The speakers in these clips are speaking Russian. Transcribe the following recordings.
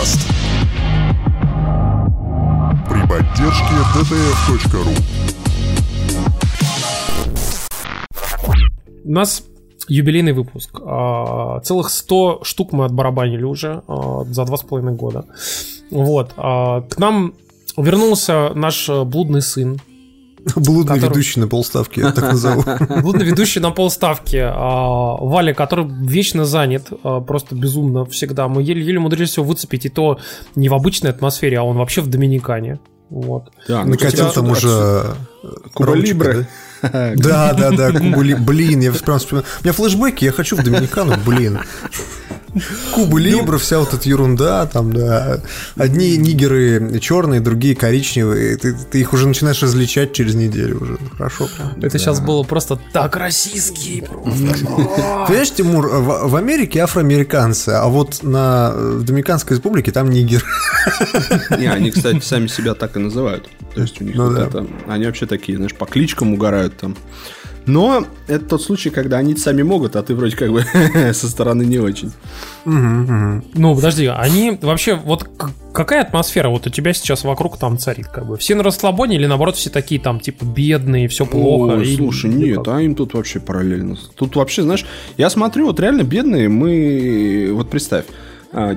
подкаст. При поддержке dtf.ru. У нас юбилейный выпуск. Целых 100 штук мы отбарабанили уже за 2,5 года. Вот. К нам вернулся наш блудный сын. Блудный ведущий на полставки, я так назову. Блудный ведущий на полставки. Валя, который вечно занят, просто безумно всегда. Мы еле-еле умудрились его выцепить, и то не в обычной атмосфере, а он вообще в Доминикане. Вот. Да, накатил там уже Куба Либры. Да, Куба Либры. Блин, я прям вспоминаю. У меня флешбеки, я хочу в Доминикану, блин. Куба Либра, вся вот эта ерунда там, да. Одни нигеры черные, другие коричневые. Ты их уже начинаешь различать через неделю уже. Хорошо прям. Это да. Сейчас было просто так расистски. Понимаешь, Тимур, в Америке афроамериканцы, а вот в Доминиканской республике там нигер. Не, они, кстати, сами себя так и называют. То есть у них вот это... Они вообще такие, знаешь, по кличкам угорают там. Но это тот случай, когда они сами могут, а ты вроде как бы со стороны не очень. Ну, подожди, они вообще, вот какая атмосфера вот у тебя сейчас вокруг там царит, как бы? Все на расслабоне или, наоборот, все такие там, типа, бедные, все плохо? Ой, слушай, нет, а им тут вообще параллельно. Тут вообще, знаешь, я смотрю, вот реально бедные мы, вот представь,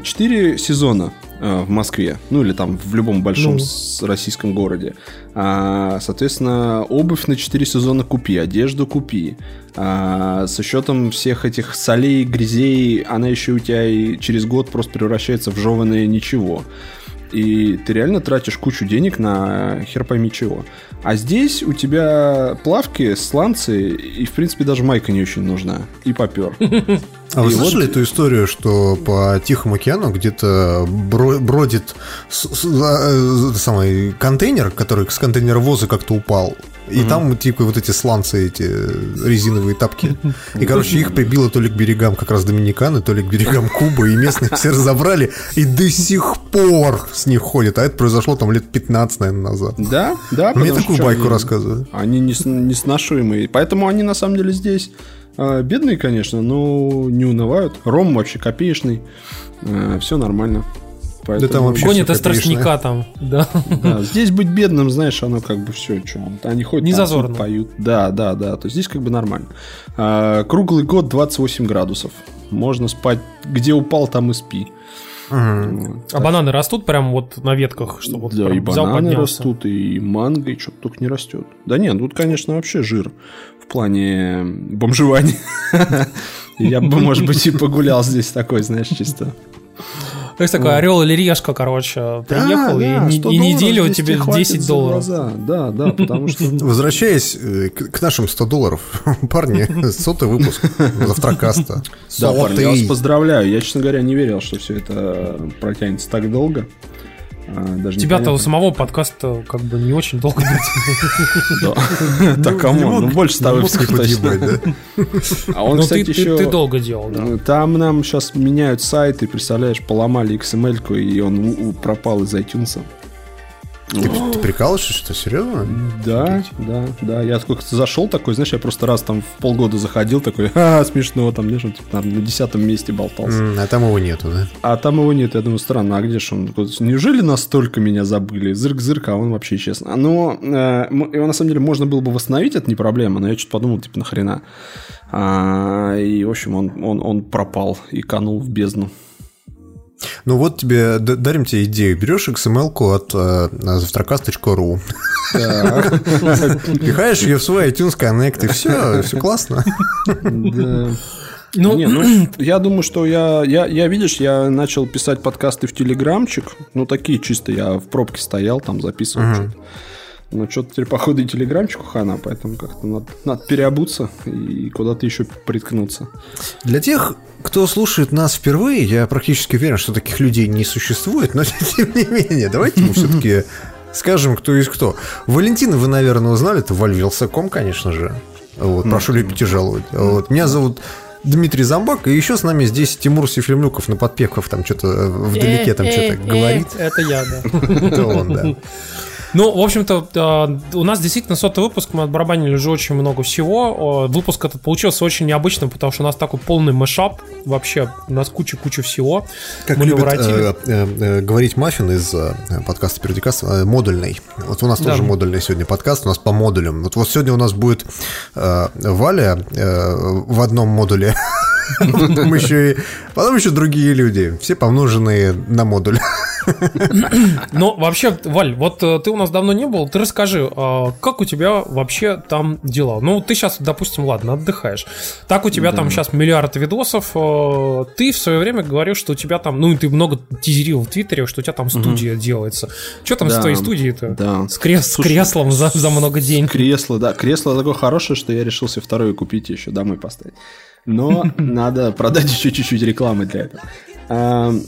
4 сезона в Москве, ну или там в любом большом российском городе. Соответственно, обувь на 4 сезона купи, одежду купи. С учетом всех этих солей, грязей, она еще у тебя и через год просто превращается в жеваное ничего. И ты реально тратишь кучу денег на хер пойми чего. А здесь у тебя плавки, сланцы, и, в принципе, даже майка не очень нужна. И попер. А вы слышали эту историю, что по Тихому океану где-то бродит самый контейнер, который с контейнеровоза как-то упал? И там, типа, вот эти сланцы, эти резиновые тапки. И, короче, их прибило то ли к берегам как раз Доминиканы, то ли к берегам Кубы. И местные все разобрали. И до сих пор с них ходят. А это произошло там лет 15, наверное, назад. Да, да. Мне такую байку рассказывали. Они несношуемые. Поэтому они, на самом деле, здесь бедные, конечно, но не унывают. Ром вообще копеечный. Все нормально. Поэтому... Да, там вообще гонит из тростника там, да. Да. Здесь быть бедным, знаешь, оно как бы все, что они ходят, не зазорно поют. Да. То есть здесь как бы нормально. Круглый год 28 градусов. Можно спать, где упал, там и спи. А бананы растут прям вот на ветках, чтобы да, вот и бананы поднялся. Растут, и манго, и что-то только не растет. Да нет, тут, конечно, вообще жир в плане бомжевания. Я бы, может быть, и погулял здесь такой, знаешь, чисто. То есть такой орел или решка, короче, приехал, да, и неделю тебе $10. Да, потому что... Возвращаясь к нашим $100, парни, 100-й выпуск завтракаста. Да, парни, я вас поздравляю. Я, честно говоря, не верил, что все это протянется так долго. Тебя-то у самого подкаста как бы не очень долго будет. Так, кому? Ну, больше 100 выпусков точно. А он, кстати, еще... Ты долго делал, да? Там нам сейчас меняют сайты, представляешь, поломали XML-ку, и он пропал из iTunes. Ты прикалываешься, что, серьезно? Да, я сколько-то зашел такой, знаешь, я просто раз там в полгода заходил такой, смешно, там, знаешь, он там на 10-м месте болтался. А там его нету, да? А там его нет, я думаю, странно, а где же он? Неужели настолько меня забыли? Зырк-зырк, а он вообще исчез. Но его, на самом деле, можно было бы восстановить, это не проблема, но я что-то подумал, типа, нахрена. И, в общем, он пропал и канул в бездну. Ну вот тебе, дарим тебе идею. Берешь XML-ку от завтракаст.ру, пихаешь ее в свой iTunes Connect, и все классно. Ну, я думаю, что я начал писать подкасты в Телеграмчик. Ну, такие чисто, я в пробке стоял, там записывал что-то. Но что-то теперь, походу, и Телеграмчику хана, поэтому как-то надо переобуться и куда-то еще приткнуться. Для тех, кто слушает нас впервые, я практически уверен, что таких людей не существует, но тем не менее, давайте мы все-таки скажем, кто есть кто. Валентина вы, наверное, узнали, это Вальвилсаком, конечно же. Вот, прошу любить и жаловать. Вот, меня зовут Дмитрий Замбак, и еще с нами здесь Тимур Сефремлюков на подпевках, там что-то вдалеке там что-то говорит. Это я, да. Это он, да. Ну, в общем-то, у нас действительно 100-й выпуск, мы отбарабанили уже очень много всего. Выпуск этот получился очень необычным, потому что у нас такой полный мэшап. Вообще, у нас куча-куча всего. Как мы любит говорить Маффин из подкаста «Пердикаст», модульный. Вот у нас тоже модульный сегодня подкаст, у нас по модулям. Вот сегодня у нас будет Валя в одном модуле. Потом еще другие люди, все помноженные на модуль. Ну, вообще, Валь, вот ты у нас давно не был, ты расскажи, как у тебя вообще там дела? Ну, ты сейчас, допустим, ладно, отдыхаешь. Так у тебя там сейчас миллиард видосов. Ты в свое время говорил, что у тебя там, ну, ты много тизерил в Твиттере, что у тебя там студия делается. Что там с твоей студией-то? Да. С креслом за много денег. Кресло, да. Кресло такое хорошее, что я решился второе купить и еще домой поставить. Но надо продать еще чуть-чуть рекламы для этого.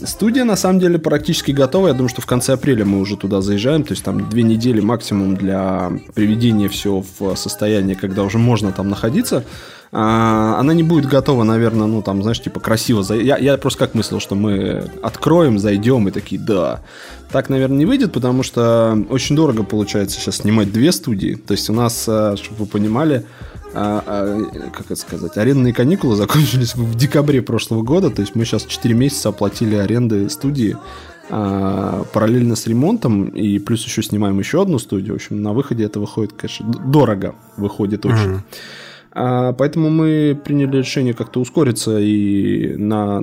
Студия, на самом деле, практически готова. Я думаю, что в конце апреля мы уже туда заезжаем. То есть там 2 недели максимум для приведения все в состояние, когда уже можно там находиться. Она не будет готова, наверное, ну там, знаешь, типа красиво. Я просто как мыслил, что мы откроем, зайдем и такие, да. Так, наверное, не выйдет, потому что очень дорого получается сейчас снимать 2 студии. То есть у нас, чтобы вы понимали, как это сказать, арендные каникулы закончились в декабре прошлого года. То есть мы сейчас 4 месяца оплатили аренды студии параллельно с ремонтом. И плюс еще снимаем еще одну студию. В общем, на выходе это выходит, конечно, дорого. Выходит очень. Поэтому мы приняли решение как-то ускориться и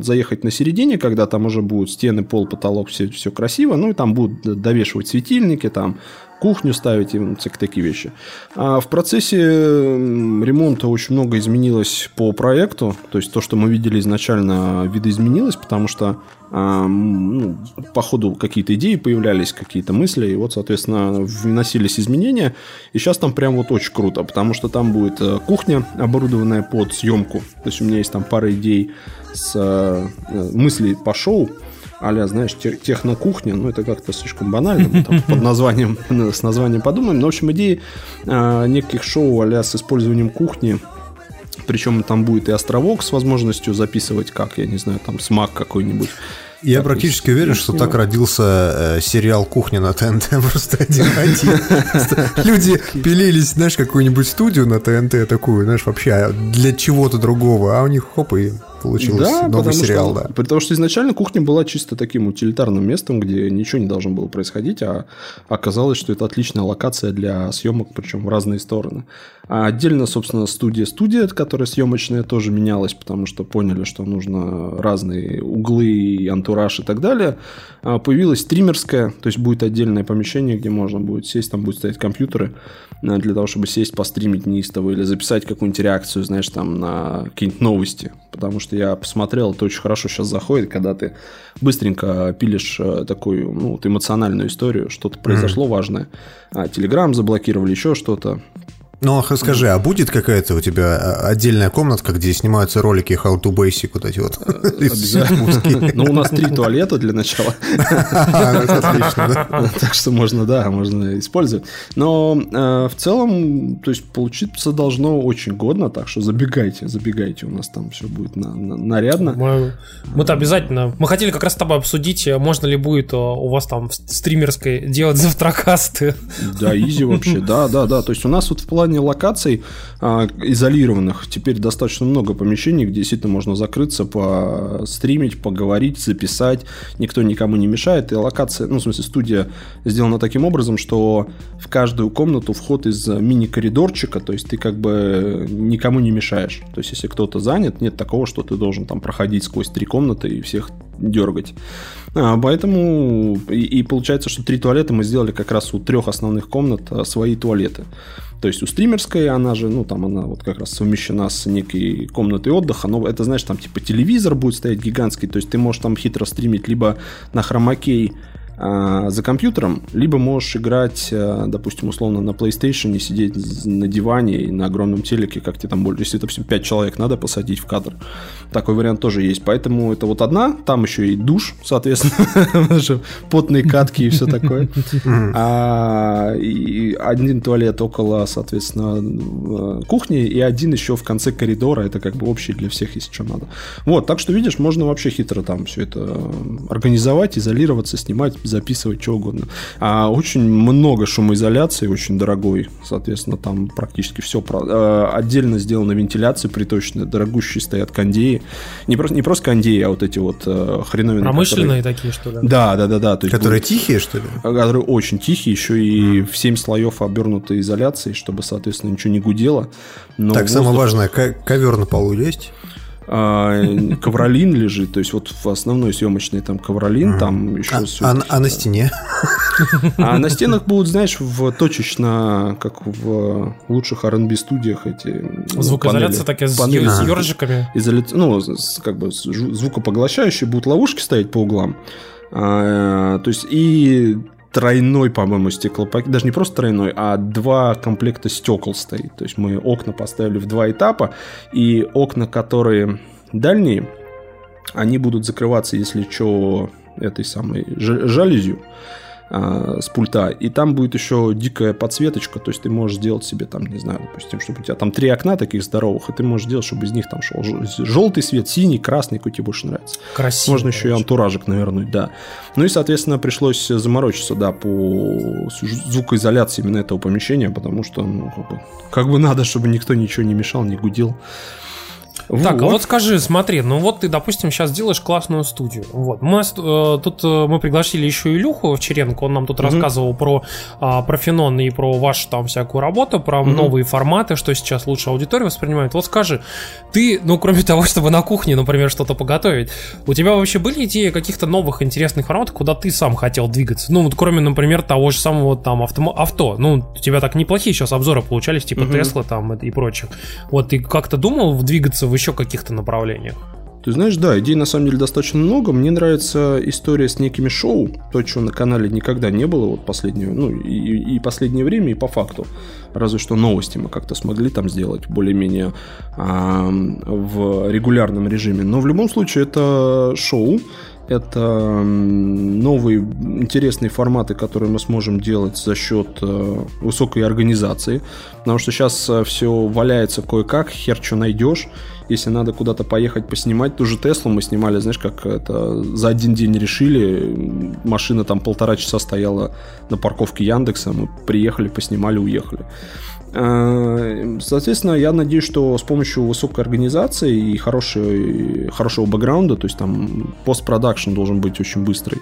заехать на середине, когда там уже будут стены, пол, потолок, все красиво. Ну и там будут довешивать светильники, там кухню ставить и такие вещи. А в процессе ремонта очень много изменилось по проекту. То есть то, что мы видели изначально, видоизменилось, потому что по ходу какие-то идеи появлялись, какие-то мысли, и вот, соответственно, вносились изменения. И сейчас там прям вот очень круто, потому что там будет кухня, оборудованная под съемку. То есть у меня есть там пара идей с мыслей по шоу. А-ля, знаешь, технокухня, ну, это как-то слишком банально, мы там под названием, с названием подумаем, но, в общем, идеи неких шоу а-ля с использованием кухни, причем там будет и островок с возможностью записывать, как, я не знаю, там, смак какой-нибудь. Я практически уверен, что так родился сериал «Кухня» на ТНТ. Просто один. Люди пилились, знаешь, какую-нибудь студию на ТНТ такую, знаешь, вообще для чего-то другого, а у них хоп и... Получилось новый сериал, что, да. Потому что изначально кухня была чисто таким утилитарным местом, где ничего не должно было происходить, а оказалось, что это отличная локация для съемок, причем в разные стороны. А отдельно, собственно, студия, которая съемочная, тоже менялась, потому что поняли, что нужно разные углы, антураж и так далее. А появилась стримерская, то есть будет отдельное помещение, где можно будет сесть, там будут стоять компьютеры для того, чтобы сесть, постримить неистово или записать какую-нибудь реакцию, знаешь, там на какие-нибудь новости, потому что я посмотрел, это очень хорошо сейчас заходит, когда ты быстренько пилишь такую, ну, вот эмоциональную историю, что-то произошло важное. Телеграм заблокировали, еще что-то. Ну, скажи, а будет какая-то у тебя отдельная комнатка, где снимаются ролики How to Basic, вот эти вот? Обязательно. Ну, у нас 3 туалета для начала. Отлично, да? Так что можно, да, можно использовать. Но в целом, то есть, получиться должно очень годно, так что забегайте, у нас там все будет нарядно. Мы-то обязательно... Мы хотели как раз с тобой обсудить, можно ли будет у вас там в стримерской делать завтракасты. Да, изи вообще, да. То есть, у нас вот в плане локаций изолированных теперь достаточно много помещений, где действительно можно закрыться, постримить, поговорить, записать. Никто никому не мешает. И локация, ну, в смысле, студия сделана таким образом, что в каждую комнату вход из мини-коридорчика, то есть ты как бы никому не мешаешь. То есть если кто-то занят, нет такого, что ты должен там проходить сквозь 3 комнаты и всех дергать. Поэтому и получается, что 3 туалета мы сделали как раз у 3 основных комнат свои туалеты. То есть у стримерской, она же, ну, там, она вот как раз совмещена с некой комнатой отдыха, но это, знаешь, там, типа, телевизор будет стоять гигантский, то есть ты можешь там хитро стримить либо на хромакей за компьютером, либо можешь играть, допустим, условно, на PlayStation и сидеть на диване и на огромном телеке, как тебе там больше, если, допустим, 5 человек надо посадить в кадр. Такой вариант тоже есть, поэтому это вот одна, там еще и душ, соответственно, потные катки и все такое. И 1 туалет около, соответственно, кухни, и 1 еще в конце коридора, это как бы общий для всех, если что надо. Вот, так что, видишь, можно вообще хитро там все это организовать, изолироваться, снимать, записывать что угодно. А очень много шумоизоляции, очень дорогой. Соответственно, там практически все отдельно сделана вентиляция приточная, дорогущие стоят кондеи. Не просто кондеи, а вот эти вот хреновины. Промышленные такие, что ли? Да. То есть которые будут... тихие, что ли? Которые очень тихие, еще и в 7 слоев обернуты изоляцией, чтобы, соответственно, ничего не гудело. Но так, воздух... самое важное, ковер на полу есть? Ковролин лежит, то есть вот в основной съемочной там ковролин, там еще а на стене? А на стенах будут, знаешь, в точечно, как в лучших R&B студиях эти звукоизоляция такая с ёржиками, ну как бы звукопоглощающие будут ловушки ставить по углам, то есть и тройной, по-моему, стеклопакет. Даже не просто тройной, а 2 комплекта стекол стоит. То есть мы окна поставили в 2 этапа, и окна, которые дальние, они будут закрываться, если что, этой самой жалюзью с пульта. И там будет еще дикая подсветочка. То есть ты можешь сделать себе там, не знаю, допустим, чтобы у тебя там 3 окна таких здоровых, и ты можешь сделать, чтобы из них там шел желтый свет, синий, красный, какой тебе больше нравится. Красиво. Можно еще и антуражик навернуть, да. Ну и, соответственно, пришлось заморочиться, да, по звукоизоляции именно этого помещения, потому что, ну, как бы надо, чтобы никто ничего не мешал, не гудел. Так, а вот скажи, смотри, ну вот ты, допустим, сейчас делаешь классную студию. Вот. Мы пригласили еще Илюху Овчаренко, он нам тут рассказывал про Фенон и про вашу там всякую работу, про новые форматы, что сейчас лучше аудитория воспринимает. Вот скажи, ты, ну кроме того, чтобы на кухне, например, что-то поготовить, у тебя вообще были идеи каких-то новых интересных форматов, куда ты сам хотел двигаться? Ну вот кроме, например, того же самого там авто. Ну у тебя так неплохие сейчас обзоры получались, типа Тесла там и прочих. Вот ты как-то думал двигаться в еще каких-то направлениях? Ты знаешь, да, идей на самом деле достаточно много. Мне нравится история с некими шоу, то, чего на канале никогда не было вот последнее время, и по факту. Разве что новости мы как-то смогли там сделать более-менее в регулярном режиме. Но в любом случае это шоу, это новые интересные форматы, которые мы сможем делать за счет высокой организации. Потому что сейчас все валяется кое-как, хер что найдешь. Если надо куда-то поехать поснимать, ту же Теслу мы снимали, знаешь, как это за один день решили. Машина там 1,5 часа стояла на парковке Яндекса. Мы приехали, поснимали, уехали. Соответственно, я надеюсь, что с помощью высокой организации и хорошего бэкграунда, то есть там постпродакшн должен быть очень быстрый,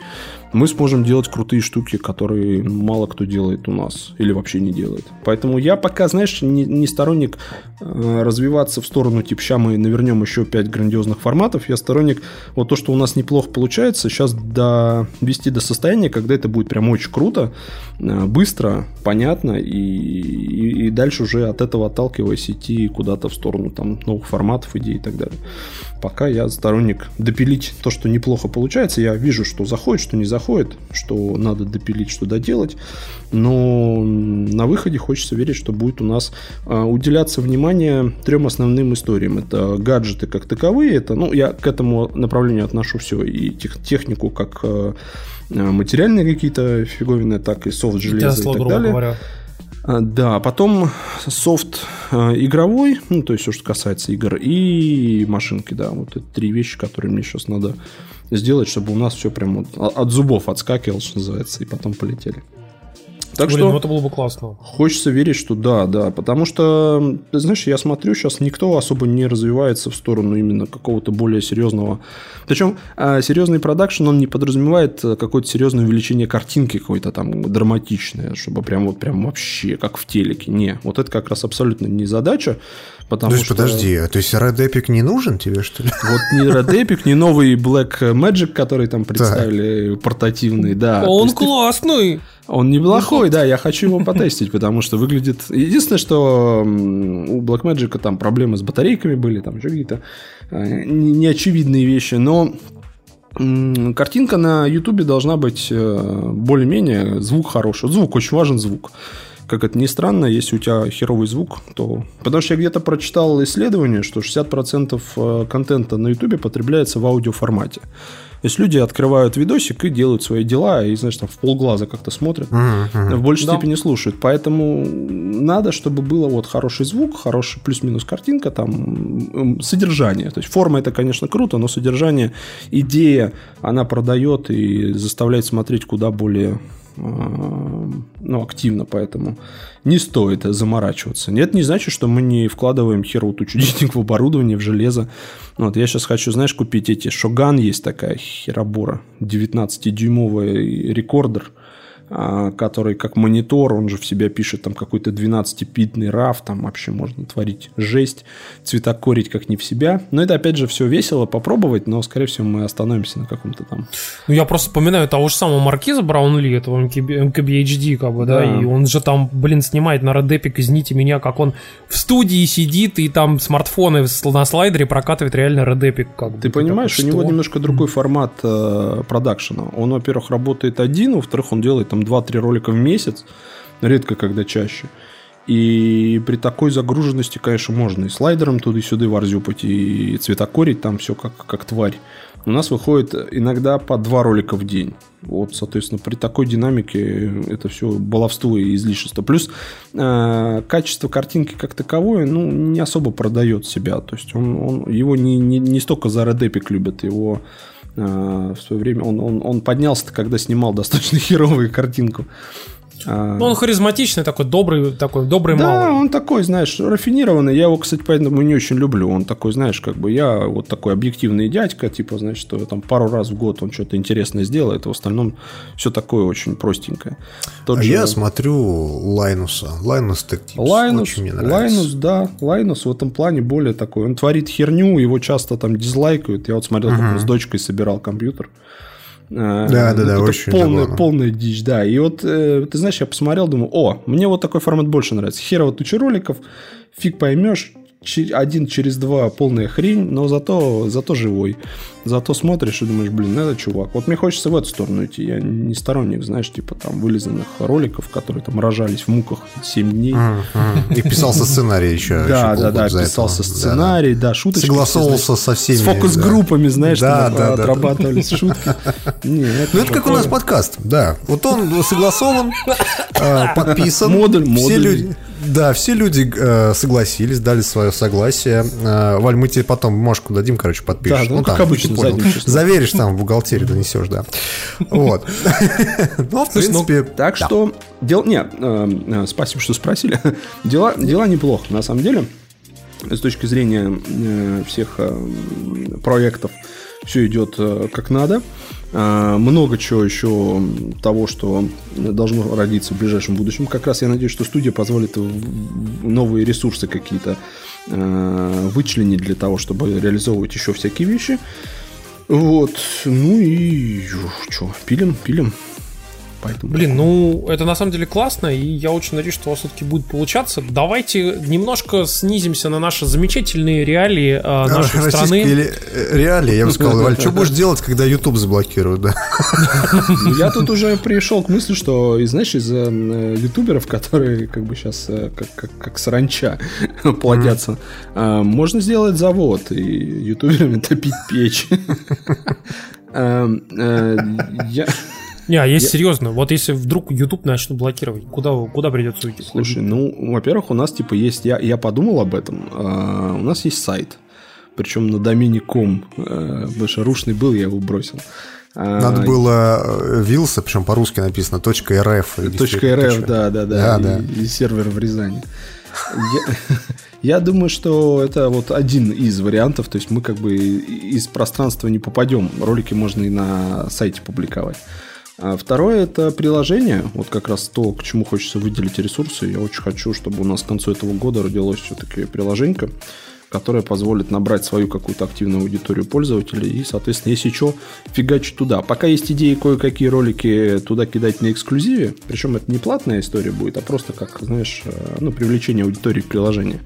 мы сможем делать крутые штуки, которые мало кто делает у нас или вообще не делает. Поэтому я пока, знаешь, не сторонник развиваться в сторону, типа, сейчас мы навернем еще 5 грандиозных форматов. Я сторонник, вот то, что у нас неплохо получается, сейчас довести до состояния, когда это будет прям очень круто, быстро, понятно, и дальше уже от этого отталкиваясь идти куда-то в сторону там новых форматов, идей и так далее. Пока я сторонник допилить то, что неплохо получается. Я вижу, что заходит, что не заходит, что надо допилить, что доделать. Но на выходе хочется верить, что будет у нас уделяться внимание 3 основным историям. Это гаджеты как таковые. Это, ну, я к этому направлению отношу все. И технику как материальные какие-то фиговины, так и софт, железо и так далее. Говоря. Да, потом софт игровой, ну, то есть все, что касается игр, и машинки, да, вот это 3 вещи, которые мне сейчас надо сделать, чтобы у нас все прям вот от зубов отскакивало, что называется, и потом полетели. Так что это было бы классно. Хочется верить, что да, потому что, ты знаешь, я смотрю, сейчас никто особо не развивается в сторону именно какого-то более серьезного. Причем серьезный продакшн, он не подразумевает какое-то серьезное увеличение картинки какой-то там драматичное, чтобы прям вообще как в телеке. Не, вот это как раз абсолютно не задача. Потому что... подожди, а то есть Red Epic не нужен тебе, что ли? Вот ни Red Epic, ни новый Black Magic, который там представили, портативный, да. Он классный! Он неплохой, да, я хочу его потестить, потому что выглядит... Единственное, что у Black Magic там проблемы с батарейками были, там еще какие-то неочевидные вещи, но... Картинка на Ютубе должна быть более-менее, звук хороший. Звук, очень важен звук. Как это ни странно, если у тебя херовый звук, то... Потому что я где-то прочитал исследование, что 60% контента на Ютубе потребляется в аудиоформате. То есть люди открывают видосик и делают свои дела, и, знаешь, там в полглаза как-то смотрят, в большей степени слушают. Поэтому надо, чтобы было вот хороший звук, хороший плюс-минус картинка, там, содержание. То есть форма – это, конечно, круто, но содержание, идея, она продает и заставляет смотреть куда более... ну, активно, поэтому не стоит заморачиваться. Это не значит, что мы не вкладываем херовую тучу денег в оборудование, в железо. Вот, я сейчас хочу, знаешь, купить эти... Шоган есть такая херобора, 19-дюймовый рекордер, который как монитор, он же в себя пишет там какой-то 12-битный RAW, там вообще можно творить жесть, цветокорить как не в себя. Но это, опять же, все весело попробовать, но, скорее всего, мы остановимся на каком-то там... Ну, я просто вспоминаю того же самого Маркиза Браунли, этого MKBHD, как бы, да, и он же там, блин, снимает на Red Epic, извините меня, как он в студии сидит и там смартфоны на слайдере прокатывает реально Red Epic. Как бы. Ты понимаешь, так, у него немножко другой формат продакшена. Он, во-первых, работает один, во-вторых, он делает там 2-3 ролика в месяц, редко когда чаще. И при такой загруженности, конечно, можно и слайдером туда-сюда ворзюпать, и цветокорить там все как тварь. У нас выходит иногда по 2 ролика в день. Вот, соответственно, при такой динамике это все баловство и излишество. Плюс качество картинки как таковое, ну, не особо продает себя. То есть он его не столько за Red Epic любят, его... в свое время он поднялся, когда снимал достаточно херовую картинку. Он харизматичный, такой добрый, да, малый. Да, он такой, знаешь, рафинированный. Я его, кстати, поэтому не очень люблю. Он такой, знаешь, как бы я вот такой объективный дядька, типа, значит, что там пару раз в год он что-то интересное сделает, а в остальном все такое очень простенькое. Я смотрю Лайнуса. Лайнус Тек-Типс очень мне нравится. Лайнус, да. Лайнус в этом плане более такой. Он творит херню, его часто там дизлайкают. Я вот смотрел, как он с дочкой собирал компьютер. Да, очень полная дичь, да. И вот, ты знаешь, я посмотрел, думаю, мне вот такой формат больше нравится. Херово туча роликов, фиг поймешь, 1 через 2 полная хрень, но зато живой. Зато смотришь и думаешь, блин, это чувак. Вот мне хочется в эту сторону идти. Я не сторонник, знаешь, типа там вылизанных роликов, которые там рожались в муках 7 дней. И писался сценарий еще. Да, писался сценарий, да, шуточки. Согласовывался со всеми. С фокус-группами, знаешь, отрабатывались шутки. Ну, это как у нас подкаст, да. Вот он согласован, подписан. Модуль. Да, все люди согласились, дали свое согласие. Валь, мы тебе потом бумажку дадим, короче, подпишешь. Да, ну, как там, обычно, заверишь там в бухгалтерии, донесешь, да. Вот. Ну, в принципе... Так что... Нет, спасибо, что спросили. Дела неплохо, на самом деле. С точки зрения всех проектов все идет как надо. Много чего еще того, что должно родиться в ближайшем будущем. Как раз я надеюсь, что студия позволит новые ресурсы какие-то вычленить для того, чтобы реализовывать еще всякие вещи. Вот. Ну и что, пилим. Поэтому... Блин, ну это на самом деле классно, и я очень надеюсь, что у вас все-таки будет получаться. Давайте немножко снизимся на наши замечательные реалии нашей страны. Реалии, я бы сказал, Валь, что будешь делать, когда YouTube заблокируют, да? Я тут уже пришел к мысли, что, знаешь, из-за ютуберов, которые как бы сейчас как саранча плодятся, можно сделать завод и ютуберами топить печь. Серьезно, вот если вдруг YouTube начнут блокировать, куда придется уйти? Слушай, ну, во-первых, у нас типа есть, я подумал об этом, у нас есть сайт, причем на домене .com, потому что рушный был, я его бросил. Надо было Вилса, причем по-русски написано .рф. .рф, да. И сервер в Рязани. Я думаю, что это вот один из вариантов, то есть мы как бы из пространства не попадем, ролики можно и на сайте публиковать. Второе – это приложение, вот как раз то, к чему хочется выделить ресурсы. Я очень хочу, чтобы у нас к концу этого года родилось все-таки приложенько, которая позволит набрать свою какую-то активную аудиторию пользователей и, соответственно, если что, фигачить туда. Пока есть идеи кое-какие ролики туда кидать на эксклюзиве, причем это не платная история будет, а просто как, знаешь, ну, привлечение аудитории к приложению.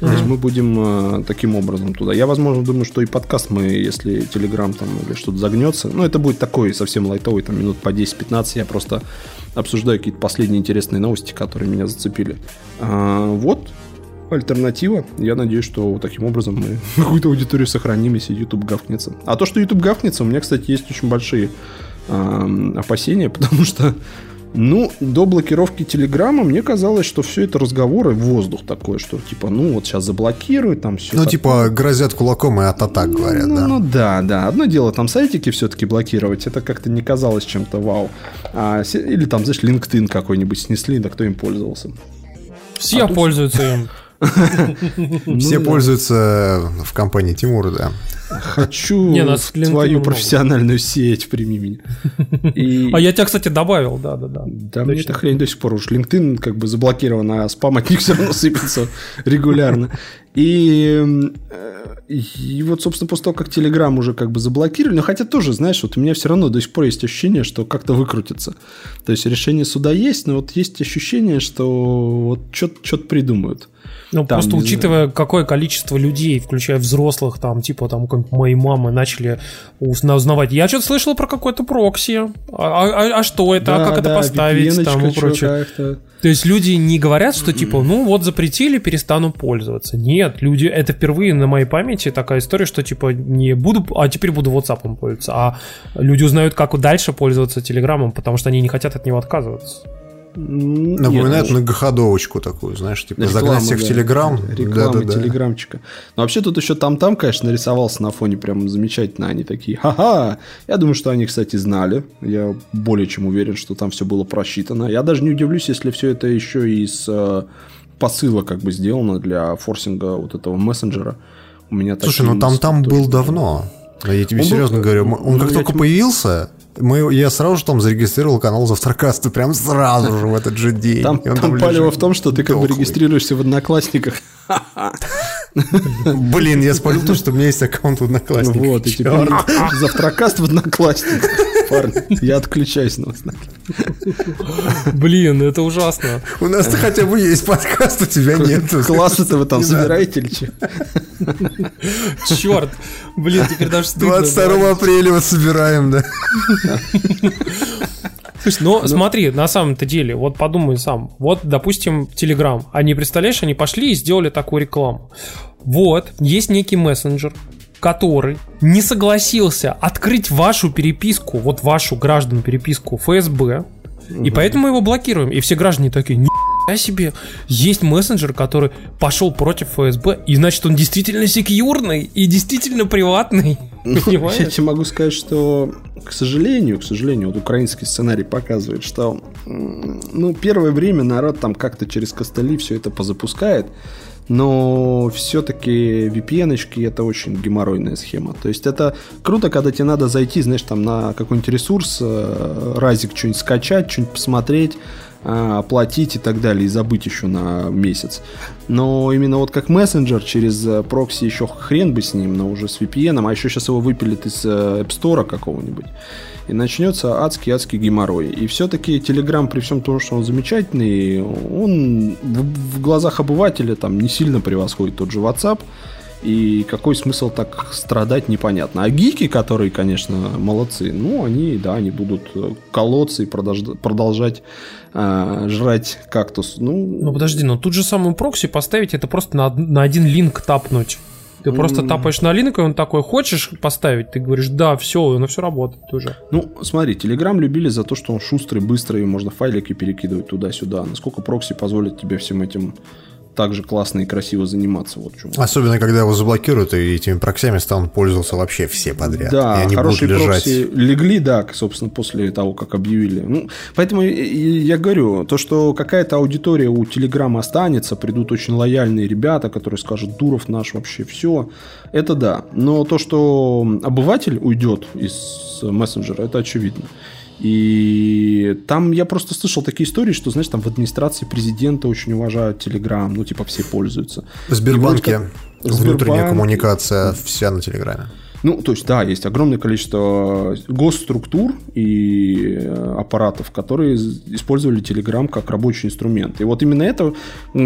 Mm-hmm. То есть мы будем таким образом туда. Я, возможно, думаю, что и подкаст мы, если Telegram там или что-то загнется, ну, это будет такой совсем лайтовый, там, минут по 10-15, я просто обсуждаю какие-то последние интересные новости, которые меня зацепили. Вот альтернатива. Я надеюсь, что таким образом мы какую-то аудиторию сохраним, если YouTube гавкнется. А то, что YouTube гавкнется, у меня, кстати, есть очень большие опасения, потому что, ну, до блокировки Телеграма мне казалось, что все это разговоры в воздух такое, что типа, ну, вот сейчас заблокируют, там все. Ну, так... типа, грозят кулаком и ата-так говорят, ну, да? Ну, да, да. Одно дело, там сайтики все-таки блокировать, это как-то не казалось чем-то вау. Или там, знаешь, LinkedIn какой-нибудь снесли, да кто им пользовался. Все пользуются им. Все пользуются в компании Тимура, да. Хочу свою профессиональную сеть, прими меня. А я тебя, кстати, добавил, да. Да, мне эта хрень до сих пор уж. LinkedIn как бы заблокирован, а спам от них все равно сыпется регулярно. И вот, собственно, после того, как Telegram уже как бы заблокировали, но хотя тоже, знаешь, вот у меня все равно до сих пор есть ощущение, что как-то выкрутится. То есть решение суда есть, но вот есть ощущение, что вот что-то придумают. Ну, там, просто учитывая, знаю, какое количество людей, включая взрослых, там, типа, там, моей мамы, начали узнавать. Я что-то слышал про какой-то прокси. А что это? Да, а как это поставить? Там, и прочее. То есть люди не говорят, что, типа, ну, вот запретили, перестану пользоваться. Нет, люди... Это впервые на моей памяти такая история, что, типа, не буду... А теперь буду WhatsApp'ом пользоваться. А люди узнают, как дальше пользоваться Телеграмом, потому что они не хотят от него отказываться. Напоминает многоходовочку такую, знаешь, типа загнать всех в Телеграм. Реклама Телеграмчика. Но вообще тут еще там-там, конечно, нарисовался на фоне прям замечательно. Они такие, ха-ха. Я думаю, что они, кстати, знали. Я более чем уверен, что там все было просчитано. Я даже не удивлюсь, если все это еще и с посыла как бы сделано для форсинга вот этого мессенджера. У меня слушай, ну там-там был давно. Я тебе серьезно говорю, он как только появился... Я сразу же там зарегистрировал канал Завтракаста, прям сразу же в этот же день. Там палево в том, что ты как бы регистрируешься в Одноклассниках. Блин, я спалил то, что у меня есть аккаунт в Одноклассниках. Вот, и теперь Завтракаст в Одноклассниках. Парни, я отключаюсь на вас. Блин, это ужасно. У нас-то хотя бы есть подкаст, у тебя нет. Классы-то вы там собираете или что? Черт, блин, теперь даже стыдно. 22 апреля вот собираем, да. Слушай, ну смотри, на самом-то деле, вот подумай сам. Вот, допустим, Telegram. Они, представляешь, они пошли и сделали такую рекламу. Вот, есть некий мессенджер, который не согласился открыть вашу переписку, вот вашу гражданную переписку ФСБ, и поэтому мы его блокируем. И все граждане такие, ни***я себе, есть мессенджер, который пошел против ФСБ, и значит он действительно секьюрный и действительно приватный. Понимаешь? Я тебе могу сказать, что, к сожалению, вот украинский сценарий показывает, что ну, первое время народ там как-то через костыли все это позапускает. Но все-таки VPN-очки это очень геморройная схема. То есть это круто, когда тебе надо зайти, знаешь, там на какой-нибудь ресурс, разик что-нибудь скачать, что-нибудь посмотреть, оплатить и так далее, и забыть еще на месяц. Но именно вот как мессенджер через прокси еще хрен бы с ним, но уже с VPN, а еще сейчас его выпилят из App Store какого-нибудь. И начнется адский-адский геморрой. И все-таки Telegram, при всем том, что он замечательный, он в глазах обывателя там не сильно превосходит тот же WhatsApp. И какой смысл так страдать, непонятно. А гики, которые, конечно, молодцы, ну, они будут колоться и продолжать жрать кактус. Ну, подожди, но тут же самому прокси поставить, это просто на один линк тапнуть. Ты просто тапаешь на линк, и он такой, хочешь поставить? Ты говоришь, да, все, и оно все работает уже. Ну, смотри, Telegram любили за то, что он шустрый, быстрый, и можно файлики перекидывать туда-сюда. Насколько прокси позволит тебе всем этим так же классно и красиво заниматься. Вот чему. Особенно, когда его заблокируют, и этими проксями станут пользоваться вообще все подряд. Да, и они хорошие будут лежать. Прокси легли, да, собственно, после того, как объявили. Ну, поэтому я говорю, то, что какая-то аудитория у Телеграма останется, придут очень лояльные ребята, которые скажут, Дуров наш вообще все, это да. Но то, что обыватель уйдет из мессенджера, это очевидно. И там я просто слышал такие истории, что, знаешь, там в администрации президента очень уважают Телеграм, ну, типа, все пользуются. В Сбербанке Внутренняя коммуникация вся на Телеграме. Ну, то есть, да, есть огромное количество госструктур и аппаратов, которые использовали Telegram как рабочий инструмент. И вот именно это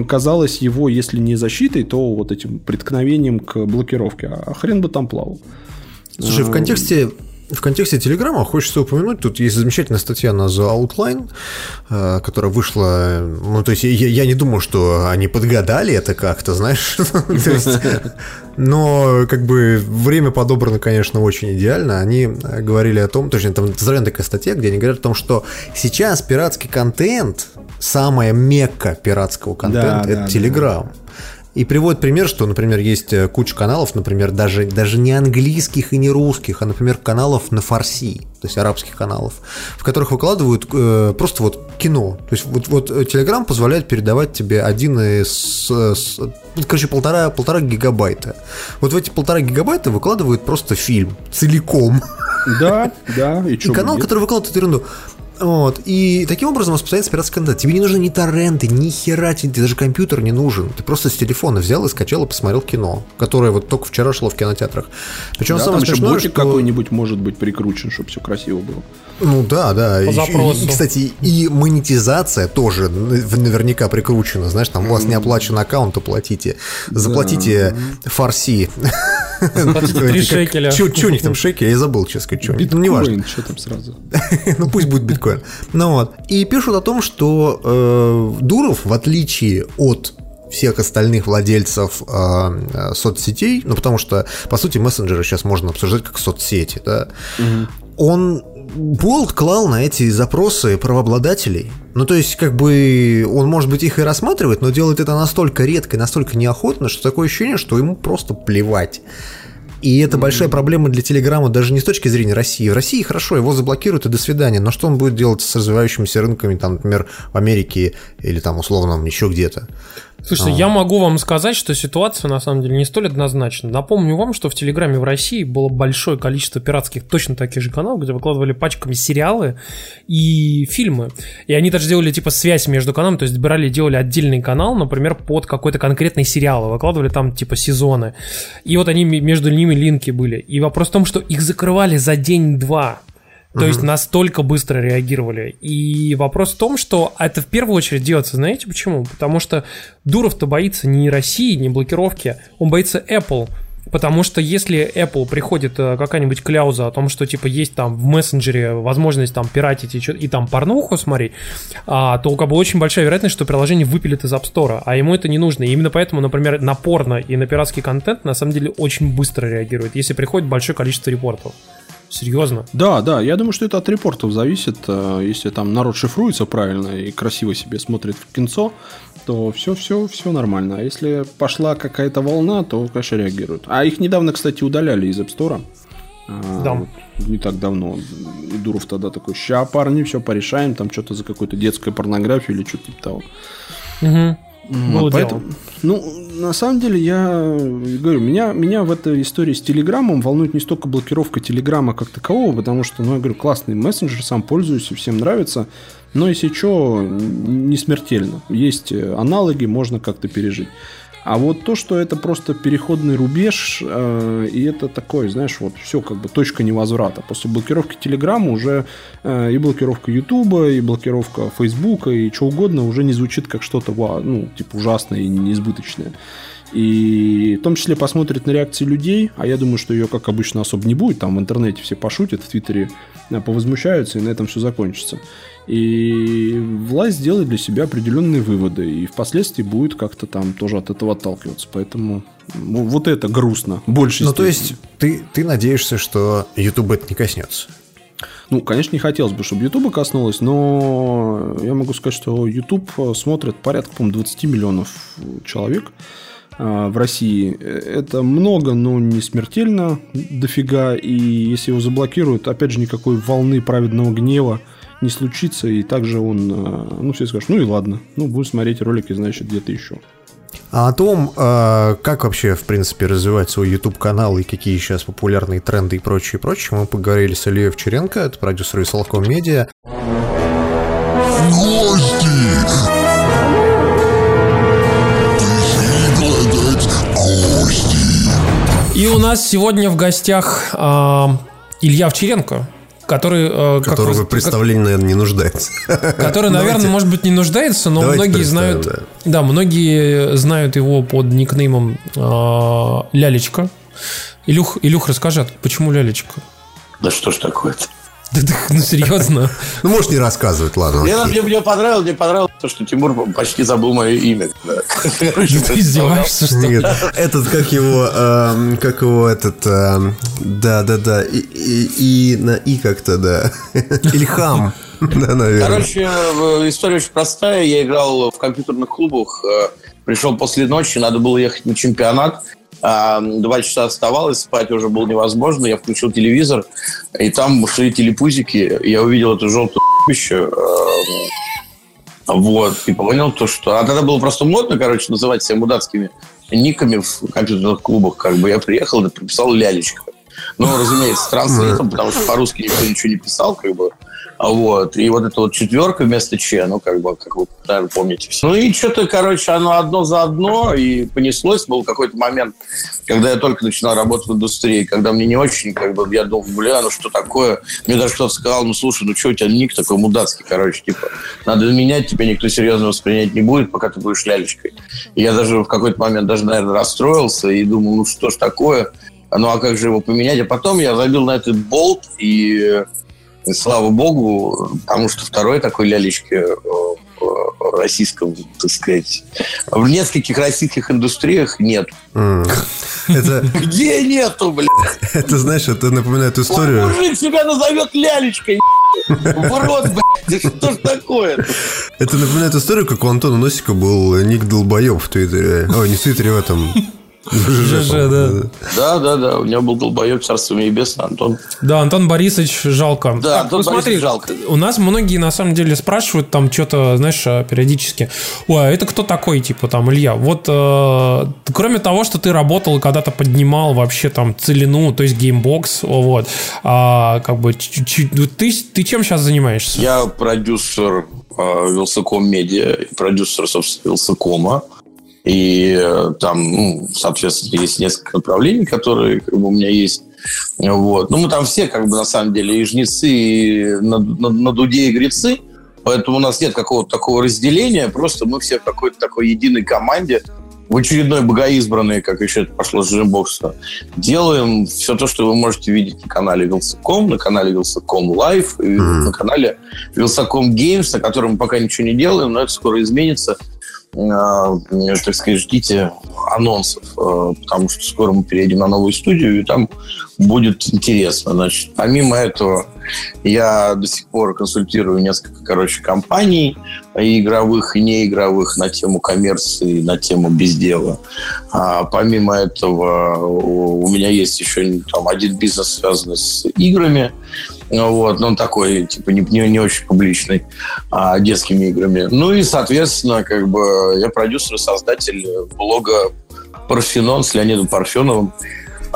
казалось его, если не защитой, то вот этим преткновением к блокировке. А хрен бы там плавал. Слушай, в контексте Телеграма хочется упомянуть, тут есть замечательная статья на The Outline, которая вышла, ну, то есть я не думаю, что они подгадали это как-то, знаешь, но как бы время подобрано, конечно, очень идеально. Они говорили о том, точнее, там такая статья, где они говорят о том, что сейчас пиратский контент, самая мекка пиратского контента, это Телеграм. И приводит пример, что, например, есть куча каналов, например, даже не английских и не русских, а, например, каналов на фарси, то есть арабских каналов, в которых выкладывают просто вот кино. То есть вот Telegram позволяет передавать тебе полтора гигабайта. Вот в эти 1,5 гигабайта выкладывают просто фильм целиком. Да. И канал, который выкладывает ерунду. Вот. И таким образом распространяется пиратский контент. Тебе не нужны ни торренты, ни хера, тебе даже компьютер не нужен. Ты просто с телефона взял и скачал и посмотрел кино, которое вот только вчера шло в кинотеатрах. Причем да, самое там смешное, еще ботик что... какой-нибудь может быть прикручен, чтобы все красиво было. Ну да. И, кстати, и монетизация тоже наверняка прикручена. Знаешь, там у вас не оплачен аккаунт, оплатите. Заплатите фарси. Заплатите 3 шекеля. Че у них там шекель? Я забыл, честно сказать, что у них. Ну, неважно. Что там сразу? Ну, пусть будет биткоин. Ну вот. И пишут о том, что Дуров, в отличие от всех остальных владельцев соцсетей, ну потому что, по сути, мессенджеры сейчас можно обсуждать как соцсети, да, он болт клал на эти запросы правообладателей. Ну, то есть, как бы, он, может быть, их и рассматривает, но делает это настолько редко и настолько неохотно, что такое ощущение, что ему просто плевать. И это большая проблема для Телеграма даже не с точки зрения России. В России хорошо, его заблокируют и до свидания. Но что он будет делать с развивающимися рынками, там, например, в Америке или там условно еще где-то? Слушайте, я могу вам сказать, что ситуация на самом деле не столь однозначна. Напомню вам, что в Телеграме в России было большое количество пиратских точно таких же каналов, где выкладывали пачками сериалы и фильмы. И они даже делали типа связь между каналами, то есть брали и делали отдельный канал, например, под какой-то конкретный сериал, выкладывали там типа сезоны. И вот они между ними линки были. И вопрос в том, что их закрывали за день-два. То есть настолько быстро реагировали. И вопрос в том, что это в первую очередь делается, знаете почему? Потому что Дуров-то боится не России, не блокировки, он боится Apple. Потому что если Apple приходит какая-нибудь кляуза о том, что типа есть там в мессенджере возможность там пиратить и там порнуху смотреть, то как бы очень большая вероятность, что приложение выпилит из App Store, а ему это не нужно. И именно поэтому, например, на порно и на пиратский контент на самом деле очень быстро реагирует, если приходит большое количество репортов. Серьезно? Да, я думаю, что это от репортов зависит. Если там народ шифруется правильно и красиво себе смотрит в кинцо, то все нормально. А если пошла какая-то волна, то, конечно, реагируют. А их недавно, кстати, удаляли из App Store. Да. Вот, не так давно. И Дуров тогда такой: ща, парни, все порешаем, там что-то за какую-то детскую порнографию или что-то типа того. Угу. Вот поэтому, на самом деле, я говорю, меня в этой истории с Телеграмом волнует не столько блокировка Телеграма как такового, потому что, я говорю, классный мессенджер, сам пользуюсь и всем нравится, но если что, не смертельно. Есть аналоги, можно как-то пережить. А вот то, что это просто переходный рубеж, и это такое, знаешь, вот все как бы точка невозврата. После блокировки Телеграма уже и блокировка Ютуба, и блокировка Фейсбука, и что угодно уже не звучит как что-то, ужасное и неизбыточное. И в том числе посмотрит на реакции людей, а я думаю, что ее, как обычно, особо не будет. Там в интернете все пошутят, в Твиттере повозмущаются, и на этом все закончится. И власть сделает для себя определенные выводы, и впоследствии будет как-то там тоже от этого отталкиваться. Поэтому вот это грустно. Больше. Ну, то есть ты надеешься, что YouTube это не коснется? Ну, конечно, не хотелось бы, чтобы Ютуба коснулось, но я могу сказать, что Ютуб смотрит порядка, по-моему, 20 миллионов человек в России. Это много, но не смертельно дофига. И если его заблокируют, опять же, никакой волны праведного гнева не случится. И также он, все скажут, ну и ладно, будем смотреть ролики, значит, где-то еще. А о том, как вообще, в принципе, развивать свой YouTube-канал и какие сейчас популярные тренды и прочее, мы поговорили с Ильей Овчаренко, это продюсер Веселком Медиа. Гости! И у нас сегодня в гостях Илья Овчаренко, который... Которого представление, наверное, не нуждается. Который, наверное, может быть, не нуждается, но многие знают... Да, многие знают его под никнеймом Лялечка. Илюх, расскажи, почему Лялечка? Да что ж такое-то? Да, ну, серьезно. Ну, можешь не рассказывать, ладно. Мне понравилось то, что Тимур почти забыл мое имя. Короче, ты издеваешься, что ли? Этот, как его этот... Да. И на «и» как-то, да. Ильхам. Да, наверное. Короче, история очень простая. Я играл в компьютерных клубах. Пришел после ночи, надо было ехать на чемпионат. 2 часа оставалось, спать уже было невозможно. Я включил телевизор, и там шли телепузики. Я увидел эту желтую ***ищу. Вот, и понял то, что... А тогда было просто модно, короче, называть себя мудацкими никами в компьютерных клубах. Как бы я приехал и написал «Лялечка». Ну, разумеется, с транслитом, потому что по-русски никто ничего не писал, как бы. Вот. И вот эта вот четверка вместо «Ч», ну, как бы, как вы, наверное, помните все. Ну, и что-то, короче, оно одно за одно, и понеслось. Был какой-то момент, когда я только начинал работать в индустрии, когда мне не очень, как бы, я думал, бля, ну, что такое? Мне даже кто-то сказал, ну, слушай, ну, что у тебя ник такой мудацкий, короче, типа, надо менять, тебя никто серьезно воспринять не будет, пока ты будешь лялечкой. И я даже в какой-то момент даже, наверное, расстроился и думал, ну, что ж такое? Ну, а как же его поменять? А потом я забил на этот болт, и слава богу, потому что второй такой лялечки в российском, так сказать, в нескольких российских индустриях нет. Где нету, блядь? Это, знаешь, это напоминает историю... Мужик себя назовет лялечкой, в рот, блядь, что ж такое-то? Это напоминает историю, как у Антона Носика был ник долбоеб в Твиттере. Ой, не в Твиттере, а там... ЖЖ, да. Да, у меня был долбоеб, царство небесное, Антон. Да, Антон Борисович, жалко. Да, так, Антон, ну, смотри, Борисович, жалко. У нас многие, на самом деле, спрашивают там что-то, знаешь, периодически. Ой, а это кто такой, типа, там, Илья? Вот, кроме того, что ты работал и когда-то поднимал вообще там целину, то есть геймбокс, вот, как бы, ты чем сейчас занимаешься? Я продюсер Вилсаком Медиа, продюсер, собственно, Вилсакома. И там, ну, соответственно, есть несколько направлений, которые, как бы, у меня есть. Вот. Ну, мы там все, как бы, на самом деле, и жнецы, и на дуде, и грецы. Поэтому у нас нет какого-то такого разделения. Просто мы все в какой-то такой единой команде, в очередной богоизбранной, как еще это пошло с джимбокса, делаем все то, что вы можете видеть на канале Вилсаком, на канале Вилсаком Лайв, на канале Вилсаком Геймс, на котором мы пока ничего не делаем, но это скоро изменится. Так сказать, ждите анонсов, потому что скоро мы переедем на новую студию, и там будет интересно. Значит, помимо этого, я до сих пор консультирую несколько, короче, компаний, и игровых, и неигровых, на тему коммерции, на тему бездела. А помимо этого, у меня есть еще там один бизнес, связанный с играми. Вот, но он такой, типа, не очень публичный, детскими играми. Ну и, соответственно, как бы, я продюсер и создатель блога «Парфенон» с Леонидом Парфеновым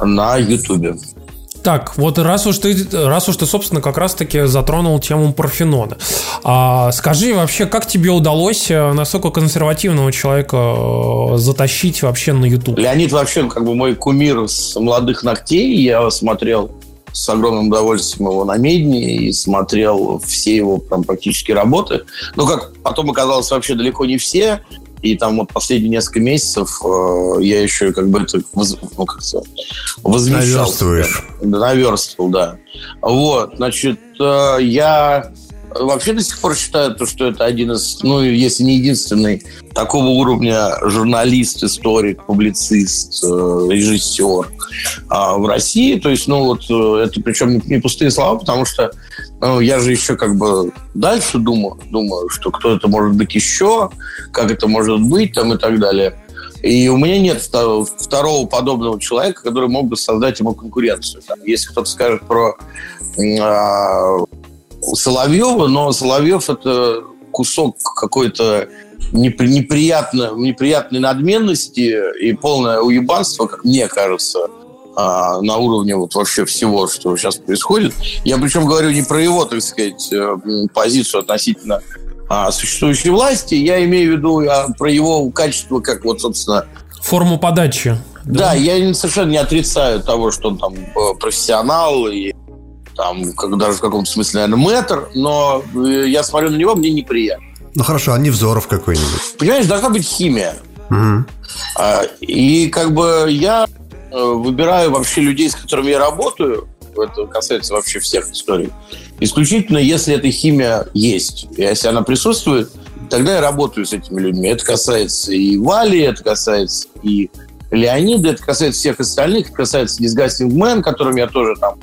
на Ютубе. Так, вот раз уж ты, собственно, как раз-таки затронул тему Парфенона. Скажи вообще, как тебе удалось настолько консервативного человека затащить вообще на YouTube? Леонид вообще, как бы, мой кумир с молодых ногтей. Я смотрел с огромным удовольствием его на «Медне» и смотрел все его там практически работы. Ну, как потом оказалось, вообще далеко не все. И там вот последние несколько месяцев я еще, как бы, это, ну, как сказать, возмещал. Наверстываешь. Наверстывал, да. Вот, значит, я вообще до сих пор считаю, то, что это один из, ну, если не единственный, такого уровня журналист, историк, публицист, режиссер в России. То есть, ну, вот это, причем не пустые слова, потому что, ну, я же еще, как бы, дальше думаю, что кто это может быть еще, как это может быть, там, и так далее. И у меня нет второго подобного человека, который мог бы создать ему конкуренцию. Там, если кто-то скажет про Соловьева, но Соловьев — это кусок какой-то неприятной надменности и полное уебанство, как мне кажется, на уровне вот вообще всего, что сейчас происходит. Я причем говорю не про его, так сказать, позицию относительно существующей власти, я имею в виду про его качество, как вот, собственно, форму подачи. Да, я совершенно не отрицаю того, что он там профессионал и там, как, даже в каком-то смысле, наверное, мэтр, но я смотрю на него, мне неприятно. Ну хорошо, а Невзоров какой-нибудь? Понимаешь, должна быть химия. Угу. И как бы я выбираю вообще людей, с которыми я работаю, это касается вообще всех историй, исключительно если эта химия есть. И если она присутствует, тогда я работаю с этими людьми. Это касается и Вали, это касается и Леонида, это касается всех остальных, это касается Disgusting Man, которым я тоже там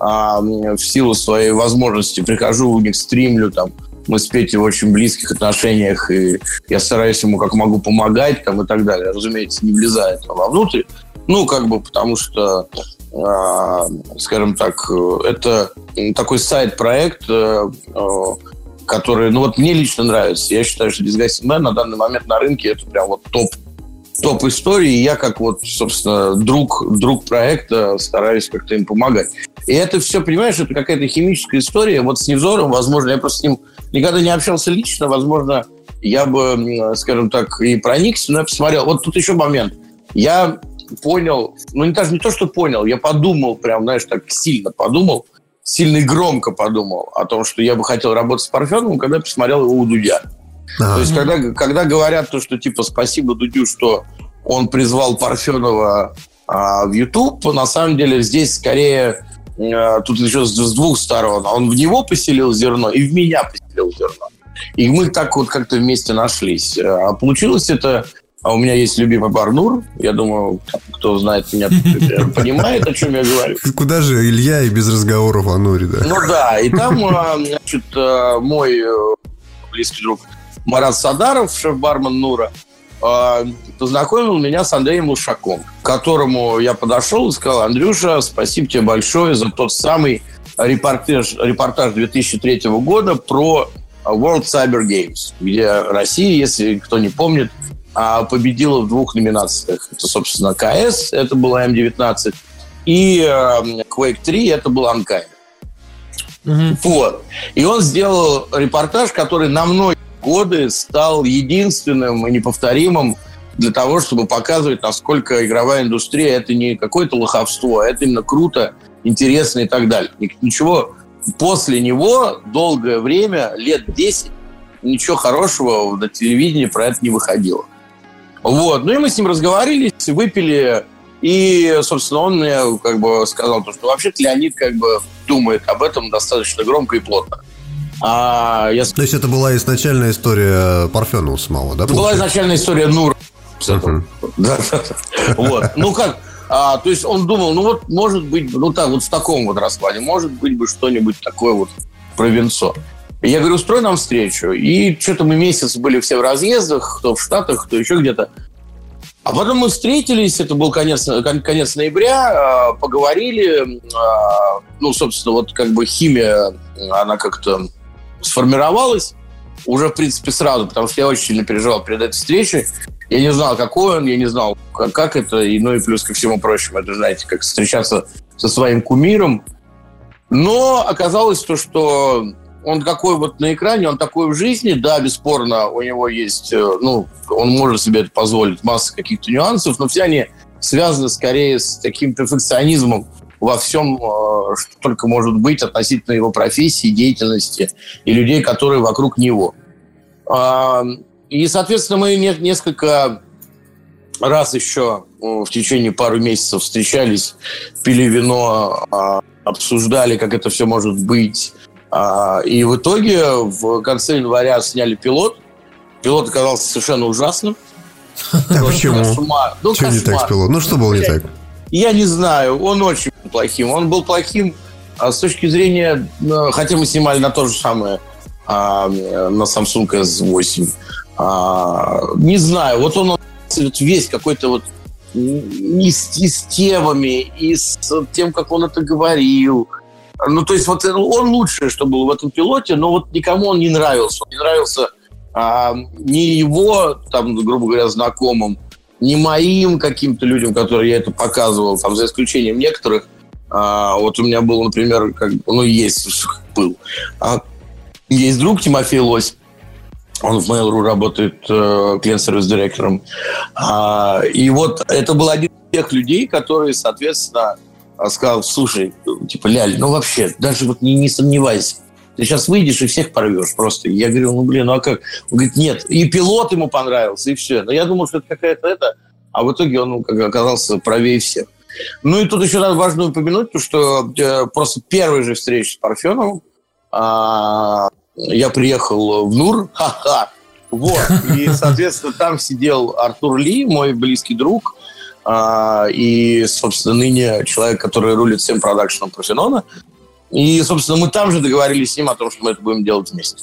в силу своей возможности прихожу, у них стримлю, там, мы с Петей в очень близких отношениях, и я стараюсь ему как могу помогать там, и так далее. Разумеется, не влезая там вовнутрь. Ну, как бы, потому что, скажем так, это такой сайт-проект, который, ну, вот мне лично нравится. Я считаю, что Disgusting Man на данный момент на рынке это прям вот топ истории. И я как вот, собственно, друг проекта стараюсь как-то им помогать. И это все, понимаешь, это какая-то химическая история. Вот с Невзором, возможно, я просто с ним никогда не общался лично, возможно, я бы, скажем так, и проникся, но я посмотрел. Вот тут еще момент. Я понял, ну, даже не то, что понял, я подумал прям, знаешь, так сильно и громко подумал о том, что я бы хотел работать с Парфеновым, когда я посмотрел его у Дудя. А-а-а. То есть, когда говорят то, что, типа, спасибо Дудю, что он призвал Парфенова в YouTube, на самом деле здесь скорее... Тут еще с двух сторон. Он в него поселил зерно и в меня поселил зерно. И мы так вот как-то вместе нашлись. А получилось это... А у меня есть любимый Барнур. Я думаю, кто знает меня, понимает, о чем я говорю. Куда же Илья и без разговоров о Нуре, да? Ну да, и там, значит, мой близкий друг Марат Садаров, шеф-бармен Нура, познакомил меня с Андреем Лушаком, к которому я подошел и сказал: Андрюша, спасибо тебе большое за тот самый репортаж 2003 года про World Cyber Games, где Россия, если кто не помнит, победила в двух номинациях. Это, собственно, КС, это была М19, и Quake 3, это был Unkind. Mm-hmm. Вот. И он сделал репортаж, который на мной годы стал единственным и неповторимым для того, чтобы показывать, насколько игровая индустрия — это не какое-то лоховство, а это именно круто, интересно и так далее. Ничего после него долгое время, лет 10, ничего хорошего на телевидении про это не выходило. Вот. Ну и мы с ним разговорились, выпили, и, собственно, он мне как бы сказал, что вообще-то Леонид как бы думает об этом достаточно громко и плотно. То есть это была изначальная история Парфенова самого, да? Это была изначальная история Нура. Ну как, то есть он думал, ну вот может быть, ну так вот в таком вот раскладе, может быть бы что-нибудь такое вот про венцо. Я говорю, устрой нам встречу. И что-то мы месяц были все в разъездах, кто в Штатах, кто еще где-то. А потом мы встретились, это был конец ноября, поговорили, ну, собственно, вот как бы химия, она как-то сформировалась уже, в принципе, сразу, потому что я очень сильно переживал перед этой встречей. Я не знал, какой он, я не знал, как это, и, ну и плюс ко всему прочему, это, знаете, как встречаться со своим кумиром. Но оказалось то, что он какой вот на экране, он такой в жизни, да, бесспорно, у него есть, ну, он может себе это позволить, масса каких-то нюансов, но все они связаны скорее с таким перфекционизмом во всем, что только может быть относительно его профессии, деятельности и людей, которые вокруг него. И, соответственно, мы несколько раз еще в течение пару месяцев встречались, пили вино, обсуждали, как это все может быть. И в итоге в конце января сняли пилот. Пилот оказался совершенно ужасным. А почему? Что не так с пилотом? Ну, что было не так? Я не знаю. Он очень плохим. Он был плохим с точки зрения... Хотя мы снимали на то же самое, на Samsung S8. Не знаю. Вот он весь какой-то вот... И с темами, и с тем, как он это говорил... Ну, то есть, вот он лучшее, что было в этом пилоте, но вот никому он не нравился. Он не нравился ни его, там, грубо говоря, знакомым, ни моим каким-то людям, которые я это показывал, там, за исключением некоторых. Вот у меня был, например, есть друг Тимофей Лось, Он в Mail.ru работает клиент-сервис-директором. И вот это был один из тех людей, который, соответственно, сказал: слушай, типа, Ляль, ну вообще, даже вот не сомневайся. Ты сейчас выйдешь и всех порвешь просто. Я говорю: ну блин, ну а как? Он говорит: нет. И пилот ему понравился, и все. Но я думал, что это какая-то это. А в итоге он оказался правее всех. Ну и тут еще надо важно упомянуть, что просто первой же встречи с Парфеновым я приехал в НУР. Ха-ха. Вот. И, соответственно, там сидел Артур Ли, мой близкий друг. И, собственно, ныне человек, который рулит всем продакшеном Парфенона. И, собственно, мы там же договорились с ним о том, что мы это будем делать вместе.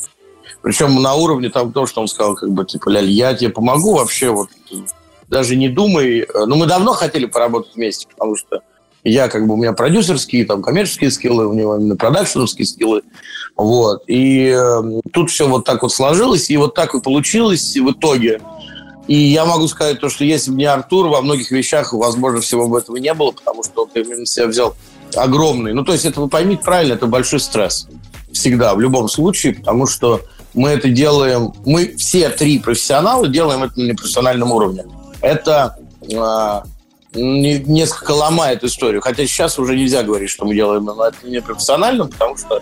Причем на уровне того, что он сказал, как бы, типа, Ляль, я тебе помогу вообще, вот, даже не думай. Ну, мы давно хотели поработать вместе, потому что я, как бы, у меня продюсерские, там, коммерческие скиллы, у него именно продакшеновские скиллы. Вот. И тут все вот так вот сложилось, и вот так и получилось в итоге. И я могу сказать то, что если бы не Артур, во многих вещах, возможно, всего бы этого не было, потому что он именно себя взял огромный. Ну, то есть, это, вы поймите правильно, это большой стресс. Всегда, в любом случае, потому что мы это делаем, мы все три профессионала делаем это на непрофессиональном уровне. Это несколько ломает историю. Хотя сейчас уже нельзя говорить, что мы делаем это непрофессионально, потому что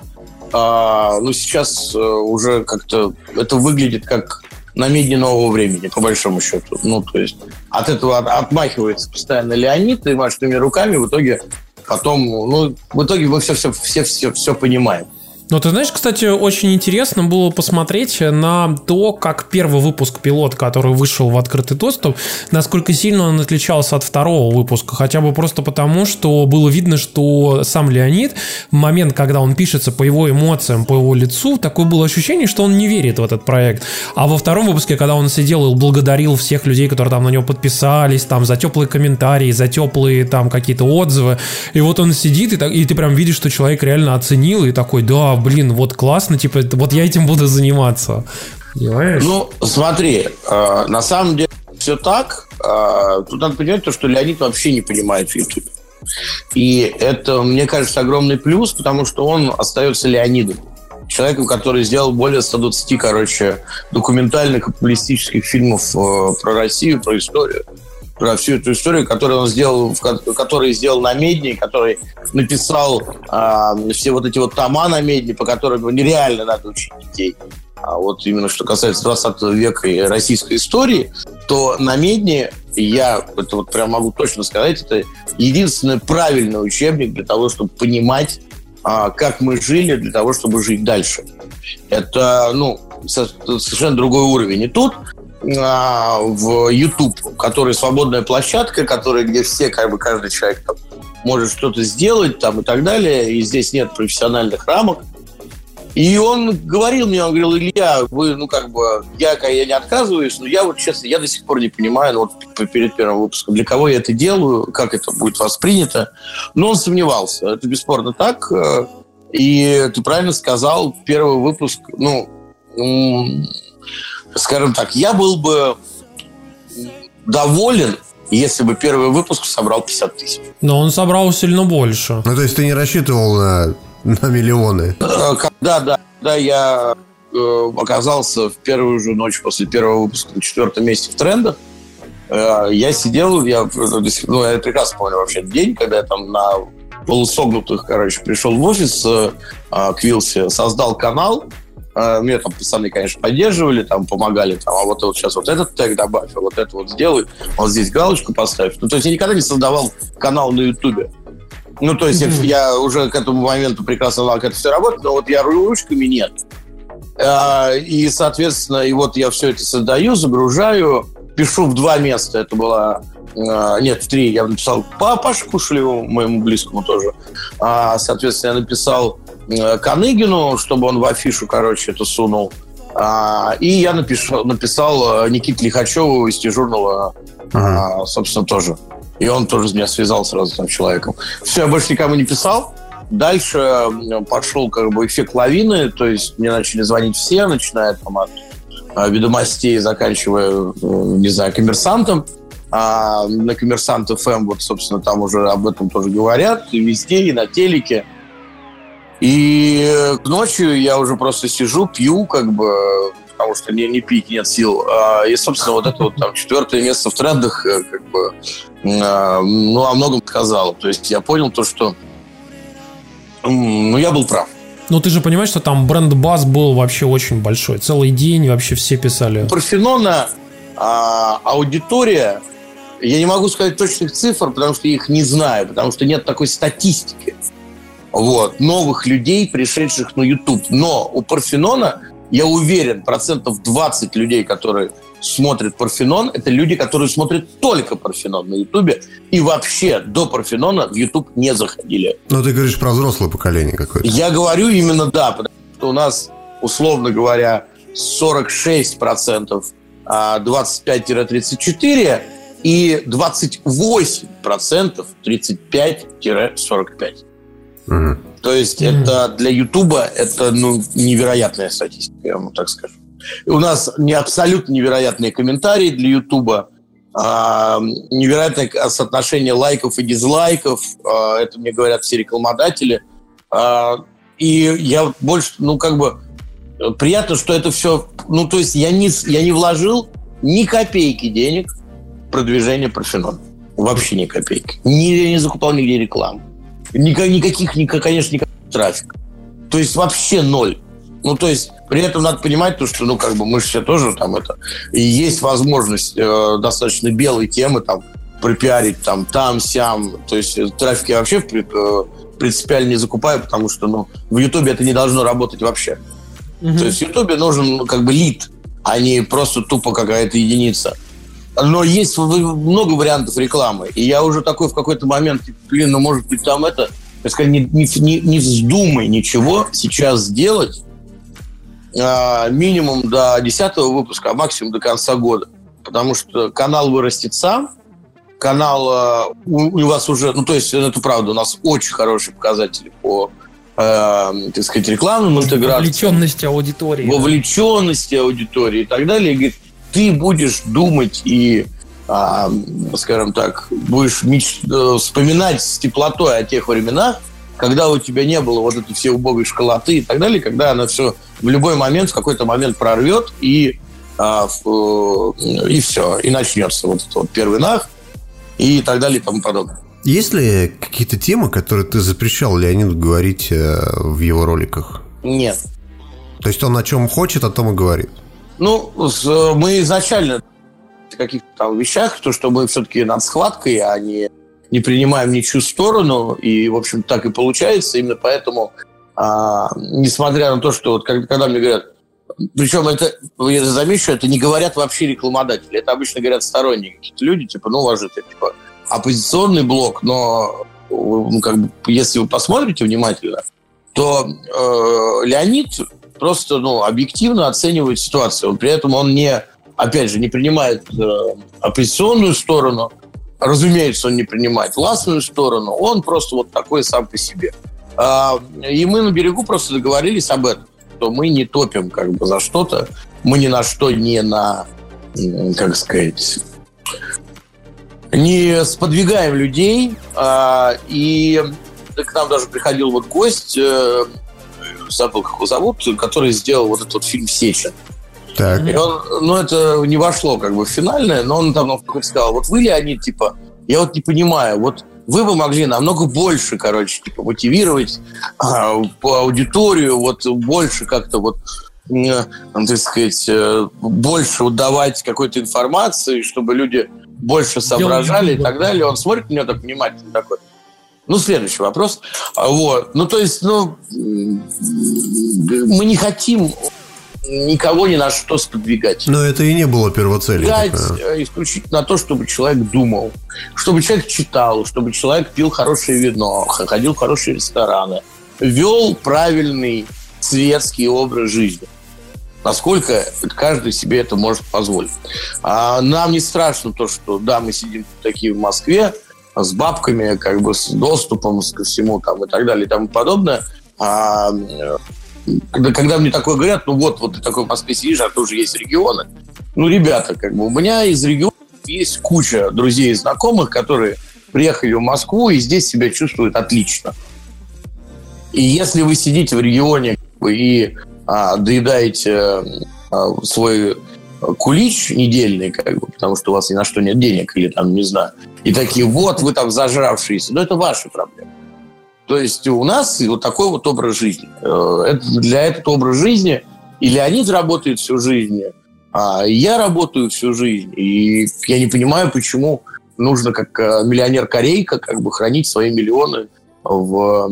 ну, сейчас уже как-то это выглядит как намедни нового времени, по большому счету. Ну, то есть, от этого отмахивается постоянно Леонид и машет ими руками, в итоге потом, ну, в итоге мы все понимаем. Ну, ты знаешь, кстати, очень интересно было посмотреть на то, как первый выпуск «Пилот», который вышел в открытый доступ, насколько сильно он отличался от второго выпуска. Хотя бы просто потому, что было видно, что сам Леонид, в момент, когда он пишется, по его эмоциям, по его лицу, такое было ощущение, что он не верит в этот проект. А во втором выпуске, когда он сидел и благодарил всех людей, которые там на него подписались, там, за теплые комментарии, за теплые там какие-то отзывы, и вот он сидит, и ты прям видишь, что человек реально оценил, и такой: да, блин, вот классно, типа, вот я этим буду заниматься. Понимаешь? Ну, смотри, на самом деле все так. Тут надо понимать то, что Леонид вообще не понимает в Ютубе. И это, мне кажется, огромный плюс, потому что он остается Леонидом. Человеком, который сделал более 120, короче, документальных и популистических фильмов про Россию, про историю. Про всю эту историю, которую он сделал, который сделал намедни, который написал все вот эти вот тома намедни, по которым нереально надо учить детей. А вот именно что касается 20 века и российской истории, то намедни, я это вот прям могу точно сказать, это единственный правильный учебник для того, чтобы понимать, как мы жили, для того, чтобы жить дальше. Это, ну, совершенно другой уровень. И тут в YouTube, который свободная площадка, который, где все, как бы, каждый человек там может что-то сделать там, и так далее, и здесь нет профессиональных рамок. И он говорил мне, он говорил: Илья, вы, ну, как бы, я не отказываюсь, но я вот, честно, я до сих пор не понимаю, ну, вот перед первым выпуском, для кого я это делаю, как это будет воспринято. Но он сомневался, это бесспорно так. И ты правильно сказал, первый выпуск, ну, скажем так, я был бы доволен, если бы первый выпуск собрал 50 тысяч. Но он собрал сильно больше. Ну, то есть ты не рассчитывал на миллионы? Когда я оказался в первую же ночь после первого выпуска на 4-м месте в трендах, я сидел, я прекрасно помню вообще день, когда я там на полусогнутых, короче, пришел в офис к Вилсе, создал канал. Мне там пацаны, конечно, поддерживали, там, помогали, там, а вот сейчас вот этот тег добавь, а вот это вот сделай, вот здесь галочку поставь. Ну, то есть я никогда не создавал канал на Ютубе. Ну, то есть я уже к этому моменту прекрасно знал, как это все работает, но вот я ручками нет. И, соответственно, и вот я все это создаю, загружаю, пишу в 2 места. Это было... Нет, в 3 я написал Паше Кушелеву, моему близкому тоже. Соответственно, я написал Каныгину, чтобы он в афишу, короче, это сунул. И я написал Никите Лихачеву из дежурного, собственно, тоже. И он тоже меня связал сразу с человеком. Все, я больше никому не писал. Дальше пошел, как бы, эффект лавины. То есть мне начали звонить все, начиная там от «Ведомостей», заканчивая, не знаю, «Коммерсантом». На «Коммерсант ФМ», вот, собственно, там уже об этом тоже говорят. И везде, и на телеке. И ночью я уже просто сижу, пью, как бы, потому что мне не пить, нет сил. И, собственно, вот это вот там 4-е место в трендах, как бы, ну, о многом сказало. То есть я понял то, что, ну, я был прав. Ну, ты же понимаешь, что там бренд-баз был вообще очень большой. Целый день вообще все писали. У Парфенона аудитория, я не могу сказать точных цифр, потому что я их не знаю, потому что нет такой статистики. Вот, новых людей, пришедших на YouTube. Но у Парфенона, я уверен, 20% людей, которые смотрят Парфенон, это люди, которые смотрят только Парфенон на Ютубе и вообще до Парфенона в Ютуб не заходили. Но ты говоришь про взрослое поколение какое-то. Я говорю именно да, потому что у нас, условно говоря, 46%, 25-34% и 28%, 35-45%. Mm-hmm. То есть это для Ютуба это, ну, невероятная статистика, я вам так скажу. У нас не абсолютно невероятные комментарии для Ютуба, невероятное соотношение лайков и дизлайков, это мне говорят все рекламодатели. И я больше, ну, как бы, приятно, что это все... Ну, то есть я не вложил ни копейки денег в продвижение Парфенона. Вообще ни копейки. Я не закупал нигде рекламу. Никаких трафика. То есть вообще ноль. Ну, то есть при этом надо понимать, то, что, ну, как бы мы же все тоже там это... И есть возможность достаточно белой темы там пропиарить там-сям. То есть трафик я вообще принципиально не закупаю, потому что, ну, в Ютубе это не должно работать вообще. Mm-hmm. То есть в Ютубе нужен, ну, как бы лид, а не просто тупо какая-то единица. Но есть много вариантов рекламы. И я уже такой в какой-то момент, блин, ну, может быть, там это... Я сказал, не вздумай ничего сейчас сделать минимум до 10-го выпуска, а максимум до конца года. Потому что канал вырастет сам. Канал у вас уже... Ну, то есть, это правда, у нас очень хорошие показатели по, так сказать, рекламному интеграции. Вовлеченности аудитории. Вовлеченности аудитории и так далее. И говорит, ты будешь думать и, скажем так, будешь вспоминать с теплотой о тех временах, когда у тебя не было вот этой всей убогой школоты и так далее, когда она все в любой момент, в какой-то момент прорвет и все, и начнется вот этот вот первый нах и так далее и тому подобное. Есть ли какие-то темы, которые ты запрещал Леониду говорить в его роликах? Нет. То есть он о чем хочет, о том и говорит? Ну, мы изначально в каких-то там вещах, то, что мы все-таки над схваткой, а не принимаем ничью сторону, и, в общем, так и получается. Именно поэтому, несмотря на то, что вот когда мне говорят... Причем это, я замечу, это не говорят вообще рекламодатели, это обычно говорят сторонние какие-то люди, типа, ну, у вас же это, типа, оппозиционный блок, но, ну, как бы, если вы посмотрите внимательно, то Леонид... просто, ну, объективно оценивает ситуацию. При этом он не, опять же, не принимает оппозиционную сторону. Разумеется, он не принимает властную сторону. Он просто вот такой сам по себе. И мы на берегу просто договорились об этом, что мы не топим как бы за что-то. Мы ни на что не на, как сказать, не сподвигаем людей. И к нам даже приходил вот гость, забыл, как его зовут, который сделал вот этот вот фильм «Сечин». Так. И он, ну, это не вошло как бы в финальное, но он там сказал, вот вы, Леонид, типа, я вот не понимаю, вот вы бы могли намного больше, короче, типа, мотивировать по аудиторию, вот больше как-то вот, так сказать, больше удавать какой-то информации, чтобы люди больше соображали и так далее. Он смотрит на меня так внимательно такой. Ну, следующий вопрос. Вот. Ну, то есть, ну, мы не хотим никого ни на что сподвигать. Но это и не было первоцелью. Исключительно на то, чтобы человек думал, чтобы человек читал, чтобы человек пил хорошее вино, ходил в хорошие рестораны, вел правильный светский образ жизни. Насколько каждый себе это может позволить. А нам не страшно то, что, да, мы сидим такие в Москве, с бабками, как бы с доступом ко всему там, и так далее и тому подобное. А когда мне такое говорят, ну вот ты такой в Москве сидишь, а тоже есть регионы. Ну, ребята, как бы у меня из регионов есть куча друзей и знакомых, которые приехали в Москву и здесь себя чувствуют отлично. И если вы сидите в регионе и доедаете свой кулич недельный, как бы, потому что у вас ни на что нет денег, или там, не знаю. И такие, вот, вы там зажравшиеся. Но это ваши проблемы. То есть у нас вот такой вот образ жизни. Для этого образ жизни и Леонид работает всю жизнь, а я работаю всю жизнь. И я не понимаю, почему нужно, как миллионер-корейка, как бы хранить свои миллионы в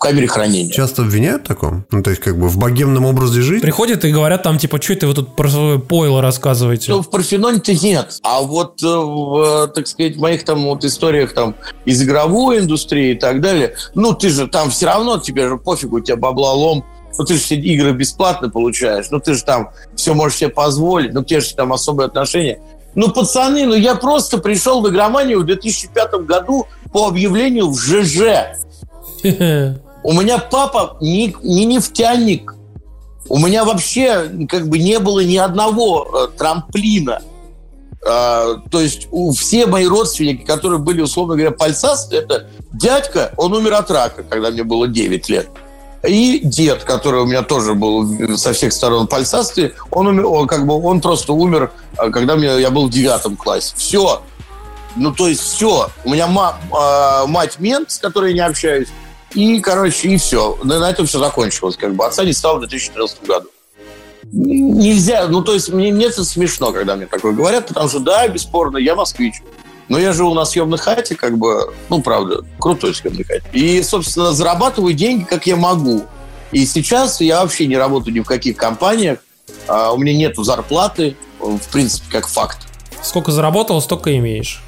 камере хранения. Часто обвиняют в таком? Ну, то есть, как бы в богемном образе жизни? Приходят и говорят там, типа, что это вы тут про свое пойло рассказываете? Ну, в Парфеноне-то нет. А вот, так сказать, в моих там вот историях там из игровой индустрии и так далее, ну, ты же там все равно, тебе же пофигу, у тебя баблолом. Ну, ты же все игры бесплатно получаешь. Ну, ты же там все можешь себе позволить. Ну, те же там особые отношения. Ну, пацаны, ну, я просто пришел в игроманию в 2005 году по объявлению в ЖЖ. У меня папа не нефтяник. У меня вообще как бы не было ни одного трамплина. То есть все мои родственники, которые были, условно говоря, пальцасты, это дядька, он умер от рака, когда мне было 9 лет. И дед, который у меня тоже был со всех сторон пальцастый, он просто умер, когда я был в 9 классе. Все. Ну, то есть все. У меня мать мент, с которой я не общаюсь. И, короче, и все. На этом все закончилось. Как бы. Отца не стало в 2014 году. Нельзя. Ну, то есть мне это смешно, когда мне такое говорят, потому что, да, бесспорно, я москвич. Но я живу на съемной хате, как бы, ну, правда, крутой съемной хате. И, собственно, зарабатываю деньги, как я могу. И сейчас я вообще не работаю ни в каких компаниях. У меня нету зарплаты, в принципе, как факт. Сколько заработал, столько имеешь.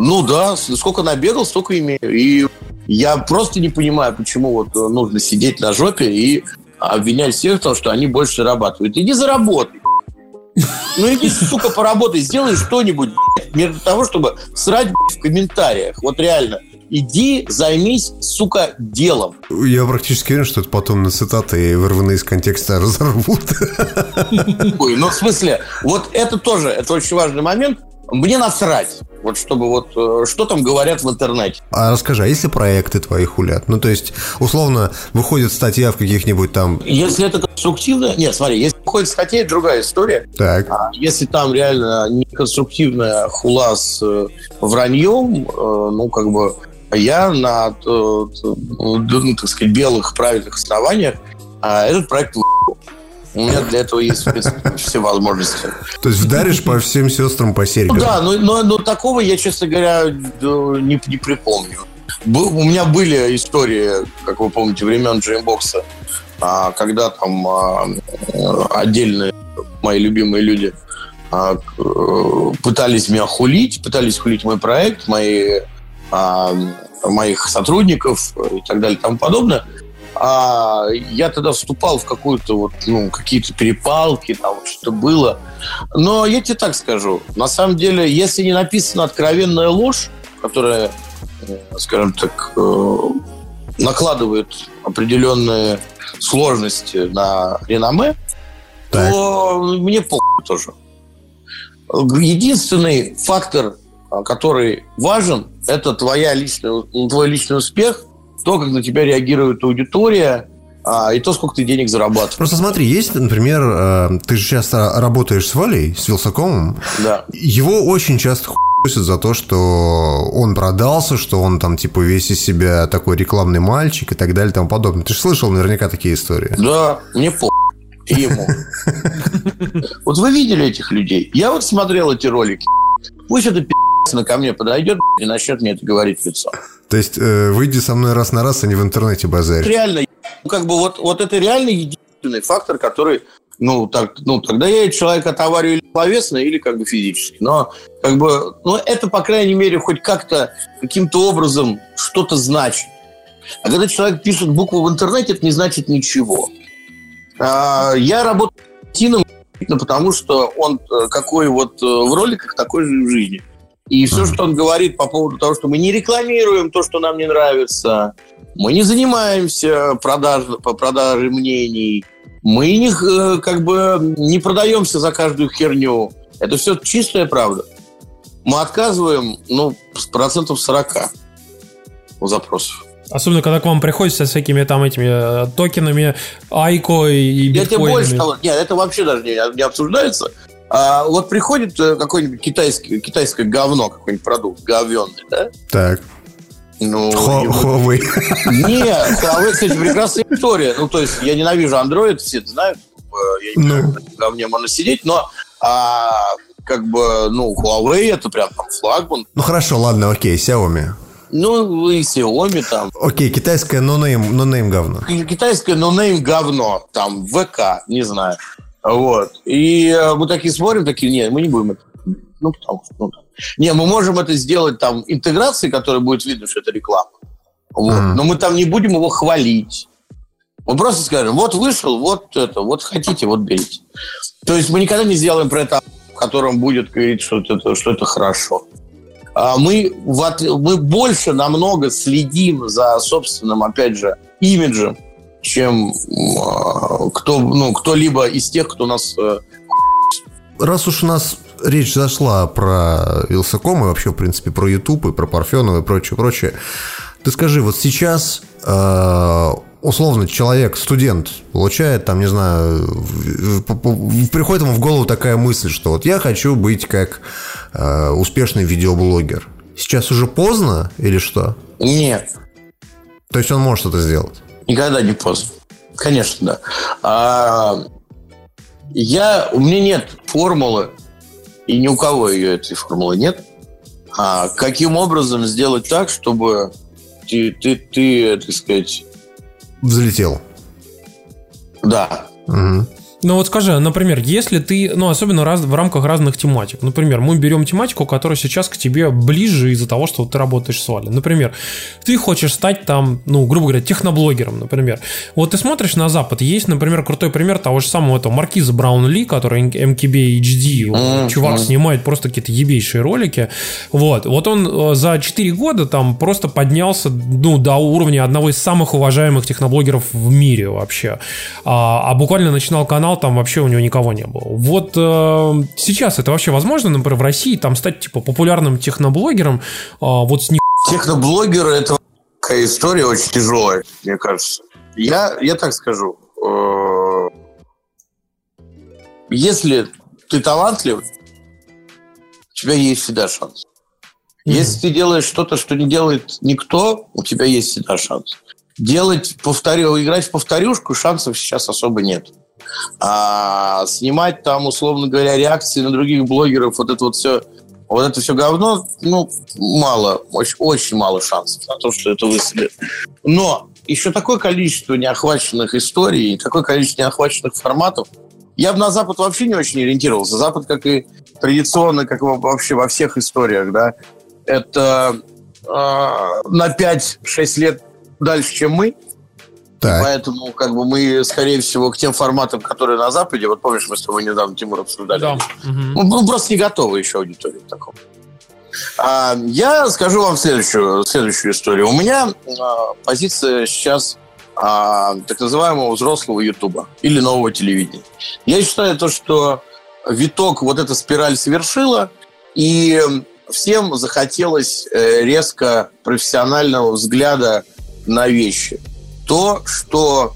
Ну да, сколько набегал, столько имею. И я просто не понимаю, почему вот нужно сидеть на жопе и обвинять всех в том, что они больше зарабатывают. Иди заработай. Ну иди, сука, поработай, сделай что-нибудь, вместо того, чтобы срать в комментариях. Вот реально. Иди, займись, сука, делом. Я практически уверен, что это потом на цитаты, вырванные из контекста, разорвут. Ой, ну в смысле, вот это тоже, это очень важный момент. Мне насрать, вот чтобы вот что там говорят в интернете. А расскажи, а если проекты твои хулят? Ну, то есть, условно, выходит статья в каких-нибудь там... Если это конструктивно... Нет, смотри, если выходит статья, это другая история. Так. А если там реально неконструктивная хула с враньем, ну, как бы, я на, так сказать, белых правильных основаниях этот проект выебал. У меня для этого есть все возможности. То есть вдаришь по всем сестрам по серьгам? Ну да, но такого я, честно говоря, не припомню. У меня были истории, как вы помните, времен Джеймбокса, когда там отдельные мои любимые люди пытались меня хулить, пытались хулить мой проект, моих сотрудников и так далее и тому подобное. А я тогда вступал в какие-то перепалки, там что-то было. Но я тебе так скажу. На самом деле, если не написана откровенная ложь, которая, скажем так, накладывает определенные сложности на реноме, так, то мне похуй тоже. Единственный фактор, который важен, это твой личный успех, то, как на тебя реагирует аудитория, и то, сколько ты денег зарабатываешь. Просто смотри, есть, например, ты же часто работаешь с Валей, с Вилсакомом. Да. Его очень часто хуйсят за то, что он продался, что он там, типа, весь из себя такой рекламный мальчик и так далее и тому подобное. Ты же слышал наверняка такие истории. Да, мне похуй. И ему. Вот вы видели этих людей? Я вот смотрел эти ролики. Пусть это пи***сно ко мне подойдет и начнет мне это говорить в лицо. То есть, выйди со мной раз на раз, а не в интернете базарь. Реально, как бы вот это реально единственный фактор, который, тогда я человек отоварю или словесно, или как бы физически. Но как бы, это, по крайней мере, хоть как-то, каким-то образом что-то значит. А когда человек пишет букву в интернете, это не значит ничего. Я работаю с Тином, потому что он какой вот в роликах, такой же и в жизни. И все, что он говорит по поводу того, что мы не рекламируем то, что нам не нравится, мы не занимаемся по продаже мнений, мы не продаемся за каждую херню. Это все чистая правда. Мы отказываем, 40% у запросов. Особенно, когда к вам приходят со всякими там этими токенами, айко и биткоинами. Я тебе больше того, нет, это вообще даже не обсуждается. А вот приходит какой-нибудь китайское говно, какой-нибудь продукт говёный, да? Так. Ну, Huawei. Нет, Huawei, кстати, прекрасная история. Ну, то есть, я ненавижу Android, все это знают. Я не знаю, как в говне можно сидеть, но... как бы, ну, Huawei это прям там флагман. Ну, хорошо, ладно, окей, Xiaomi. Ну, и Xiaomi там. Окей, китайское нонейм говно. Китайское нонейм говно, там, ВК, не знаю. Вот. И мы такие смотрим, такие, нет, мы не будем это. Ну, потому что, ну, не, мы можем это сделать там интеграцией, которая будет видно, что это реклама. Вот. Mm. Но мы там не будем его хвалить. Мы просто скажем, вот вышел, вот это, вот хотите, вот берите. То есть мы никогда не сделаем про это, в котором будет говорить, что это хорошо. Мы больше намного следим за собственным, опять же, имиджем, чем кто-либо из тех, кто нас... Раз уж у нас речь зашла про Вилсаком и вообще, в принципе, про YouTube и про Парфенова и прочее-прочее, ты скажи, вот сейчас... Условно, человек, студент, получает, там, не знаю, приходит ему в голову такая мысль, что вот я хочу быть как успешный видеоблогер. Сейчас уже поздно или что? Нет. То есть он может что-то сделать? Никогда не поздно. Конечно, да. У меня нет формулы, и ни у кого ее этой формулы нет, каким образом сделать так, чтобы ты так сказать... Взлетел. Да. Угу. Ну вот скажи, например, если ты, ну особенно в рамках разных тематик. Например, мы берем тематику, которая сейчас к тебе ближе из-за того, что ты работаешь с Валей. Например, ты хочешь стать там, ну, грубо говоря, техноблогером, например. Вот ты смотришь на Запад, есть, например, крутой пример того же самого этого Маркиза Браунли, который MKB HD, чувак снимает просто какие-то ебейшие ролики. Вот он за 4 года там просто поднялся, ну, до уровня одного из самых уважаемых техноблогеров в мире вообще. А буквально начинал канал, там вообще у него никого не было. Вот сейчас это вообще возможно, например, в России там стать типа популярным техноблогером? Вот с техноблогеры — это такая история очень тяжелая, мне кажется. Я так скажу. Если ты талантлив, у тебя есть всегда шанс. Если ты делаешь что-то, что не делает никто, у тебя есть всегда шанс. Играть в повторюшку шансов сейчас особо нет. А снимать там, условно говоря, реакции на других блогеров, вот это все говно, ну, мало, очень, очень мало шансов на то, что это выстрелит. Но еще такое количество неохваченных историй, такое количество неохваченных форматов. Я бы на Запад вообще не очень ориентировался. Запад, как и традиционно, как вообще во всех историях, да, это на 5-6 лет дальше, чем мы. Так. Поэтому, как бы, мы, скорее всего, к тем форматам, которые на Западе, вот помнишь, мы с тобой недавно, Тимур, обсуждали, да. Мы просто не готовы еще аудитории к такому. Я скажу вам следующую историю. У меня позиция сейчас так называемого взрослого Ютуба или нового телевидения. Я считаю то, что виток, вот эта спираль совершила, и всем захотелось резко профессионального взгляда на вещи. То, что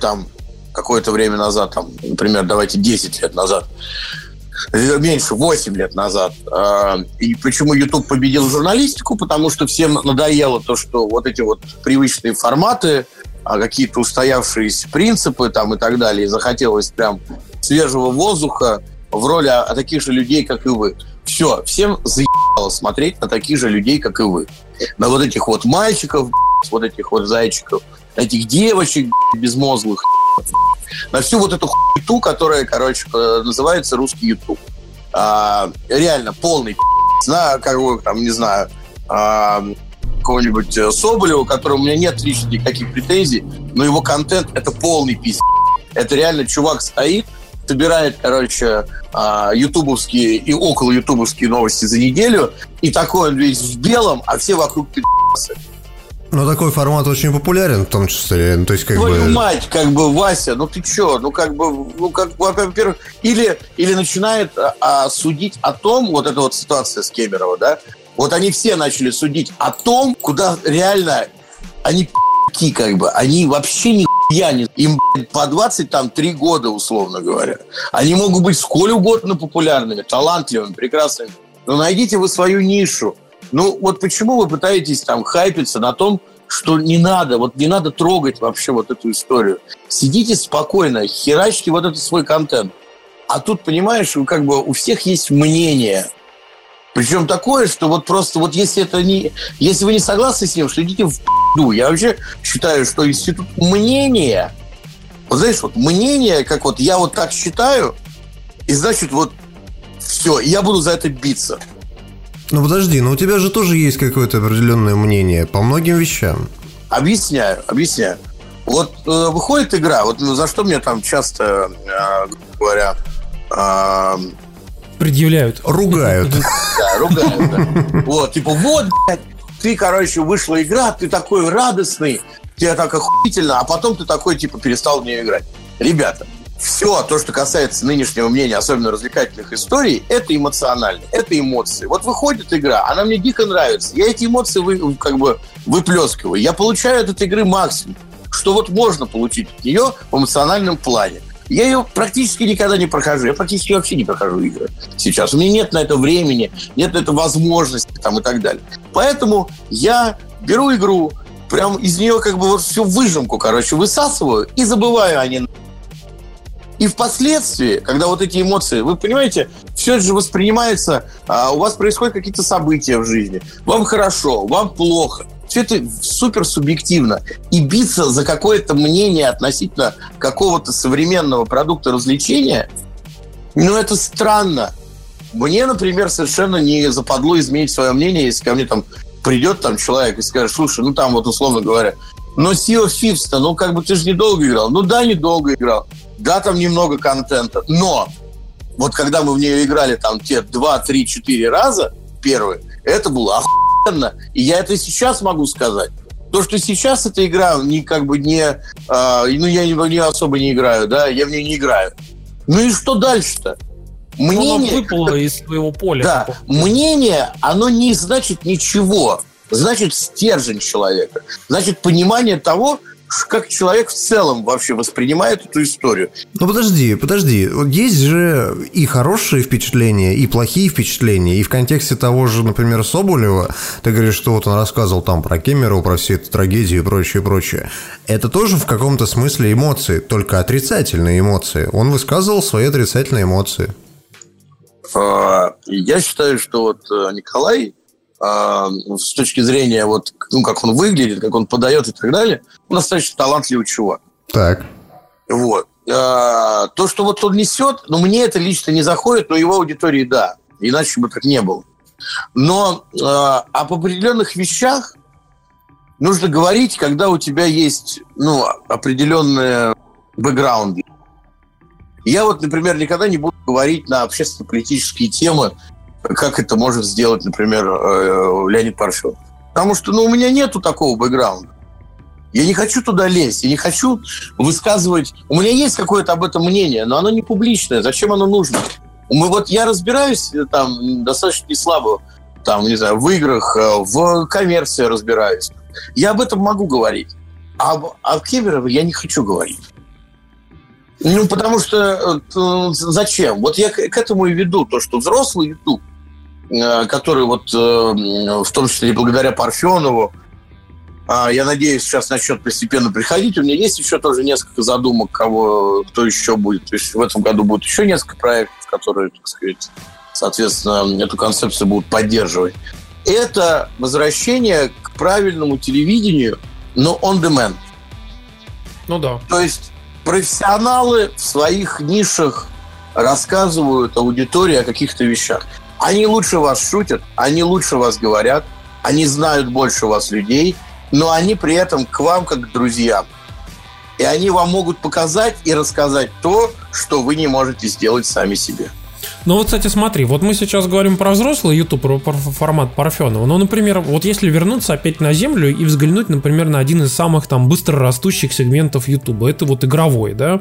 там какое-то время назад, там, например, давайте 10 лет назад, меньше, 8 лет назад. И почему YouTube победил журналистику? Потому что всем надоело то, что вот эти вот привычные форматы, какие-то устоявшиеся принципы там, и так далее. И захотелось прям свежего воздуха в роли таких же людей, как и вы. Все, всем заебало смотреть на таких же людей, как и вы. На вот этих вот мальчиков, вот этих вот зайчиков, этих девочек безмозглых, на всю вот эту хуету, которая, короче, называется русский YouTube. Реально полный на какого-нибудь, там, не знаю, какого-нибудь Соболева, которого у меня нет лично никаких претензий, но его контент — это полный пиздец. Это реально чувак стоит, собирает, короче, ютубовские и около ютубовские новости за неделю, и такой он весь в белом, а все вокруг пи***цы. Ну, такой формат очень популярен, в том числе. Ну, то есть, как твою бы... мать, как бы, Вася, ну ты чё? Ну, как бы, во-первых... Или начинает судить о том, вот эта вот ситуация с Кемерово, да, Вот они все начали судить о том, куда реально они пи***ки как бы. Они вообще нихуя не... Им по 23 года, условно говоря. Они могут быть сколь угодно популярными, талантливыми, прекрасными. Но найдите вы свою нишу. Ну вот почему вы пытаетесь там хайпиться на том, что не надо, вот не надо трогать вообще вот эту историю. Сидите спокойно, херачьте вот этот свой контент. А тут, понимаешь, как бы у всех есть мнение. Причем такое, что вот просто вот если это не... Если вы не согласны с ним, что идите в ***ду. Я вообще считаю, что институт мнения... Вот знаешь, вот мнение, как вот я вот так считаю, и значит вот все, я буду за это биться. Ну подожди, но у тебя же тоже есть какое-то определенное мнение по многим вещам. Объясняю. Вот выходит игра, вот за что мне там часто, говоря... Предъявляют. Ругают. Да, ругают, да. Вот, типа, вот, блядь, ты, короче, вышла игра, ты такой радостный, тебе так охуительно, а потом ты такой, типа, перестал в нее играть. Ребята, все то, что касается нынешнего мнения, особенно развлекательных историй, это эмоционально, это эмоции. Вот выходит игра, она мне дико нравится, я эти эмоции как бы выплескиваю, я получаю от этой игры максимум, что вот можно получить от нее в эмоциональном плане. Я ее практически никогда не прохожу. Я практически вообще не прохожу игры сейчас. У меня нет на это времени, нет на это возможности там, и так далее. Поэтому я беру игру, прям из нее как бы вот всю выжимку, короче, высасываю и забываю о ней. И впоследствии, когда вот эти эмоции... Вы понимаете, все это же воспринимается... У вас происходят какие-то события в жизни. Вам хорошо, вам плохо. Все это супер субъективно. И биться за какое-то мнение относительно какого-то современного продукта развлечения, ну, это странно. Мне, например, совершенно не западло изменить свое мнение, если ко мне там придет там человек и скажет, слушай, ну, там вот условно говоря, но Sea of Thieves-то, ну, как бы ты же недолго играл. Ну, да, недолго играл. Да, там немного контента. Но вот когда мы в нее играли там те 2-3-4 раза первые, это было охуенно. И я это сейчас могу сказать. То, что сейчас эта игра не, как бы не... ну, я в нее особо не играю, да? Я в нее не играю. Ну и что дальше-то? Мнение... Оно выпало из своего поля. Да. Мнение, оно не значит ничего. Значит, стержень человека. Значит, понимание того, как человек в целом вообще воспринимает эту историю. Ну, подожди. Есть же и хорошие впечатления, и плохие впечатления. И в контексте того же, например, Соболева, ты говоришь, что вот он рассказывал там про Кемерово, про всю эту трагедию и прочее. Это тоже в каком-то смысле эмоции, только отрицательные эмоции. Он высказывал свои отрицательные эмоции. Я считаю, что вот Николай... с точки зрения вот, ну, как он выглядит, как он подает и так далее, он достаточно талантливый чувак. Так. Вот. То, что вот он несет, ну, мне это лично не заходит, но его аудитории да. Иначе бы так не было. Но об определенных вещах нужно говорить, когда у тебя есть, ну, определенные бэкграунды. Я вот, например, никогда не буду говорить на общественно-политические темы, как это может сделать, например, Леонид Парфенов. Потому что, ну, у меня нету такого бэкграунда. Я не хочу туда лезть, я не хочу высказывать... У меня есть какое-то об этом мнение, но оно не публичное. Зачем оно нужно? Вот я разбираюсь там достаточно не слабо, там, не знаю, в играх, в коммерции разбираюсь. Я об этом могу говорить. А об Кемерове я не хочу говорить. Ну, потому что... Зачем? Вот я к этому и веду. То, что взрослый YouTube, который вот, в том числе и благодаря Парфенову, я надеюсь, сейчас начнет постепенно приходить. У меня есть еще тоже несколько задумок, кто еще будет. То есть в этом году будет еще несколько проектов, которые, так сказать, соответственно, эту концепцию будут поддерживать. Это возвращение к правильному телевидению, но on-demand. Ну да. То есть профессионалы в своих нишах рассказывают аудитории о каких-то вещах. Они лучше вас шутят, они лучше вас говорят, они знают больше вас людей, но они при этом к вам как к друзьям. И они вам могут показать и рассказать то, что вы не можете сделать сами себе. Ну вот, кстати, смотри, вот мы сейчас говорим про взрослый YouTube, про формат Парфенова. Но, например, вот если вернуться опять на землю и взглянуть, например, на один из самых там быстрорастущих сегментов YouTube, это вот игровой, да.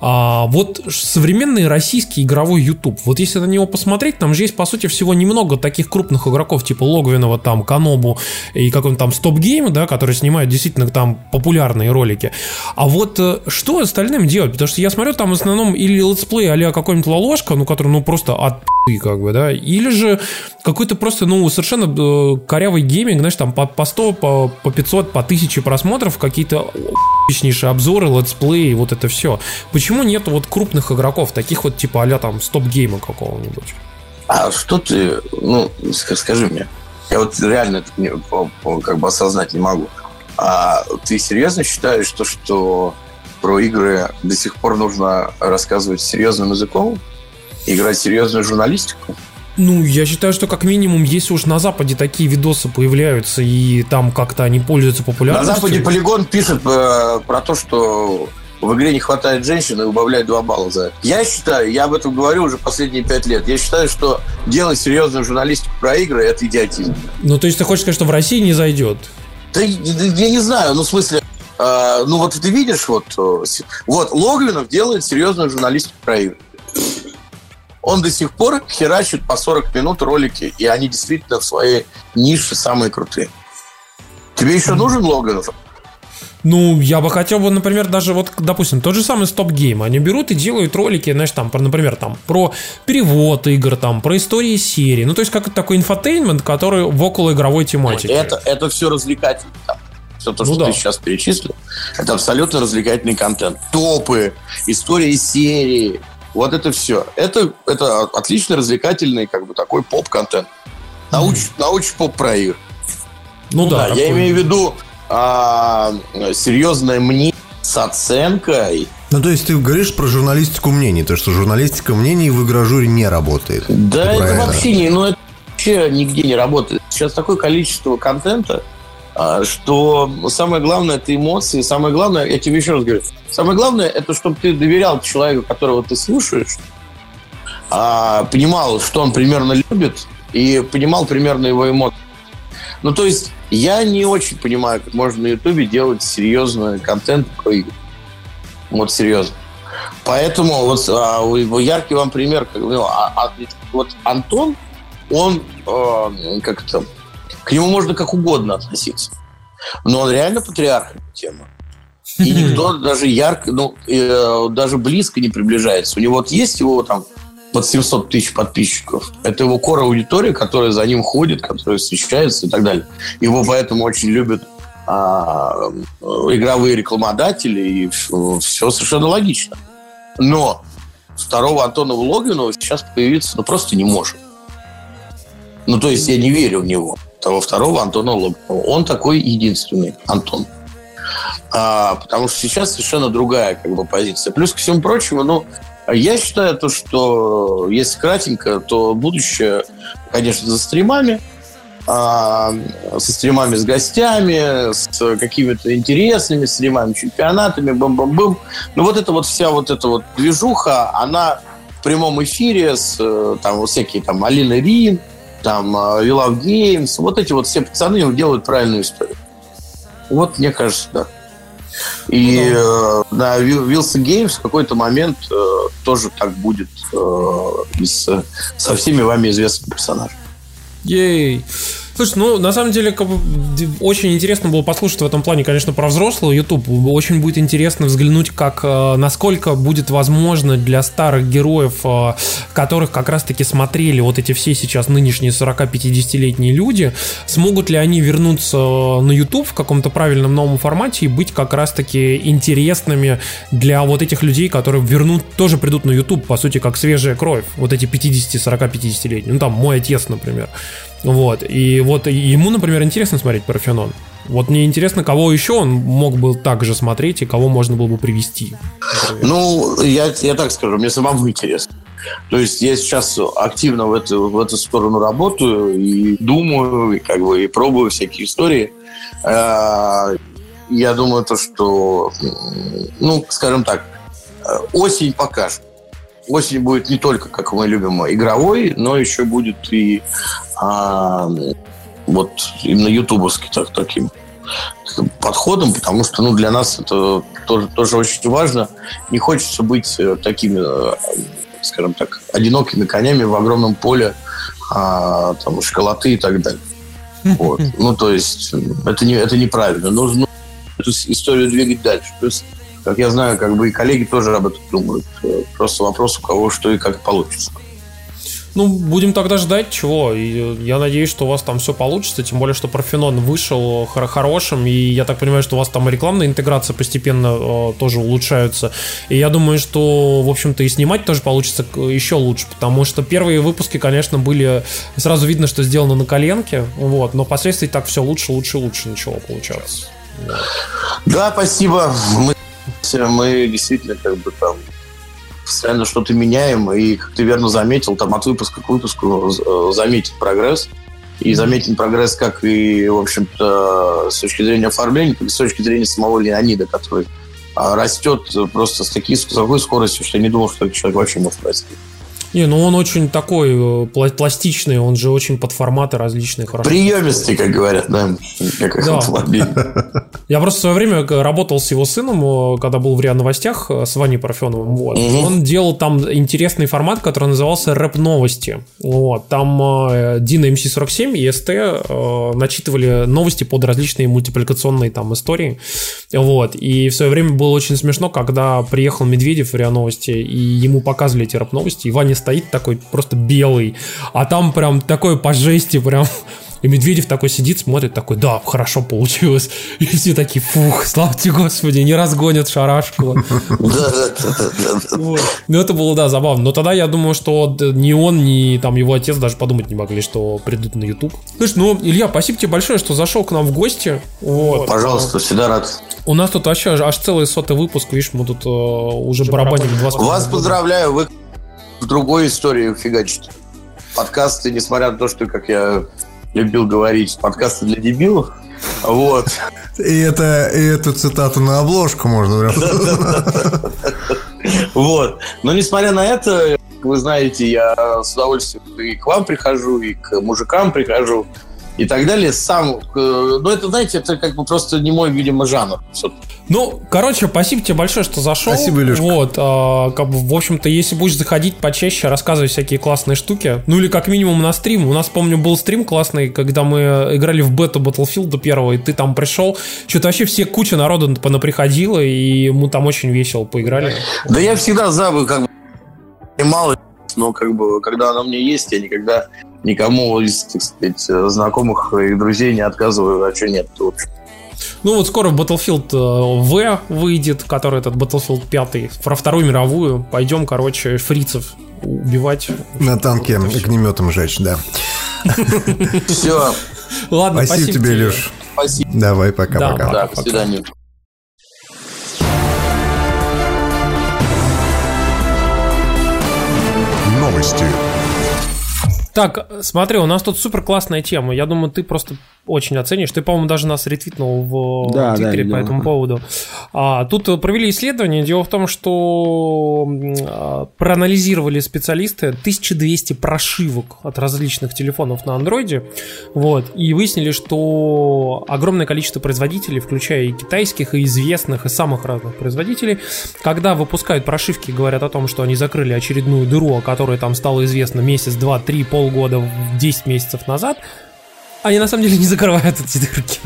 А вот современный российский игровой YouTube, вот если на него посмотреть, там же есть, по сути, всего немного таких крупных игроков, типа Логвинова, там, Канобу и какого-нибудь там Стопгейма, да, которые снимают действительно там популярные ролики. А вот что остальным делать? Потому что я смотрю, там в основном или летсплей а-ля какой-нибудь Лолошка, ну, который, ну, просто от пи***, как бы, да, или же какой-то просто, ну, совершенно корявый гейминг, знаешь, там по 100, по 500, по 1000 просмотров, какие-то ***чнейшие обзоры, летсплеи, вот это все. Почему нет вот крупных игроков, таких вот типа а-ля там Стопгейма какого-нибудь? А что ты, ну, скажи мне, я вот реально как бы осознать не могу. А ты серьезно считаешь, что про игры до сих пор нужно рассказывать серьезным языком? Играть серьезную журналистику? Ну, я считаю, что как минимум, если уж на Западе такие видосы появляются и там как-то они пользуются популярностью... На Западе Polygon пишет про то, что в игре не хватает женщин и убавляет 2 балла за это. Я считаю, я об этом говорю уже последние 5 лет, я считаю, что делать серьезную журналистику про игры – это идиотизм. Ну, то есть ты хочешь сказать, что в России не зайдет? Да я не знаю, ну, в смысле... ну, вот ты видишь, вот Логвинов делает серьезную журналистику про игры. Он до сих пор херачит по 40 минут ролики, и они действительно в своей нише самые крутые. Тебе еще нужен Логвинов? Ну, я бы хотел бы, например, даже вот, допустим, тот же самый Стопгейм. Они берут и делают ролики, знаешь, там, например, там, про перевод игр, там, про истории серии. Ну, то есть, как такой инфотейнмент, который в околоигровой тематике. Это все развлекательно. Все то, что ты сейчас перечислил, это абсолютно развлекательный контент. Топы, истории серии. Вот это все. Это отлично развлекательный, как бы, такой поп-контент. Научный поп про игры. Ну да. Я имею в виду серьезное мнение с оценкой. Ну, то есть ты говоришь про журналистику мнений, то, что журналистика мнений в игрожуре не работает. Да, это вообще не... Ну, это вообще нигде не работает. Сейчас такое количество контента, что самое главное — это эмоции, самое главное, я тебе еще раз говорю, самое главное — это чтобы ты доверял человеку, которого ты слушаешь, понимал, что он примерно любит, и понимал примерно его эмоции. Ну, то есть, я не очень понимаю, как можно на Ютубе делать серьезный контент про игры. Вот серьезно. Поэтому вот яркий вам пример, как, ну, вот Антон, он как-то... К нему можно как угодно относиться. Но он реально патриархальная тема. И никто даже ярко, даже близко не приближается. У него вот есть его там под 700 тысяч подписчиков. Это его кор-аудитория, которая за ним ходит, которая встречается и так далее. Его поэтому очень любят игровые рекламодатели, и все совершенно логично. Но второго Антона Логвинова сейчас появиться просто не может. Ну, то есть я не верю в него. Того второго Антона Логвинова. Он такой единственный, Антон. Потому что сейчас совершенно другая, как бы, позиция. Плюс ко всему прочему, я считаю, что если кратенько, то будущее, конечно, за стримами, со стримами с гостями, с какими-то интересными стримами, чемпионатами, бам-бам-бам. Но вот эта вот вся вот эта вот движуха, она в прямом эфире с там всякие там Алина Рин, там, We Love Games, вот эти вот все пацаны делают правильную историю. Вот, мне кажется, да. И на Wilson Games в какой-то момент тоже так будет со всеми вами известными персонажами. Ей! Слушай, на самом деле, очень интересно было послушать в этом плане, конечно, про взрослый YouTube. Очень будет интересно взглянуть, как, насколько будет возможно для старых героев, которых как раз-таки смотрели вот эти все сейчас нынешние 40-50-летние люди, смогут ли они вернуться на YouTube в каком-то правильном новом формате и быть как раз-таки интересными для вот этих людей, которые тоже придут на YouTube, по сути, как свежая кровь. Вот эти 50-40-50-летние. Ну, там, мой отец, например. Вот, и вот ему, например, интересно смотреть Парфенон. Вот мне интересно, кого еще он мог бы также смотреть и кого можно было бы привести. Ну, я так скажу, мне самому интересно. То есть я сейчас активно в эту сторону работаю и думаю, и, как бы, и пробую всякие истории. Я думаю, что, скажем так, осень покажет. осень будет не только, как мы любим, игровой, но еще будет и вот именно ютубовский таким подходом, потому что для нас это тоже очень важно. Не хочется быть такими, скажем так, одинокими конями в огромном поле школоты и так далее. Вот. То есть это неправильно. Нужно эту историю двигать дальше. Плюс, как я знаю, и коллеги тоже об этом думают. Просто вопрос, у кого что и как получится. Будем тогда ждать, чего. И я надеюсь, что у вас там все получится. Тем более, что Парфенон вышел хорошим. И я так понимаю, что у вас там рекламная интеграция постепенно тоже улучшается. И я думаю, что, в общем-то, и снимать тоже получится еще лучше. Потому что первые выпуски, конечно, были... Сразу видно, что сделано на коленке. Вот. Но впоследствии так все лучше ничего получалось. Да, спасибо. Мы действительно там... постоянно что-то меняем, и, как ты верно заметил, от выпуска к выпуску заметен прогресс. И заметен прогресс как и, в общем-то, с точки зрения оформления, так и с точки зрения самого Леонида, который растет просто с такой скоростью, что я не думал, что этот человек вообще может расти. Он очень такой пластичный, он же очень под форматы различные. Приемистый, как говорят, да. Да. Я просто в свое время работал с его сыном, когда был в РИА Новостях, с Ваней Парфеновым. Вот. Угу. Он делал там интересный формат, который назывался «Рэп-новости». Вот. Там Дина МС-47 и СТ начитывали новости под различные мультипликационные там истории. Вот. И в свое время было очень смешно, когда приехал Медведев в РИА Новости, и ему показывали эти рэп-новости, и Ваня стоит такой просто белый, а там прям такое по жести прям. И Медведев такой сидит, смотрит, такой, да, хорошо получилось. И все такие, фух, слава тебе, Господи, не разгонят шарашку. Это было, да, забавно. Но тогда я думаю, что ни он, ни его отец даже подумать не могли, что придут на YouTube. Слушай, Илья, спасибо тебе большое, что зашел к нам в гости. Пожалуйста, всегда рад. У нас тут вообще аж целый 100-й выпуск, видишь, мы тут уже барабанили 20 минут. Вас поздравляю, вы в другой истории фигачите. Подкасты, несмотря на то, что, как я любил говорить, подкасты для дебилов. Вот. И эту цитату на обложку можно. Вот. Но несмотря на это, вы знаете, я с удовольствием и к вам прихожу, и к мужикам прихожу, и так далее. Сам, это, знаете, это просто не мой, видимо, жанр. Спасибо тебе большое, что зашел. Спасибо, Илюшка. В общем-то, если будешь заходить почаще, рассказывай всякие классные штуки. Или как минимум на стрим. У нас, помню, был стрим классный, когда мы играли в бету Battlefield 1, и ты там пришел. Что-то вообще куча народу понаприходила, и мы там очень весело поиграли. Да я всегда забыл, мало, но когда она у меня есть, я никогда никому из, так сказать, знакомых и друзей не отказываю, а что нет, в общем. Скоро Battlefield V выйдет, который этот Battlefield 5, про Вторую мировую. Пойдем, фрицев убивать. На танке и огнеметом жечь, да. Все. Ладно, спасибо тебе, Илюш. Спасибо. Давай, пока-пока. Да, до свидания. Новости. Так, смотри, у нас тут супер классная тема. Я думаю, ты просто очень оценишь. Ты, по-моему, даже нас ретвитнул в Твиттере по этому поводу. Тут провели исследование. Дело в том, что проанализировали специалисты 1200 прошивок от различных телефонов на Андроиде. Вот, и выяснили, что огромное количество производителей, включая и китайских, и известных, и самых разных производителей, когда выпускают прошивки, говорят о том, что они закрыли очередную дыру, о которой там стало известно месяц, два, три, полгода, 10 месяцев назад, они на самом деле не закрывают эти дырки.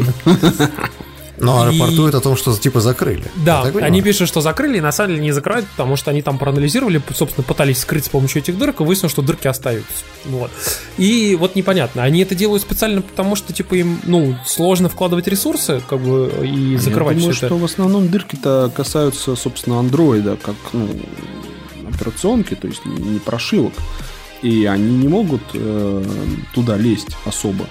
Но рапортуют о том, что закрыли. Да, они пишут, что закрыли, и на самом деле не закрывают, потому что они там проанализировали, собственно, пытались скрыть с помощью этих дырок, и выяснилось, что дырки остаются. Вот. И непонятно. Они это делают специально, потому что, им, сложно вкладывать ресурсы, и закрывать все это. Я думаю, что в основном дырки-то касаются, собственно, андроида, как, операционки, то есть не прошивок. И они не могут туда лезть особо.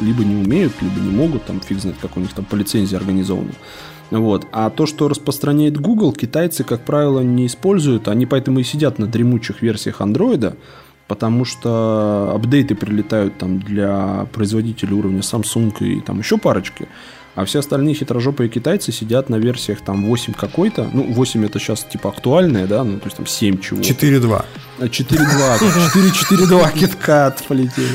Либо не умеют, либо не могут. Там фиг знает, как у них там по лицензии организовано. Вот. А то, что распространяет Google, китайцы, как правило, не используют. Они поэтому и сидят на дремучих версиях Android, потому что апдейты прилетают там для производителей уровня Samsung и там еще парочки. А все остальные хитрожопые китайцы сидят на версиях там 8 какой-то. Ну, 8 это сейчас типа актуальная, да? Ну, то есть там 7 чего. 4.2. 4.2 киткат полетели.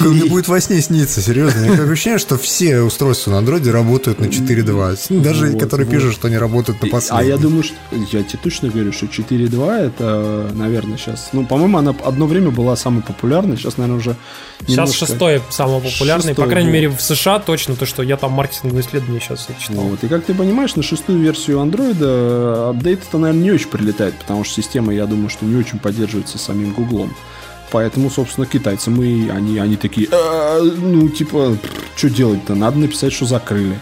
Мне будет во сне сниться, серьезно. Я как ощущение, что все устройства на андроиде работают на 4.2. Даже которые пишут, что они работают на последнем. А я думаю, что... Я тебе точно говорю, что 4.2 это, наверное, сейчас... Ну, по-моему, она одно время была самой популярной. Сейчас, наверное, уже... Сейчас 6-й самый популярный. По крайней мере, в США точно. То, что я там маркетинговые исследования сейчас читал. Вот. И как ты понимаешь, на 6-ю версию андроида апдейт-то, наверное, не очень прилетает, потому что система, я думаю, что не очень поддерживается самим Гуглом. Поэтому, собственно, китайцы, они такие, ну, типа, что делать-то? Надо написать, что закрыли.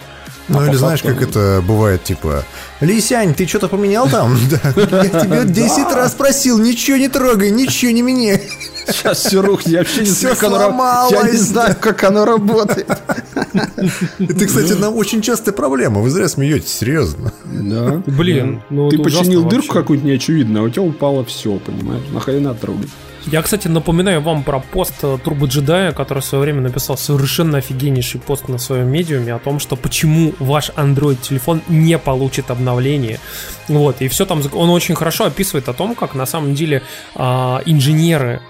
Ну, или знаешь, как это бывает, типа, Лисянь, ты что-то поменял там? Я тебя 10 раз просил, ничего не трогай, ничего не меняй. Сейчас все рухнет, я вообще не знаю, как оно работает. Это, кстати, очень частая проблема. Вы зря смеетесь, серьезно. Да. Блин, ты починил дырку какую-то неочевидную, а у тебя упало все, понимаешь? Нахрена трогать. Я, кстати, напоминаю вам про пост Турбо Джедая, который в свое время написал совершенно офигеннейший пост на своем медиуме о том, что почему ваш Android-телефон не получит обновление. Вот, и все там, он очень хорошо описывает о том, как на самом деле инженеры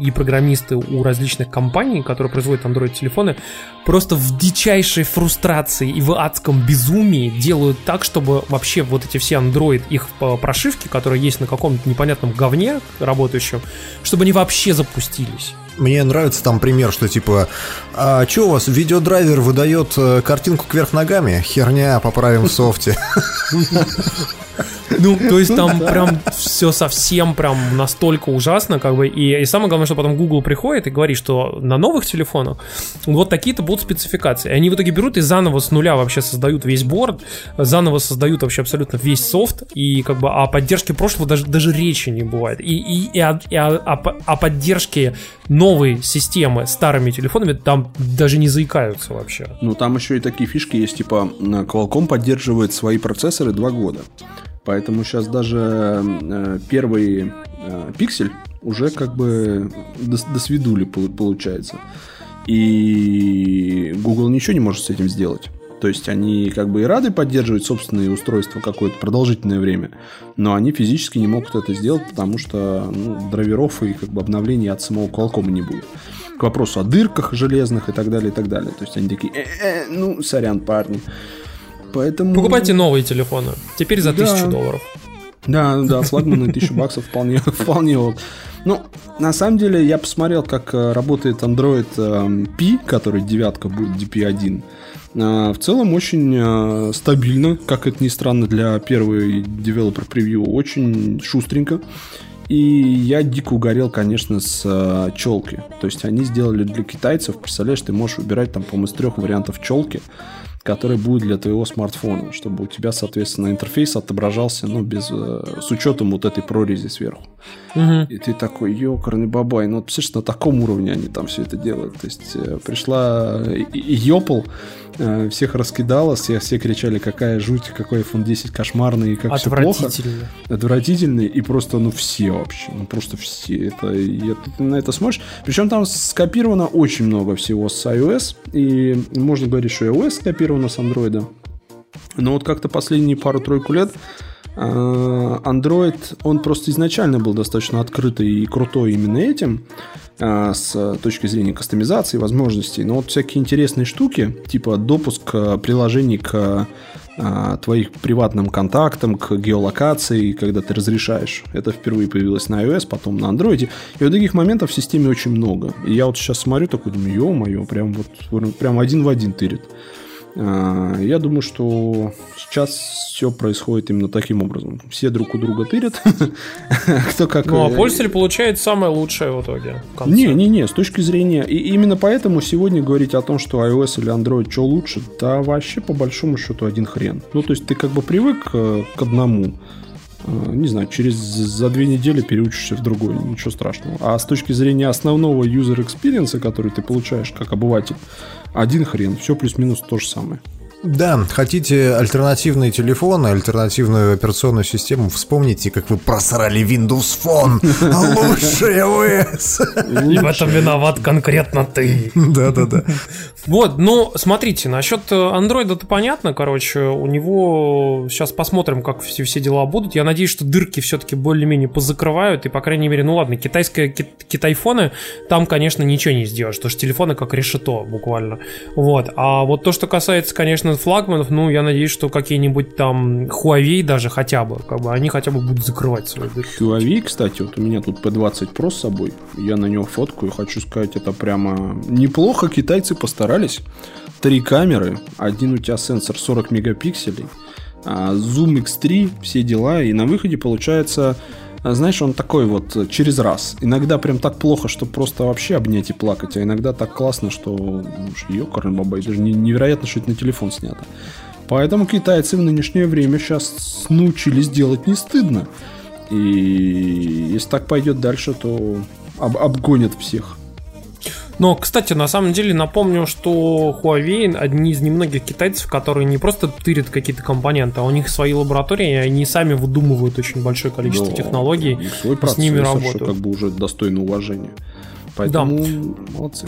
и программисты у различных компаний, которые производят Android-телефоны, просто в дичайшей фрустрации и в адском безумии делают так, чтобы вообще вот эти все Android, их прошивки, которые есть на каком-то непонятном говне работающем, чтобы они вообще запустились. Мне нравится там пример, что типа, а что у вас, видеодрайвер выдает картинку кверх ногами? Херня, поправим в софте. Ну, то есть там прям все совсем прям настолько ужасно, как бы. И самое главное, что потом Google приходит и говорит, что на новых телефонах вот такие-то будут спецификации. И они в итоге берут и заново с нуля вообще создают весь борд, заново создают вообще абсолютно весь софт, и как бы о поддержке прошлого даже речи не бывает. И о поддержке новой системы старыми телефонами там даже не заикаются вообще. Ну, там еще и такие фишки есть, типа Qualcomm поддерживает свои процессоры 2 года. Поэтому сейчас даже первый пиксель уже как бы досвидули, получается. И Google ничего не может с этим сделать. То есть они как бы и рады поддерживать собственные устройства какое-то продолжительное время, но они физически не могут это сделать, потому что драйверов и как бы обновлений от самого Qualcomm не будет. К вопросу о дырках железных и так далее, и так далее. То есть они такие, ну, сорян, парни. Поэтому... Покупайте новые телефоны. Теперь за $1000. Да, флагманы $1000 вполне. Ну, на самом деле, я посмотрел, как работает Android P, который 9 будет DP1. В целом очень стабильно, как это ни странно для первой девелопер превью, очень шустренько. И я дико угорел, конечно, с челки. То есть они сделали для китайцев, представляешь, ты можешь выбирать там, по-моему, из 3 вариантов челки, который будет для твоего смартфона, чтобы у тебя, соответственно, интерфейс отображался, ну, без, с учетом вот этой прорези сверху. Угу. И ты такой, ёкарный бабай, ну, представляешь, на таком уровне они там все это делают. То есть пришла Йопл, всех раскидала, все кричали, какая жуть, какой iPhone 10 кошмарный, как все плохо. Отвратительный. И просто, ну, все вообще, ну, просто все. Ты на это смотришь. Причем там скопировано очень много всего с iOS, и можно говорить, что iOS скопировано у нас андроида. Но вот как-то последние пару-тройку лет Android, он просто изначально был достаточно открытый и крутой именно этим, с точки зрения кастомизации, возможностей. Но вот всякие интересные штуки, типа допуск приложений к твоим приватным контактам, к геолокации, когда ты разрешаешь. Это впервые появилось на iOS, потом на Android. И вот таких моментов в системе очень много. И я вот сейчас смотрю, такой, думаю, ё-моё, прям один в один тырит. Я думаю, что сейчас все происходит именно таким образом. Все друг у друга тырят. Кто как. Ну, а пользователь получает самое лучшее в итоге. Не, с точки зрения... И именно поэтому сегодня говорить о том, что iOS или Android, что лучше, да вообще по большому счету один хрен. Ну, то есть ты как бы привык к одному. Не знаю, за 2 недели переучишься в другой, ничего страшного. А с точки зрения основного user experience, который ты получаешь как обыватель, один хрен, все плюс-минус то же самое. Да, хотите альтернативные телефоны, альтернативную операционную систему, вспомните, как вы просрали Windows Phone. Лучшие вы. В этом виноват конкретно ты. Да-да-да. Вот, ну, смотрите, насчет Android-то понятно, короче, у него... Сейчас посмотрим, как все дела будут. Я надеюсь, что дырки все-таки более-менее позакрывают, и, по крайней мере, ну ладно, китайфоны, там, конечно, ничего не сделаешь, потому что телефоны как решето буквально. Вот. А вот то, что касается, конечно, флагманов, ну, я надеюсь, что какие-нибудь там Huawei даже хотя бы, как бы, они хотя бы будут закрывать свои дырки. Huawei, кстати, вот у меня тут P20 Pro с собой, я на него фоткаю, хочу сказать, это прямо неплохо, китайцы постарались. 3 камеры, один у тебя сенсор 40 мегапикселей, Zoom X3, все дела, и на выходе получается... Знаешь, он такой вот через раз. Иногда прям так плохо, что просто вообще обнять и плакать, а иногда так классно, что ёкарный бабай, это же невероятно, что это на телефон снято. Поэтому китайцы в нынешнее время сейчас научились делать не стыдно. И если так пойдет дальше, то обгонят всех. Но, кстати, на самом деле напомню, что Huawei одни из немногих китайцев, которые не просто тырят какие-то компоненты, а у них свои лаборатории, и они сами выдумывают очень большое количество технологий, свой процесс, с ними работают. Что как бы уже достойно уважения. Поэтому молодцы.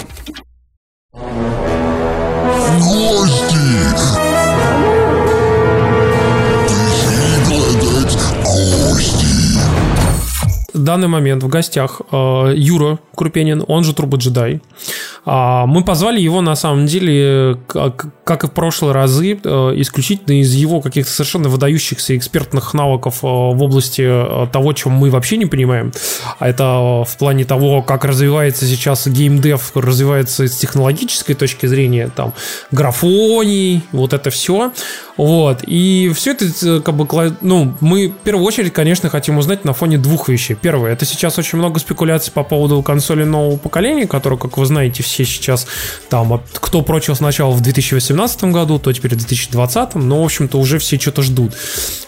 В данный момент в гостях Юра Крупенин, он же Турбоджедай. Мы позвали его, на самом деле, как и в прошлые разы, исключительно из его каких-то совершенно выдающихся экспертных навыков в области того, чем мы вообще не понимаем. А это в плане того, как развивается сейчас геймдев, развивается с технологической точки зрения, там, графоний, вот это все. Вот. И все это, как бы, ну, мы в первую очередь, конечно, хотим узнать на фоне двух вещей. Первое, это сейчас очень много спекуляций по поводу консолей нового поколения, которые, как вы знаете, все сейчас там, кто прочил сначала в 2018 году, то теперь в 2020, но, в общем-то, уже все что-то ждут.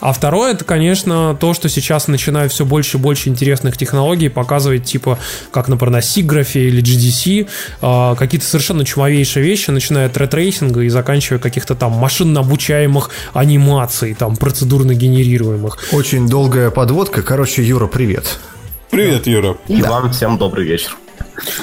А второе, это, конечно, то, что сейчас начинают все больше и больше интересных технологий показывать, типа, как, например, на SIGGRAPH или GDC, какие-то совершенно чумовейшие вещи, начиная от ретрейсинга и заканчивая каких-то там машинно обучаемых анимаций, там, процедурно генерируемых. Очень долгая подводка. Короче, Юра, привет. Привет, Юра. И вам всем добрый вечер.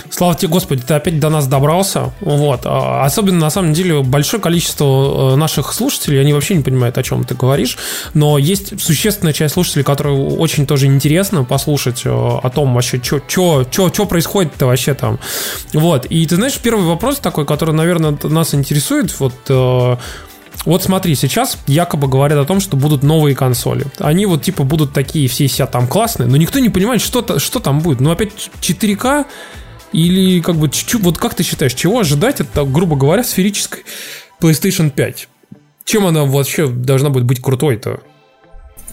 Слава тебе, Господи, ты опять до нас добрался. Вот. Особенно, на самом деле, большое количество наших слушателей, они вообще не понимают, о чем ты говоришь. Но есть существенная часть слушателей, которую очень тоже интересно послушать о том вообще, что происходит-то вообще там. Вот. И ты знаешь, первый вопрос такой, который, наверное, нас интересует, вот смотри, сейчас якобы говорят о том, что будут новые консоли. Они вот типа будут такие все себя там классные, но никто не понимает, что там будет. Ну опять 4К или как бы чуть-чуть. Вот как ты считаешь, чего ожидать от, грубо говоря, сферической PlayStation 5? Чем она вообще должна будет быть крутой-то?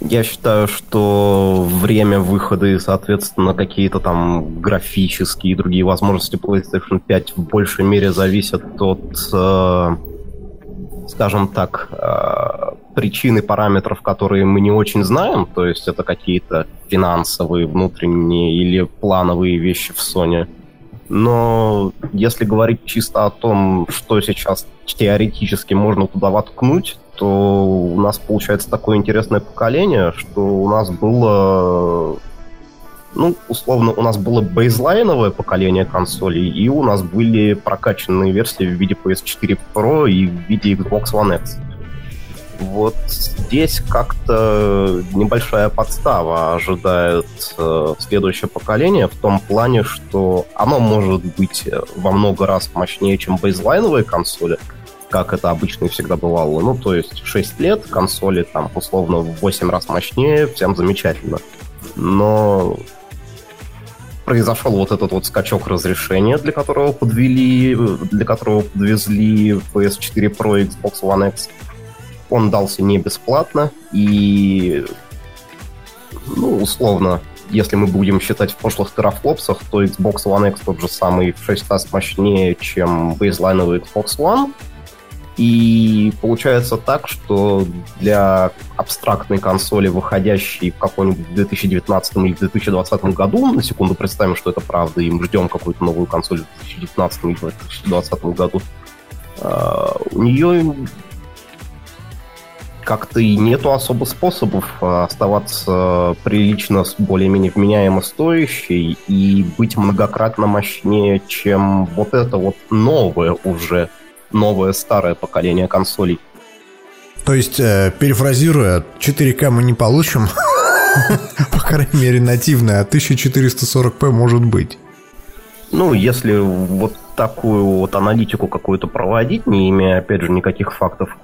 Я считаю, что время выхода и, соответственно, какие-то там графические и другие возможности PlayStation 5 в большей мере зависят от... скажем так, причины, параметров, которые мы не очень знаем, то есть это какие-то финансовые, внутренние или плановые вещи в Sony. Но если говорить чисто о том, что сейчас теоретически можно туда воткнуть, то у нас получается такое интересное поколение, что у нас было... Ну, условно, у нас было бейзлайновое поколение консолей, и у нас были прокачанные версии в виде PS4 Pro и в виде Xbox One X. Вот здесь как-то небольшая подстава ожидает следующее поколение в том плане, что оно может быть во много раз мощнее, чем бейзлайновые консоли, как это обычно и всегда бывало. Ну, то есть 6 лет, консоли там условно в 8 раз мощнее, всем замечательно. Но... произошел вот этот вот скачок разрешения, для которого подвезли PS4 Pro и Xbox One X. Он дался не бесплатно, и, ну, условно, если мы будем считать в прошлых терафлопсах, то Xbox One X тот же самый в 6 раз мощнее, чем бейзлайновый Xbox One. И получается так, что для абстрактной консоли, выходящей в каком-нибудь 2019 или 2020 году, на секунду представим, что это правда, и мы ждем какую-то новую консоль в 2019 или 2020 году, у нее как-то и нету особо способов оставаться прилично более-менее вменяемо стоящей и быть многократно мощнее, чем вот это вот новое старое поколение консолей. То есть, перефразируя, 4К мы не получим, по крайней мере нативное, а 1440p может быть. Ну, если вот такую вот аналитику какую-то проводить, не имея, опять же, никаких фактов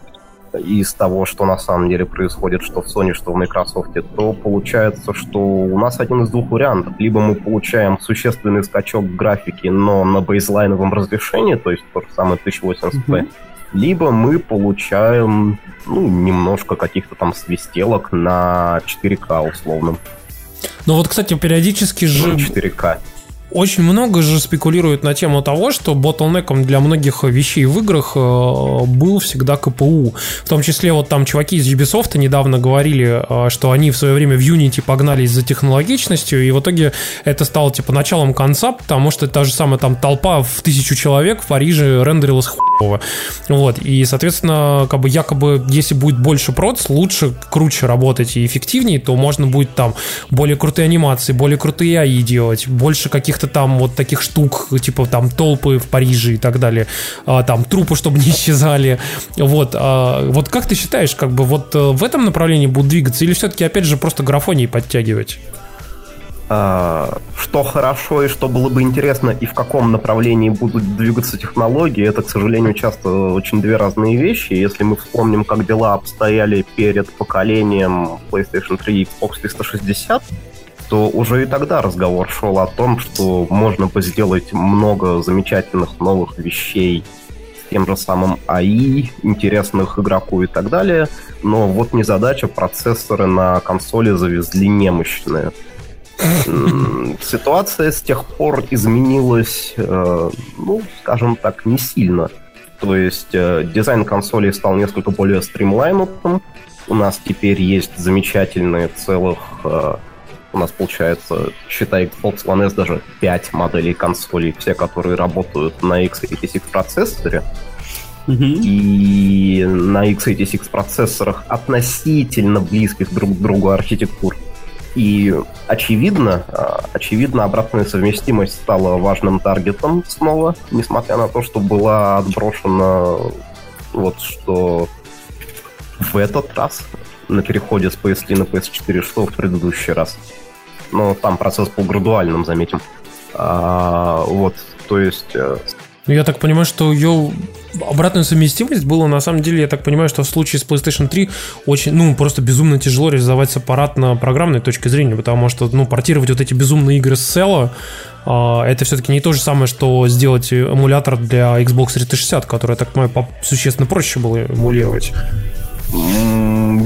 из того, что на самом деле происходит, что в Sony, что в Microsoft, то получается, что у нас один из двух вариантов. Либо мы получаем существенный скачок графики, но на бейзлайновом разрешении, то есть то же самое 1080p, либо мы получаем, ну, немножко каких-то там свистелок на 4К условно. Ну вот, кстати, периодически же... 4К. Очень много же спекулируют на тему того, что ботлнеком для многих вещей в играх был всегда КПУ. В том числе вот там чуваки из Ubisoft недавно говорили, что они в свое время в Unity погнались за технологичностью, и в итоге это стало типа началом конца, потому что та же самая там толпа в 1000 человек в Париже рендерилась хуево. Вот. И, соответственно, как бы якобы если будет больше проц, лучше, круче работать и эффективнее, то можно будет там более крутые анимации, более крутые AI делать, больше каких там вот таких штук, типа там толпы в Париже и так далее, там трупы, чтобы не исчезали. Вот как ты считаешь, как бы вот в этом направлении будут двигаться, или все-таки опять же просто графонии подтягивать? Что хорошо и что было бы интересно, и в каком направлении будут двигаться технологии, это, к сожалению, часто очень две разные вещи. Если мы вспомним, как дела обстояли перед поколением PlayStation 3 и Xbox 360, то уже и тогда разговор шел о том, что можно бы сделать много замечательных новых вещей с тем же самым АИ, интересных игроку и так далее, но вот незадача, процессоры на консоли завезли немощные. Ситуация с тех пор изменилась, ну, скажем так, не сильно. То есть дизайн консолей стал несколько более стримлайнутым, у нас теперь есть замечательные целых... У нас получается, считай, Xbox One S даже 5 моделей консолей, все, которые работают на x86 процессоре. И на x86 процессорах относительно близких друг к другу архитектур. И очевидно, обратная совместимость стала важным таргетом снова, несмотря на то, что была отброшена вот что в этот раз на переходе с PS3 на PS4, что в предыдущий раз. Но там процесс был градуальным, заметим. Вот, то есть... Я так понимаю, что ее обратную совместимость было, на самом деле, я так понимаю, что в случае с PlayStation 3 очень, ну, просто безумно тяжело реализовать с аппаратно-программной точки зрения, потому что, ну, портировать вот эти безумные игры с Cell, это все-таки не то же самое, что сделать эмулятор для Xbox 360, который, так понимаю, существенно проще было эмулировать.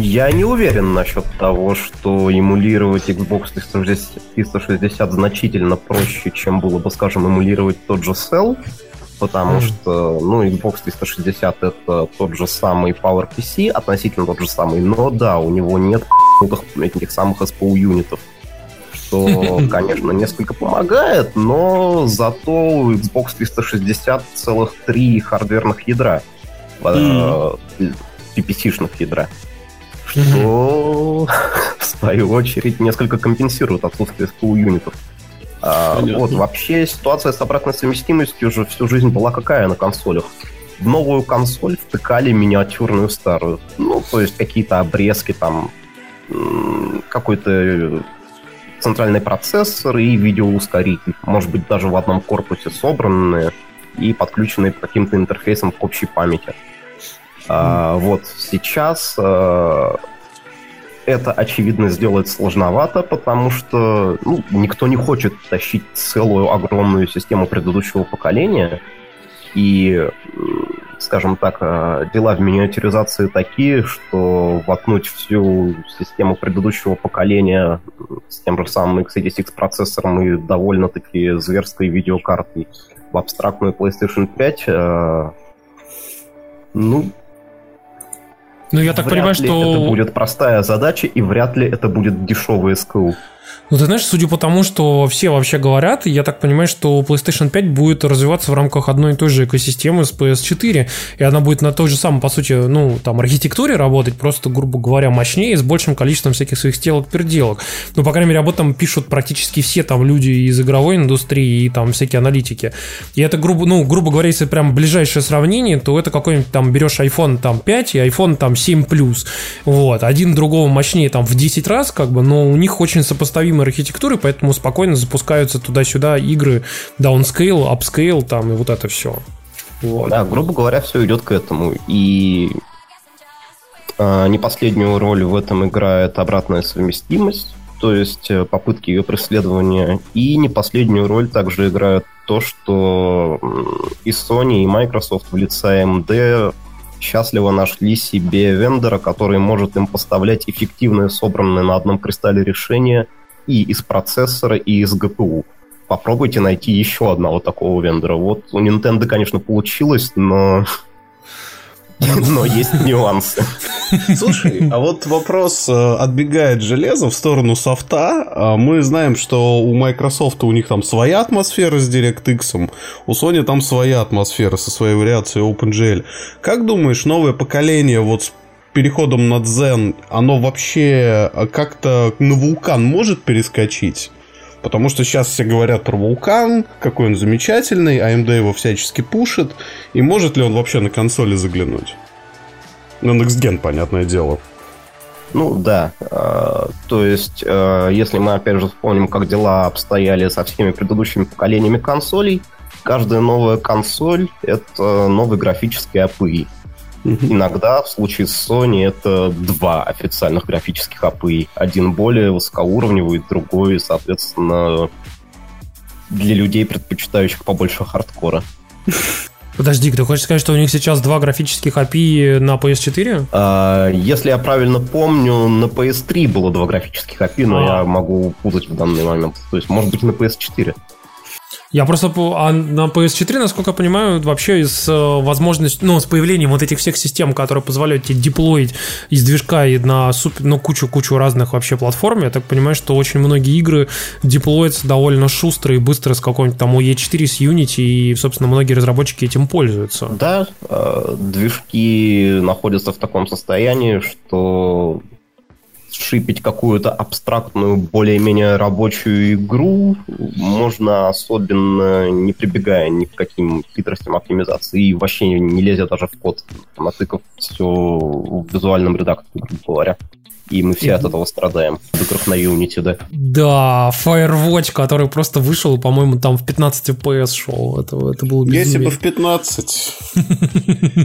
Я не уверен насчет того, что эмулировать Xbox 360 значительно проще, чем было бы, скажем, эмулировать тот же Cell, потому что, ну, Xbox 360 это тот же самый PowerPC, относительно тот же самый, но да, у него нет этих самых SPU-юнитов, что, конечно, несколько помогает, но зато у Xbox 360 целых 3 хардверных ядра. PPC-шных ядра, что в свою очередь несколько компенсирует отсутствие SPU-юнитов. Вот, вообще ситуация с обратной совместимостью уже всю жизнь была какая на консолях. В новую консоль втыкали миниатюрную старую. Ну, то есть какие-то обрезки, там какой-то центральный процессор и видеоускоритель. Может быть, даже в одном корпусе собранные и подключенные к каким-то интерфейсам к общей памяти. Вот сейчас это, очевидно, сделать сложновато, потому что, ну, никто не хочет тащить целую огромную систему предыдущего поколения. И, скажем так, дела в миниатюризации такие, что воткнуть всю систему предыдущего поколения с тем же самым x86 процессором и довольно-таки зверской видеокартой в абстрактную PlayStation 5, ну, я так понимаю, что это будет простая задача, и вряд ли это будет дешевый СКУ. Ну, ты знаешь, судя по тому, что все вообще говорят, я так понимаю, что PlayStation 5 будет развиваться в рамках одной и той же экосистемы с PS4, и она будет на той же самой, по сути, ну, там, архитектуре работать, просто, грубо говоря, мощнее, с большим количеством всяких своих сделок-переделок. Ну, по крайней мере, об этом пишут практически все там люди из игровой индустрии и там всякие аналитики. И это, грубо говоря, если прям ближайшее сравнение, то это какой-нибудь там берешь iPhone там, 5 и iPhone там, 7 Plus. Вот. Один другого мощнее там в 10 раз, как бы, но у них очень сопоставимые архитектуры, поэтому спокойно запускаются туда-сюда игры downscale, upscale там и вот это все. Вот. Да, грубо говоря, все идет к этому. И не последнюю роль в этом играет обратная совместимость, то есть попытки ее преследования, и не последнюю роль также играет то, что и Sony, и Microsoft в лице AMD счастливо нашли себе вендора, который может им поставлять эффективные, собранные на одном кристалле решения и из процессора, и из ГПУ. Попробуйте найти еще одного такого вендора. Вот у Nintendo, конечно, получилось, но есть нюансы. Слушай, а вот вопрос отбегает железо в сторону софта. Мы знаем, что у Microsoft у них там своя атмосфера с DirectX, у Sony там своя атмосфера со своей вариацией OpenGL. Как думаешь, новое поколение вот с переходом на Zen, оно вообще как-то на вулкан может перескочить? Потому что сейчас все говорят про вулкан, какой он замечательный, AMD его всячески пушит. И может ли он вообще на консоли заглянуть? На Next Gen, понятное дело. Ну да. То есть, если мы опять же вспомним, как дела обстояли со всеми предыдущими поколениями консолей, каждая новая консоль — это новый графический API. Иногда в случае с Sony это два официальных графических API. Один более высокоуровневый, другой, соответственно, для людей, предпочитающих побольше хардкора. Подожди, ты хочешь сказать, что у них сейчас два графических API на PS4? Если я правильно помню, на PS3 было два графических API, но я могу путать в данный момент. То есть, может быть, на PS4. Я просто... А на PS4, насколько я понимаю, вообще с возможностью... Ну, с появлением вот этих всех систем, которые позволяют тебе деплоить из движка и на кучу-кучу разных вообще платформ, я так понимаю, что очень многие игры деплоятся довольно шустро и быстро с какой-нибудь там UE4, с Unity, и, собственно, многие разработчики этим пользуются. Да, движки находятся в таком состоянии, что... шипить какую-то абстрактную, более-менее рабочую игру можно, особенно не прибегая ни к каким хитростям оптимизации, и вообще не лезя даже в код, натыкав все в визуальном редакторе, грубо говоря. И мы все от этого страдаем. В играх на Unity, да. Да, Firewatch, который просто вышел, по-моему, там в 15 FPS шел. Это было безумие. Если бы в 15.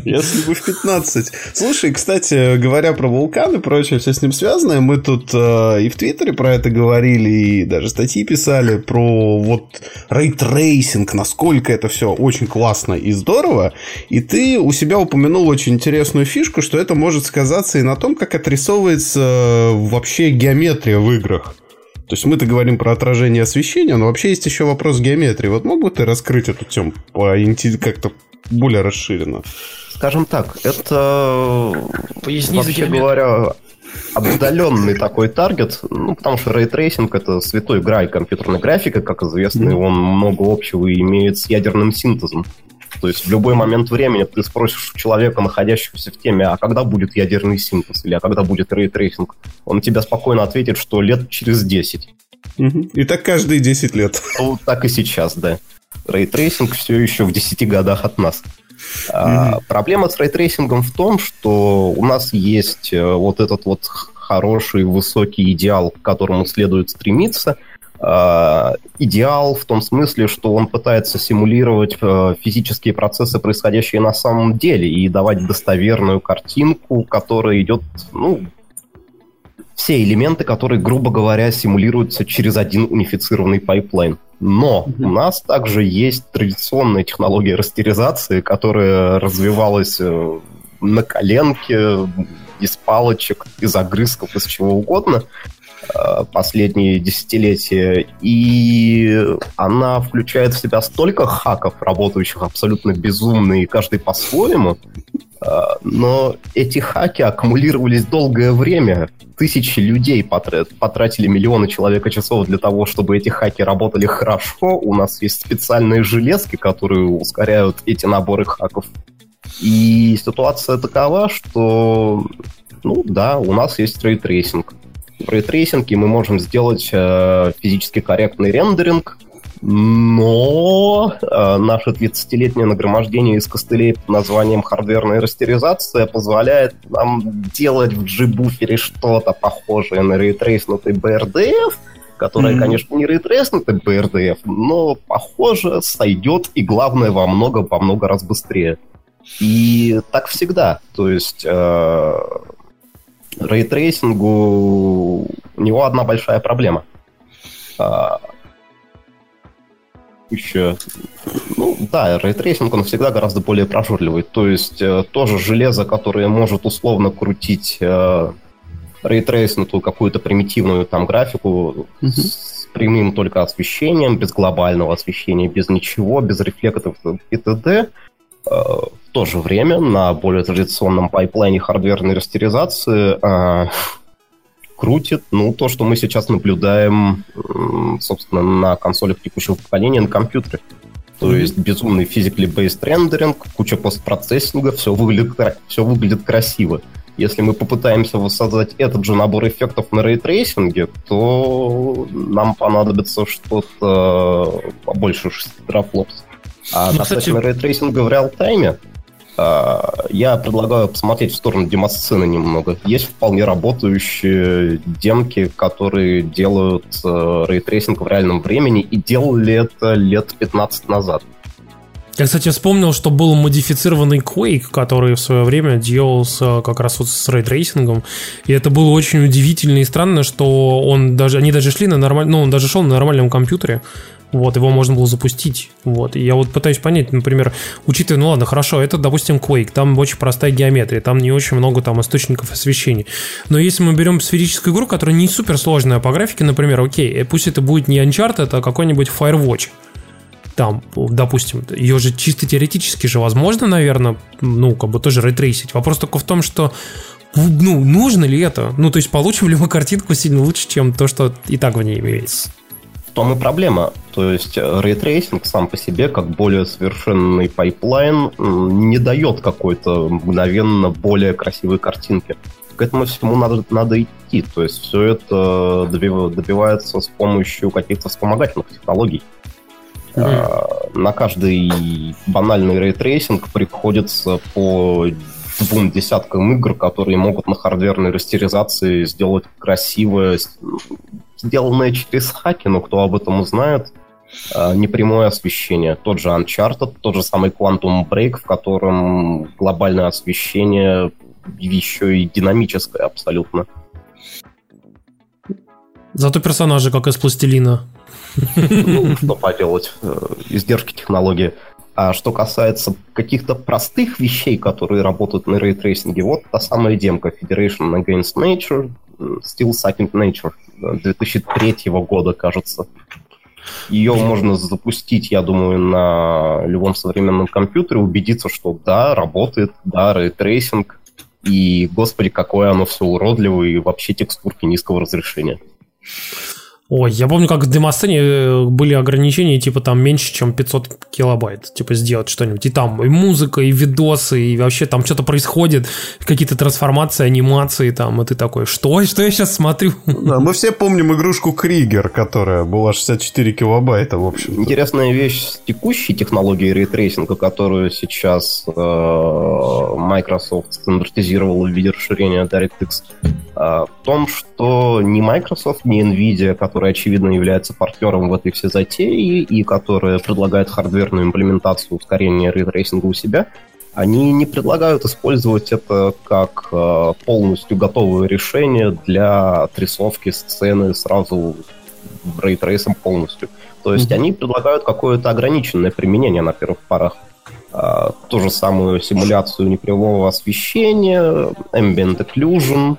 Если бы в 15. Слушай, кстати, говоря про вулкан и прочее, все с ним связано, мы тут и в Твиттере про это говорили, и даже статьи писали про вот рейтрейсинг, насколько это все очень классно и здорово. И ты у себя упомянул очень интересную фишку, что это может сказаться и на том, как отрисовывается вообще геометрия в играх. То есть мы-то говорим про отражение освещения, но вообще есть еще вопрос геометрии. Вот мог бы ты раскрыть эту тему как-то более расширенно? Скажем так, это поясни, вообще говоря, отдаленный такой таргет, потому что рейтрейсинг — это святой грааль компьютерной графики, как известно, и он много общего имеет с ядерным синтезом. То есть в любой момент времени ты спросишь у человека, находящегося в теме, а когда будет ядерный синтез, или а когда будет рейтрейсинг, он тебе спокойно ответит, что лет через 10. И так каждые 10 лет. Ну, так и сейчас, да. Рейтрейсинг все еще в 10 годах от нас. Проблема с рейтрейсингом в том, что у нас есть вот этот вот хороший, высокий идеал, к которому следует стремиться. Идеал в том смысле, что он пытается симулировать физические процессы, происходящие на самом деле, и давать достоверную картинку, которая идет, все элементы, которые, грубо говоря, симулируются через один унифицированный пайплайн. Но у нас также есть традиционная технология растеризации, которая развивалась на коленке, из палочек, из огрызков, из чего угодно. последние десятилетия. И она включает в себя столько хаков, работающих абсолютно безумно, и каждый по-своему. Но эти хаки аккумулировались долгое время. Тысячи людей потратили миллионы человека-часов для того, чтобы эти хаки работали хорошо. У нас есть специальные железки, которые ускоряют эти наборы хаков. И ситуация такова, что, ну да, у нас есть рейтрейсинг. В рейтрейсинге мы можем сделать физически корректный рендеринг, но наше 30-летнее нагромождение из костылей под названием хардверная растеризация позволяет нам делать в G-буфере что-то похожее на рейтрейснутый BRDF, которое, конечно, не рейтрейснутый BRDF, но, похоже, сойдет и, главное, во много раз быстрее. И так всегда. То есть рейтрейсингу у него одна большая проблема. Еще. Ну да, рейтрейсинг он всегда гораздо более прожорливый. То есть тоже железо, которое может условно крутить рейтрейснутую какую-то примитивную там графику с прямым только освещением, без глобального освещения, без ничего, без рефлектов и т.д. В то же время на более традиционном пайплайне хардверной растеризации крутит, ну, то, что мы сейчас наблюдаем, собственно, на консолях текущего поколения, на компьютере. То есть безумный physically-based рендеринг, куча постпроцессинга, все выглядит красиво. Если мы попытаемся воссоздать этот же набор эффектов на рейтрейсинге, то нам понадобится что-то побольше 6 терафлопс. А касательно рейтрейсинга в реал-тайме, я предлагаю посмотреть в сторону демосцены немного. Есть вполне работающие демки, которые делают рейтрейсинг в реальном времени, и делали это лет 15 назад. Я, кстати, вспомнил, что был модифицированный Quake, который в свое время делался как раз вот с рейтрейсингом, и это было очень удивительно и странно, что он даже шел на нормальном компьютере. Вот, его можно было запустить. Вот. И я вот пытаюсь понять, например, учитывая, ну ладно, хорошо, это, допустим, Quake, там очень простая геометрия, там не очень много там источников освещения. Но если мы берем сферическую игру, которая не суперсложная по графике, например, окей, пусть это будет не Uncharted, а какой-нибудь Firewatch. Там, допустим, ее же чисто теоретически же возможно, наверное, ну, как бы тоже ретрейсить. Вопрос только в том, что ну, нужно ли это? Ну, то есть получим ли мы картинку сильно лучше, чем то, что и так в ней имеется? В том и проблема. То есть рейтрейсинг сам по себе, как более совершенный пайплайн, не дает какой-то мгновенно более красивой картинки. К этому всему надо идти. То есть все это добивается с помощью каких-то вспомогательных технологий. На каждый банальный рейтрейсинг приходится по 2 десяткам игр, которые могут на хардверной растеризации сделать красивое, сделанное через хаки, но кто об этом узнает, непрямое освещение. Тот же Uncharted, тот же самый Quantum Break, в котором глобальное освещение еще и динамическое абсолютно. Зато персонажи как из пластилина. Ну, что поделать, издержки технологии. А что касается каких-то простых вещей, которые работают на рейтрейсинге, вот та самая демка Federation Against Nature, Still Sucking Nature 2003 года, кажется. Ее можно запустить, я думаю, на любом современном компьютере, убедиться, что да, работает, да, рейтрейсинг, и, господи, какое оно все уродливое, и вообще текстурки низкого разрешения. Ой, я помню, как в демосцене были ограничения, типа там меньше, чем 500 килобайт, типа сделать что-нибудь. И там и музыка, и видосы, и вообще там что-то происходит, какие-то трансформации, анимации там, и ты такой, что я сейчас смотрю? Да, мы все помним игрушку Кригер, которая была 64 килобайта, в общем-то. Интересная вещь с текущей технологией рейтрейсинга, которую сейчас Microsoft стандартизировала в виде расширения DirectX, в том, что ни Microsoft, ни Nvidia, которая, очевидно, является партнером в этой всей затее и которая предлагает хардверную имплементацию ускорения рейтрейсинга у себя, они не предлагают использовать это как полностью готовое решение для отрисовки сцены сразу рейтрейсом полностью. То есть они предлагают какое-то ограниченное применение на первых порах. Ту же самую симуляцию непрямого освещения, ambient occlusion,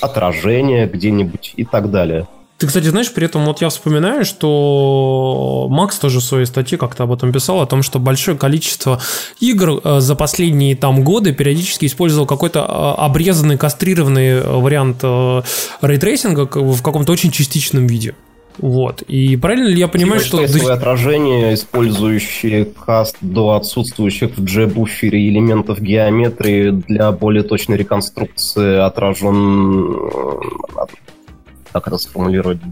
отражение где-нибудь и так далее. Ты, кстати, знаешь, при этом вот я вспоминаю, что Макс тоже в своей статье как-то об этом писал, о том, что большое количество игр за последние там годы периодически использовал какой-то обрезанный, кастрированный вариант рейтрейсинга в каком-то очень частичном виде. Вот. И правильно ли я понимаю, что... Свои отражения, использующие каст до отсутствующих в джебуфере элементов геометрии для более точной реконструкции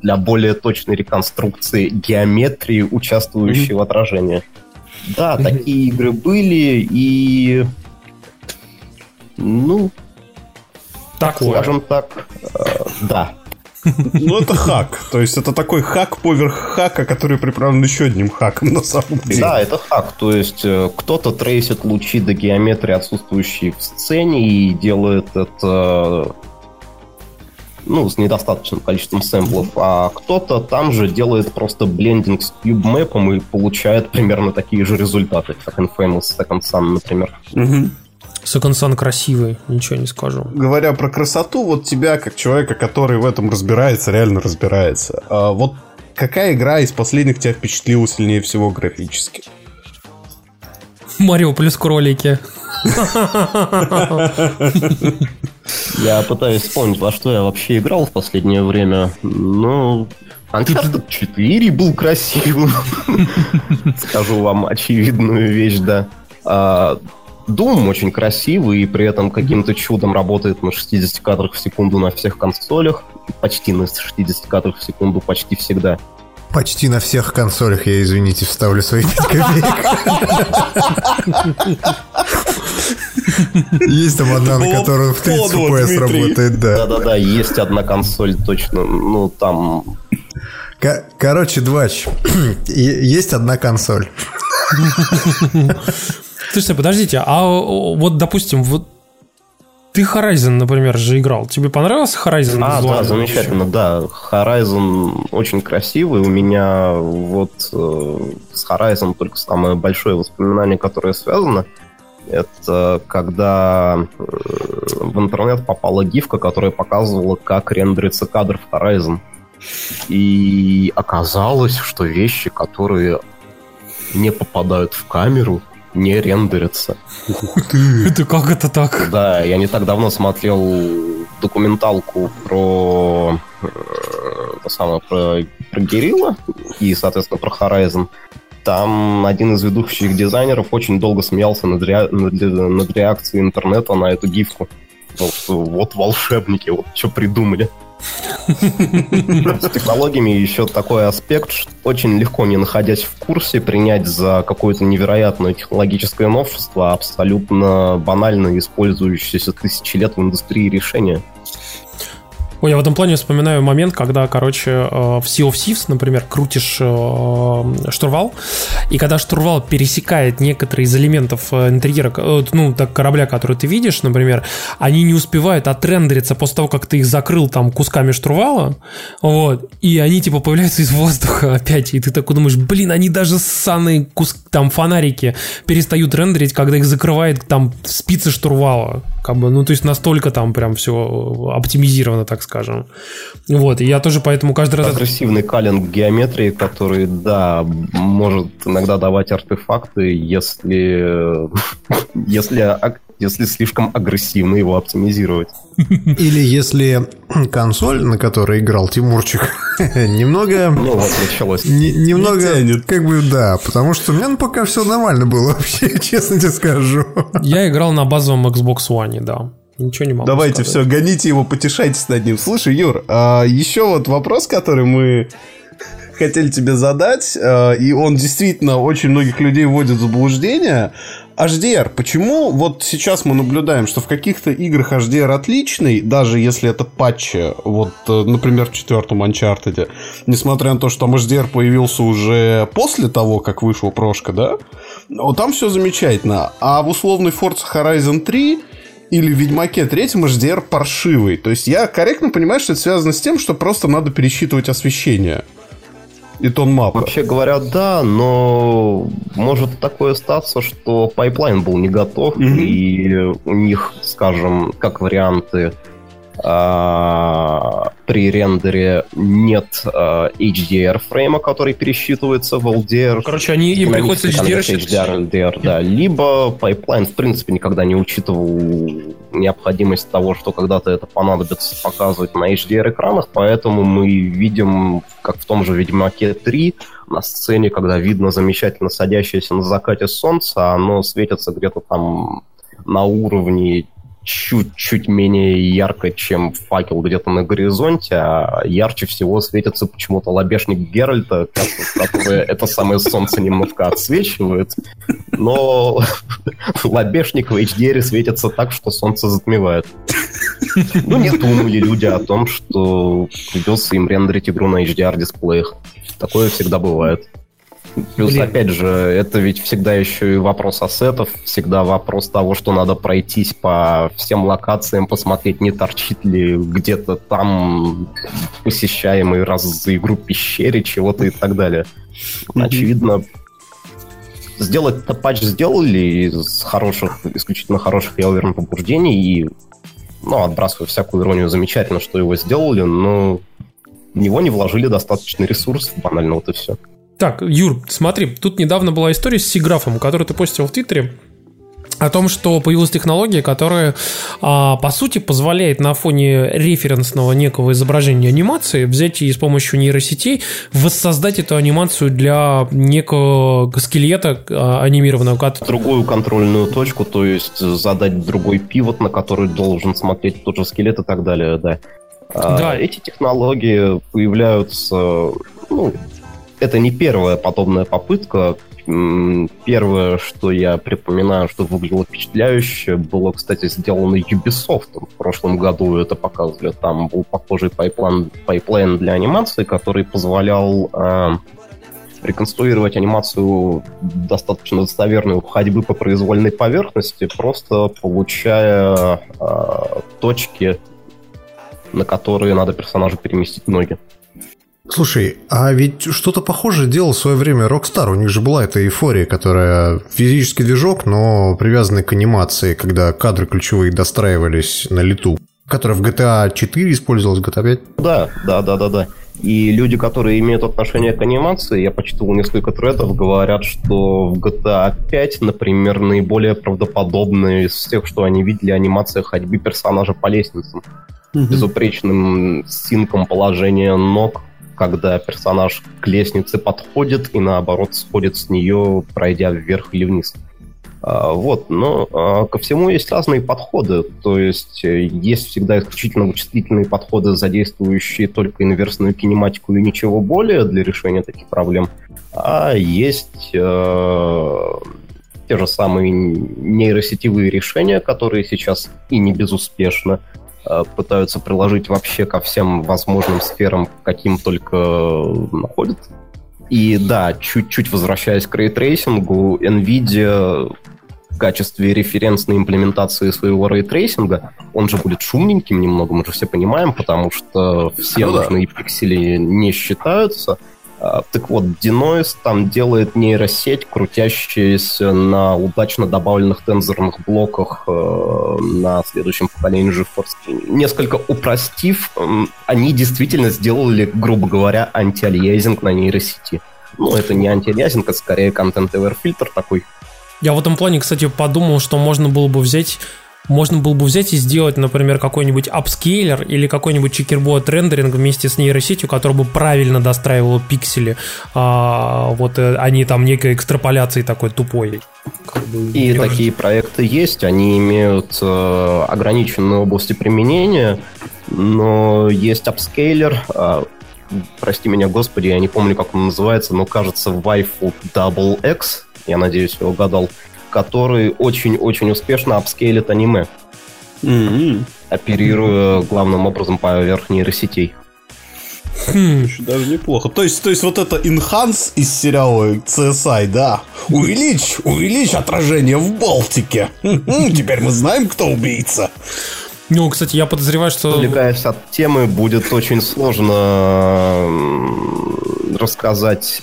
для более точной реконструкции геометрии участвующей в отражении. Да, такие игры были, и... Ну... Такое. Скажем так, да. Ну, это хак. То есть, это такой хак поверх хака, который приправлен еще одним хаком, на самом деле. Да, это хак. То есть, кто-то трейсит лучи до геометрии, отсутствующие в сцене, и делает это... Ну, с недостаточным количеством сэмплов. А кто-то там же делает просто блендинг с кьюб-мэпом и получает примерно такие же результаты, как Infamous Second Sun, например. Second Sun красивый, ничего не скажу. Говоря про красоту, вот тебя, как человека, который в этом разбирается, реально разбирается, вот какая игра из последних тебя впечатлила сильнее всего графически? Марио плюс кролики. Я пытаюсь вспомнить, во что я вообще играл в последнее время. Ну, Uncharted 4 был красивым. Скажу вам очевидную вещь, да. Doom очень красивый и при этом каким-то чудом работает на 60 кадрах в секунду на всех консолях. Почти на 60 кадров в секунду почти всегда. Почти на всех консолях, я, извините, вставлю свои 5 копеек. Есть там одна, на которую в 30 FPS работает, да. Да-да-да, есть одна консоль точно, ну там... Короче, Двач, есть одна консоль. Слушайте, подождите, а вот, допустим, вот ты Horizon, например, же играл. Тебе понравился Horizon? Да, замечательно, да. Horizon очень красивый. У меня вот с Horizon только самое большое воспоминание, которое связано, это когда в интернет попала гифка, которая показывала, как рендерится кадр в Horizon. И оказалось, что вещи, которые не попадают в камеру, не рендерится. Ух ты! Это как это так? Да, я не так давно смотрел документалку про Guerrilla и, соответственно, про Horizon. Там один из ведущих дизайнеров очень долго смеялся над реакцией интернета на эту гифку. Вот волшебники, вот что придумали. С технологиями еще такой аспект, что очень легко, не находясь в курсе, принять за какое-то невероятное технологическое новшество, абсолютно банально использующееся тысячи лет в индустрии решения. Ой, я в этом плане вспоминаю момент, когда, в Sea of Thieves, например, крутишь штурвал, и когда штурвал пересекает некоторые из элементов интерьера, корабля, который ты видишь, например, они не успевают отрендериться после того, как ты их закрыл там кусками штурвала, вот, и они типа появляются из воздуха опять, и ты такой думаешь, они даже ссаные фонарики перестают рендерить, когда их закрывает там спицы штурвала, то есть настолько там прям все оптимизировано, так скажем. Вот, и я тоже поэтому каждый раз... Агрессивный каллинг геометрии, который, да, может иногда давать артефакты, если слишком агрессивно его оптимизировать. Или если консоль, на которой играл Тимурчик, немного... Ну, вот началось. Немного, потому что у меня пока все нормально было вообще, честно тебе скажу. Я играл на базовом Xbox One, да. Ничего не могу Давайте сказать. Все, гоните его, потешайтесь над ним. Слушай, Юр, еще вот вопрос, который мы хотели тебе задать, и он действительно очень многих людей вводит в заблуждение. HDR, почему вот сейчас мы наблюдаем, что в каких-то играх HDR отличный, даже если это патчи, вот, например, в 4-м Uncharted, несмотря на то, что там HDR появился уже после того, как вышла прошка, да? Там все замечательно. А в условной Forza Horizon 3 или в Ведьмаке 3-м HDR паршивый. То есть я корректно понимаю, что это связано с тем, что просто надо пересчитывать освещение и тон мапы. Вообще говоря, да, но может такое статься, что пайплайн был не готов, и у них, скажем, как варианты При рендере нет HDR фрейма, который пересчитывается в LDR. Короче, им приходится HDR, да. Либо пайплайн в принципе никогда не учитывал необходимость того, что когда-то это понадобится показывать на HDR экранах, поэтому мы видим, как в том же Ведьмаке 3, на сцене, когда видно замечательно садящееся на закате солнце, оно светится где-то там на уровне чуть-чуть менее ярко, чем факел где-то на горизонте, а ярче всего светится почему-то лобешник Геральта, который это самое солнце немножко отсвечивает, но лобешник в HDR светится так, что солнце затмевает. Ну, не думали люди о том, что придется им рендерить игру на HDR-дисплеях. Такое всегда бывает. Плюс, опять же, это ведь всегда еще и вопрос ассетов, всегда вопрос того, что надо пройтись по всем локациям, посмотреть, не торчит ли где-то там посещаемый раз за игру пещере чего-то и так далее. Очевидно, сделать-то патч сделали из хороших, исключительно хороших, я уверен, побуждений, и, ну, отбрасывая всякую иронию, замечательно, что его сделали, но в него не вложили достаточно ресурсов, банально вот и все. Так, Юр, смотри, тут недавно была история с Сиграфом, которую ты постил в Твиттере, о том, что появилась технология, которая, по сути, позволяет на фоне референсного некого изображения анимации взять и с помощью нейросетей воссоздать эту анимацию для некого скелета анимированного. Другую контрольную точку, то есть задать другой пивот, на который должен смотреть тот же скелет и так далее, да. Да. Эти технологии появляются... Это не первая подобная попытка. Первое, что я припоминаю, что выглядело впечатляюще, было, кстати, сделано Ubisoft. В прошлом году это показывали. Там был похожий пайплайн для анимации, который позволял реконструировать анимацию достаточно достоверную ходьбы по произвольной поверхности, просто получая точки, на которые надо персонажу переместить ноги. Слушай, а ведь что-то похожее делал в свое время Rockstar. У них же была эта эйфория, которая физический движок, но привязанный к анимации, когда кадры ключевые достраивались на лету, которая в GTA 4 использовалась, GTA 5. Да. И люди, которые имеют отношение к анимации, я почитал несколько тредов, говорят, что в GTA 5, например, наиболее правдоподобная из всех, что они видели, анимация ходьбы персонажа по лестницам. Безупречным синком положения ног, когда персонаж к лестнице подходит и, наоборот, сходит с нее, пройдя вверх или вниз. Но ко всему есть разные подходы. То есть есть всегда исключительно вычислительные подходы, задействующие только инверсную кинематику и ничего более для решения таких проблем. А есть те же самые нейросетевые решения, которые сейчас и не безуспешно пытаются приложить вообще ко всем возможным сферам, каким только находят. И да, чуть-чуть возвращаясь к рейтрейсингу, NVIDIA в качестве референсной имплементации своего рейтрейсинга, он же будет шумненьким немного, мы же все понимаем, потому что все нужные пиксели не считаются. Так вот, Denoise там делает нейросеть, крутящаяся на удачно добавленных тензорных блоках на следующем поколении GeForce. Несколько упростив, они действительно сделали, грубо говоря, антиалиязинг на нейросети. Ну, это не антиалиязинг, а скорее контент-эвер-фильтр такой. Я в этом плане, кстати, подумал, что можно было бы взять и сделать, например, какой-нибудь апскейлер или какой-нибудь чекербот рендеринг вместе с нейросетью, которая бы правильно достраивала пиксели, они там некой экстраполяции такой тупой. И такие проекты есть, они имеют ограниченные области применения, но есть апскейлер, прости меня, господи, я не помню, как он называется, но кажется, Waifu Double X, я надеюсь, я угадал, который очень-очень успешно апскейлит аниме, оперируя главным образом поверх нейросетей. Даже неплохо. То есть вот это Enhance из сериала CSI, да? Увеличь отражение в Балтике. Теперь мы знаем, кто убийца. Ну, кстати, я подозреваю, что... Отвлекаясь от темы, будет очень сложно рассказать...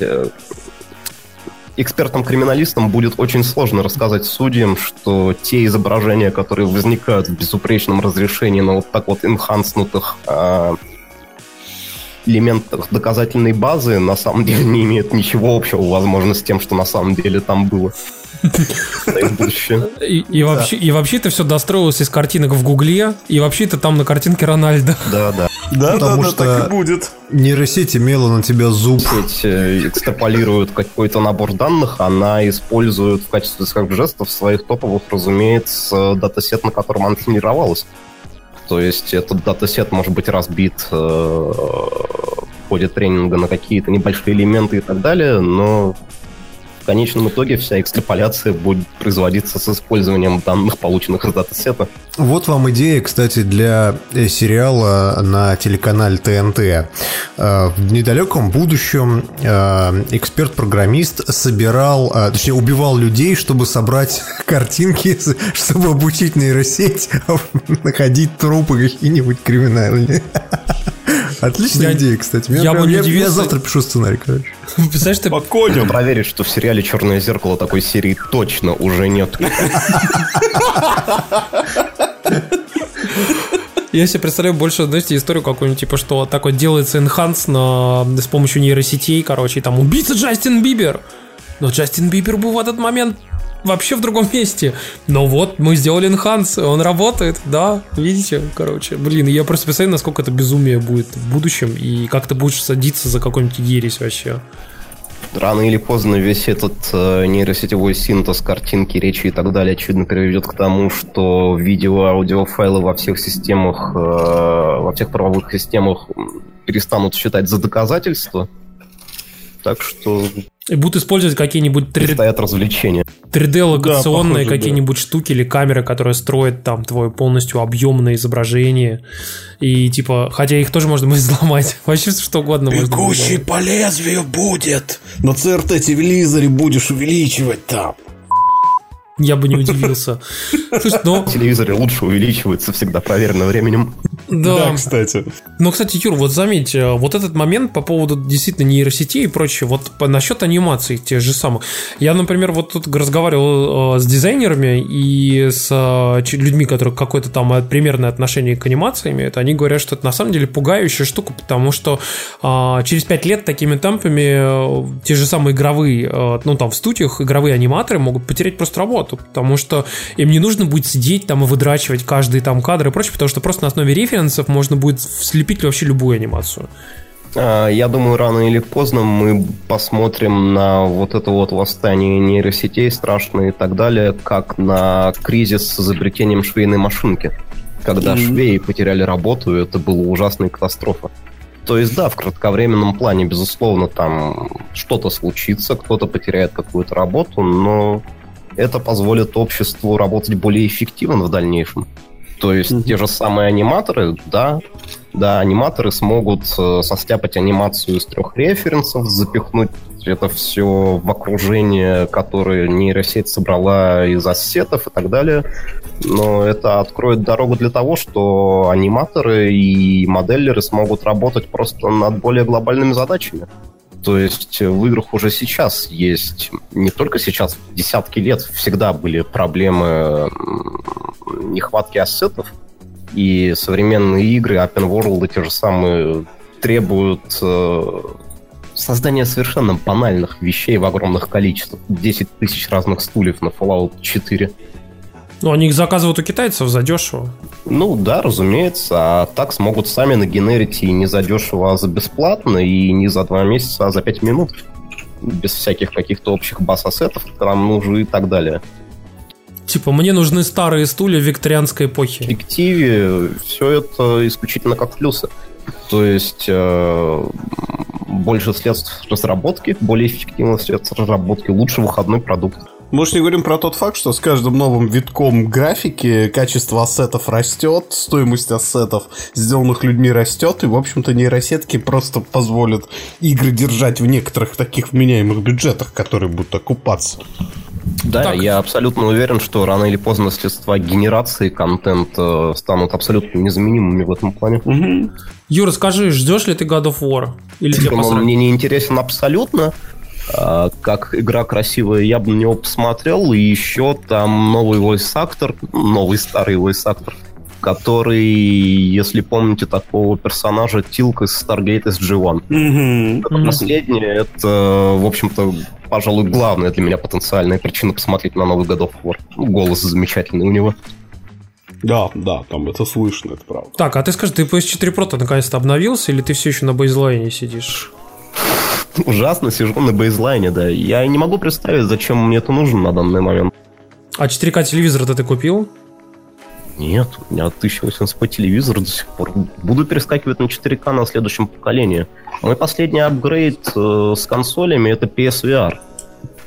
экспертам-криминалистам будет очень сложно рассказать судьям, что те изображения, которые возникают в безупречном разрешении на вот так вот энханснутых элементах доказательной базы, на самом деле не имеют ничего общего, возможно, с тем, что на самом деле там было. И вообще-то все достроилось из картинок в Гугле, и вообще-то там на картинке Рональдо. Да-да. Потому что нейросеть имела на тебя зуб. Нейросеть экстраполирует какой-то набор данных, она использует в качестве своих жестов своих топовых, разумеется, датасет, на котором она тренировалась. То есть этот датасет может быть разбит в ходе тренинга на какие-то небольшие элементы и так далее, но в конечном итоге вся экстраполяция будет производиться с использованием данных, полученных из датасета. Вот вам идея, кстати, для сериала на телеканале ТНТ. В недалеком будущем эксперт-программист убивал людей, чтобы собрать картинки, чтобы обучить нейросеть находить трупы какие-нибудь криминальные. Отличная идея, кстати. Я завтра пишу сценарий, короче. Представляешь, ты поконим. Проверишь, что в сериале «Черное зеркало» такой серии точно уже нет. Я себе представляю больше, знаете, историю какую-нибудь, типа, что такое делается энханс с помощью нейросетей, короче, там убийца Джастин Бибер. Но Джастин Бибер был в этот момент вообще в другом месте. Но вот, мы сделали энханс, он работает, да, видите, короче. Блин, я просто представляю, насколько это безумие будет в будущем, и как ты будешь садиться за какую-нибудь ересь вообще. Рано или поздно весь этот нейросетевой синтез картинки, речи и так далее, очевидно, приведет к тому, что видео, аудиофайлы во всех системах, во всех правовых системах перестанут считать за доказательство. Так что... И будут использовать какие-нибудь 3D-локационные какие-нибудь штуки или камеры, которые строят там твое полностью объемное изображение. И типа, хотя их тоже можно будет взломать. Вообще что угодно можно будет. Бегущий по лезвию будет. На CRT-телевизоре будешь увеличивать там. Я бы не удивился. Слушай, но... Телевизоры лучше увеличиваются, всегда проверено временем. Да, кстати. Но, кстати, Юр, вот заметь, вот этот момент по поводу действительно нейросетей и прочее, вот насчет анимаций тех же самых. Я, например, вот тут разговаривал с дизайнерами и с людьми, которые какое-то там примерное отношение к анимации имеют. Они говорят, что это на самом деле пугающая штука, потому что через 5 лет такими темпами те же самые игровые, ну там в студиях игровые аниматоры могут потерять просто работу. Потому что им не нужно будет сидеть там и выдрачивать каждый там кадр и прочее, потому что просто на основе референсов можно будет слепить вообще любую анимацию. Я думаю, рано или поздно мы посмотрим на вот это вот восстание нейросетей страшное и так далее, как на кризис с изобретением швейной машинки. Когда швеи потеряли работу, это была ужасная катастрофа. То есть, да, в кратковременном плане, безусловно, там что-то случится, кто-то потеряет какую-то работу, но... это позволит обществу работать более эффективно в дальнейшем. То есть те же самые аниматоры, да, аниматоры смогут состяпать анимацию из 3 референсов, запихнуть это все в окружение, которое нейросеть собрала из ассетов и так далее. Но это откроет дорогу для того, что аниматоры и моделлеры смогут работать просто над более глобальными задачами. То есть в играх уже сейчас есть, не только сейчас, десятки лет всегда были проблемы нехватки ассетов, и современные игры, open world и те же самые, требуют создания совершенно банальных вещей в огромных количествах. 10 000 разных стульев на Fallout 4. Ну, они их заказывают у китайцев задешево. Ну, да, разумеется. А так смогут сами нагенерить и не задешево, а за бесплатно, и не за 2 месяца, а за 5 минут. Без всяких каких-то общих баз-ассетов, которые нам нужны и так далее. Типа, мне нужны старые стулья викторианской эпохи. В перспективе все это исключительно как плюсы. То есть больше средств разработки, более эффективных средств разработки, лучше выходной продукт. Мы уж не говорим про тот факт, что с каждым новым витком графики качество ассетов растет, стоимость ассетов, сделанных людьми, растет, и, в общем-то, нейросетки просто позволят игры держать в некоторых таких вменяемых бюджетах, которые будут окупаться. Да, так. Я абсолютно уверен, что рано или поздно средства генерации контента станут абсолютно незаменимыми в этом плане. Угу. Юра, скажи, ждешь ли ты God of War? Или тебе посрать? Он мне не интересен абсолютно. Как игра красивая, я бы на него посмотрел. И еще там новый войс-актор, новый старый войс-актор, который, если помните, такого персонажа Тилк из Stargate SG-1. Последнее, это, в общем-то, пожалуй, главная для меня потенциальная причина посмотреть на новый God of War. Голос замечательный у него. Да, да, там это слышно, это правда. Так, а ты скажи, ты PS4 Pro-то наконец-то обновился, или ты все еще на бейзлайне сидишь? Ужасно сижу на бейзлайне, да. Я не могу представить, зачем мне это нужно на данный момент. А 4К телевизор-то ты купил? Нет, у меня 1080p телевизор до сих пор. Буду перескакивать на 4К на следующем поколении. Мой последний апгрейд с консолями — это PSVR.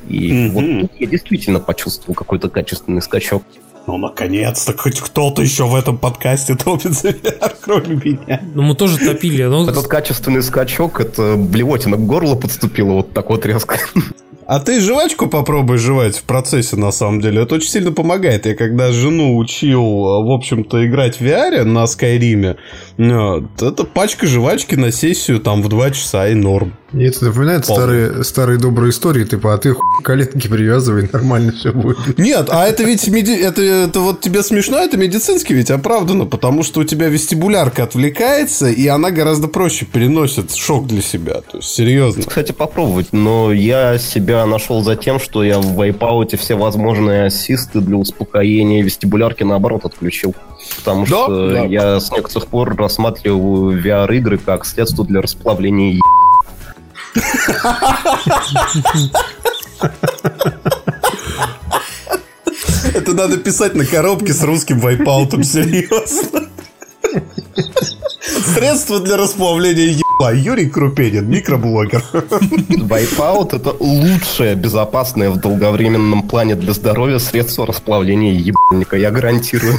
И вот тут я действительно почувствовал какой-то качественный скачок. Ну, наконец-то, хоть кто-то еще в этом подкасте топится, кроме меня. Ну, мы тоже топили. Но... Этот качественный скачок, это блевотина к горлу подступила вот так вот резко. А ты жвачку попробуй жевать в процессе, на самом деле. Это очень сильно помогает. Я когда жену учил, в общем-то, играть в VR на Skyrim, это пачка жвачки на сессию там в 2 часа и норм. И это напоминает старые добрые истории, типа, а ты коленки привязывай, нормально все будет. Нет, а это ведь это вот тебе смешно, это медицински ведь оправдано, потому что у тебя вестибулярка отвлекается, и она гораздо проще переносит шок для себя. То есть, серьезно. Кстати, попробовать, но я себя нашел за тем, что я в вайпауте все возможные ассисты для успокоения вестибулярки наоборот отключил. Потому что я с некоторых пор рассматриваю VR-игры как средство для расплавления Это надо писать на коробке с русским вайпаутом, серьезно. Средство для расплавления ебла. Юрий Крупенин, микроблогер. Вайпаут — это лучшее безопасное в долговременном плане для здоровья средство расплавления ебальника, я гарантирую.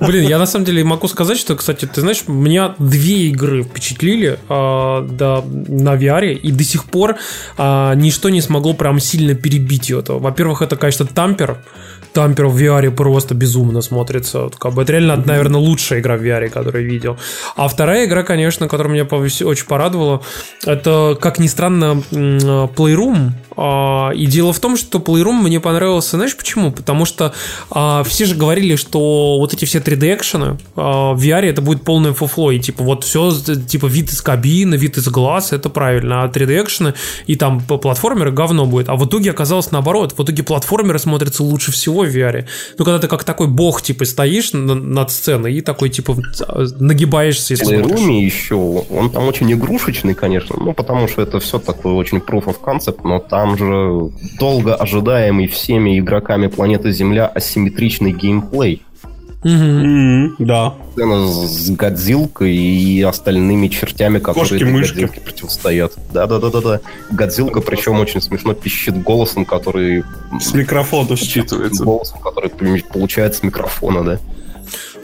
Блин, я на самом деле могу сказать, что, кстати, ты знаешь, меня две игры впечатлили на VR, и до сих пор ничто не смогло прям сильно перебить ее. Во-первых, это, конечно, Тампер. Тампер в VR просто безумно смотрится. Это реально, наверное, лучшая игра в VR, которую я видел. А вторая игра, конечно, которая меня очень порадовала, это, как ни странно, Playroom. И дело в том, что Playroom мне понравился, знаешь почему? Потому что все же говорили, что вот эти все 3D-экшены в VR это будет полное фуфло. И типа вот все, типа вид из кабины, вид из глаз, это правильно. А 3D-экшены и там платформеры говно будет. А в итоге оказалось наоборот. В итоге платформеры смотрятся лучше всего в VR. Ну, когда ты как такой бог, типа, стоишь над сценой и такой, типа, нагибаешься и смотришь. В Playroom еще, он там очень игрушечный, конечно, ну, потому что это все такой очень proof of concept, но там же долго ожидаемый всеми игроками планеты Земля асимметричный геймплей. Да. Сцена с Годзилкой и остальными чертями, которые Годзилке противостоят. Да. Годзилка, причем очень смешно пищит голосом, который... С микрофона считывается. Голосом, который получается с микрофона, да.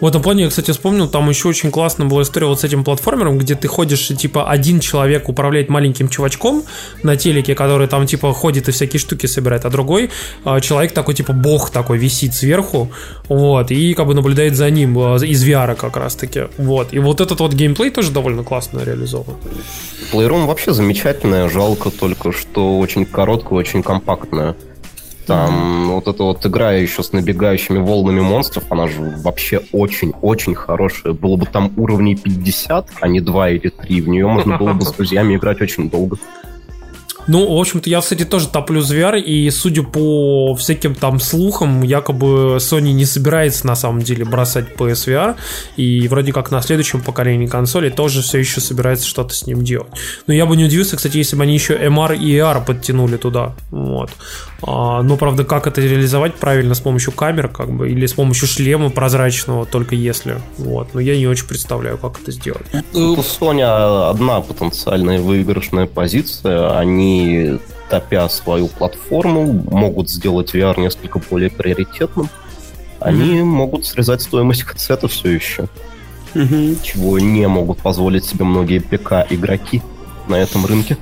В этом плане я, кстати, вспомнил, там еще очень классно была история вот с этим платформером, где ты ходишь и, типа, один человек управляет маленьким чувачком на телеке, который там, типа, ходит и всякие штуки собирает, а другой человек такой, типа, бог такой висит сверху, вот, и как бы наблюдает за ним из VR как раз-таки, вот. И вот этот вот геймплей тоже довольно классно реализован. Playroom вообще замечательная, жалко только, что очень короткая, очень компактная. Там вот эта вот игра еще с набегающими волнами монстров, она же вообще очень-очень хорошая. Было бы там уровней 50, а не 2 или 3. В нее можно было бы с друзьями играть очень долго. Ну, в общем-то, я, кстати, тоже топлю за VR, и, судя по всяким там слухам, якобы Sony не собирается, на самом деле, бросать PSVR, и вроде как на следующем поколении консолей тоже все еще собирается что-то с ним делать. Но я бы не удивился, кстати, если бы они еще MR и AR подтянули туда, вот. Но, правда, как это реализовать правильно, с помощью камер, как бы, или с помощью шлема прозрачного, только если, вот. Но я не очень представляю, как это сделать. У Sony одна потенциальная выигрышная позиция, они, топя свою платформу, могут сделать VR несколько более приоритетным. Они могут срезать стоимость хедсета все еще, чего не могут позволить себе многие ПК-игроки на этом рынке.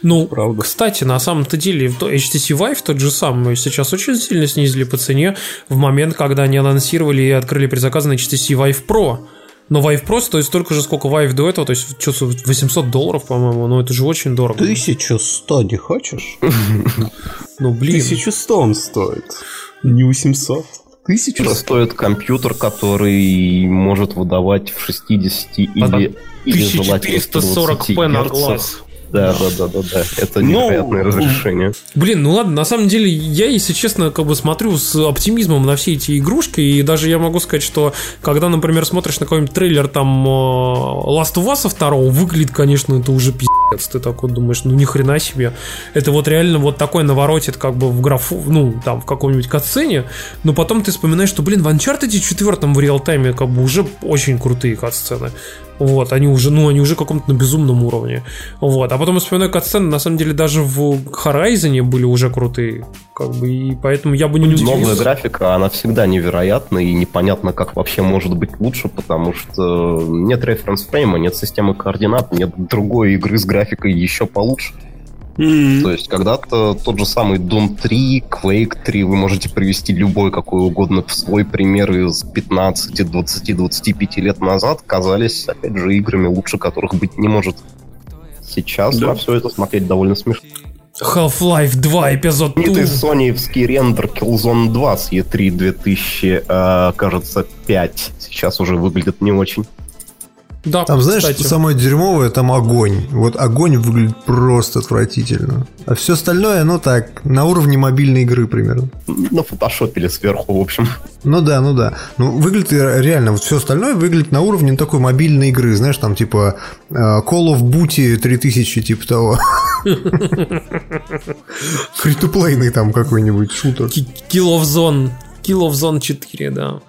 Ну, правда. Кстати, на самом-то деле HTC Vive тот же самый сейчас очень сильно снизили по цене в момент, когда они анонсировали и открыли предзаказ на HTC Vive Pro. Но Vive Pro стоит столько же, сколько Vive до этого. То есть $800, по-моему. Но это же очень дорого. 1100 не хочешь? Ну блин, 1100 он стоит. Не 800. 1100 стоит компьютер, который может выдавать в 60 или 1440p на глаз. Да. Это невероятное разрешение. Блин, ну ладно, на самом деле я, если честно, как бы смотрю с оптимизмом на все эти игрушки. И даже я могу сказать, что когда, например, смотришь на какой-нибудь трейлер там Last of Us 2, выглядит, конечно, это уже пиздец. Ты такой думаешь, ну ни хрена себе. Это вот реально вот такой наворотит как бы в графу, ну там в каком-нибудь катсцене. Но потом ты вспоминаешь, что, блин, в Uncharted 4 в реалтайме как бы уже очень крутые катсцены. Вот, они уже, ну, они уже в каком-то на безумном уровне. Вот, а потом я вспоминаю катсцены, на самом деле, даже в Horizon были уже крутые, как бы, и поэтому я бы не удивился. Новая графика, она всегда невероятна, и непонятно, как вообще может быть лучше, потому что нет референс-фрейма, нет системы координат, нет другой игры с графикой еще получше. Mm-hmm. То есть когда-то тот же самый Doom 3, Quake 3, вы можете привести любой какой угодно в свой пример из 15, 20, 25 лет назад, казались, опять же, играми, лучше которых быть не может. Сейчас на все это смотреть довольно смешно. Half-Life 2, эпизод 2. Это соневский рендер Killzone 2 с E3 2005. Сейчас уже выглядит не очень. Да, там, знаешь, кстати, что самое дерьмовое, там огонь. Вот огонь выглядит просто отвратительно. А все остальное, ну так, на уровне мобильной игры примерно. На фотошопе сверху, в общем. Ну да. Ну, выглядит реально, вот все остальное выглядит на уровне такой мобильной игры. Знаешь, там типа Call of Duty 3000, типа того. Фри-то-плейный там какой-нибудь шутер. Kill of Zone 4, да.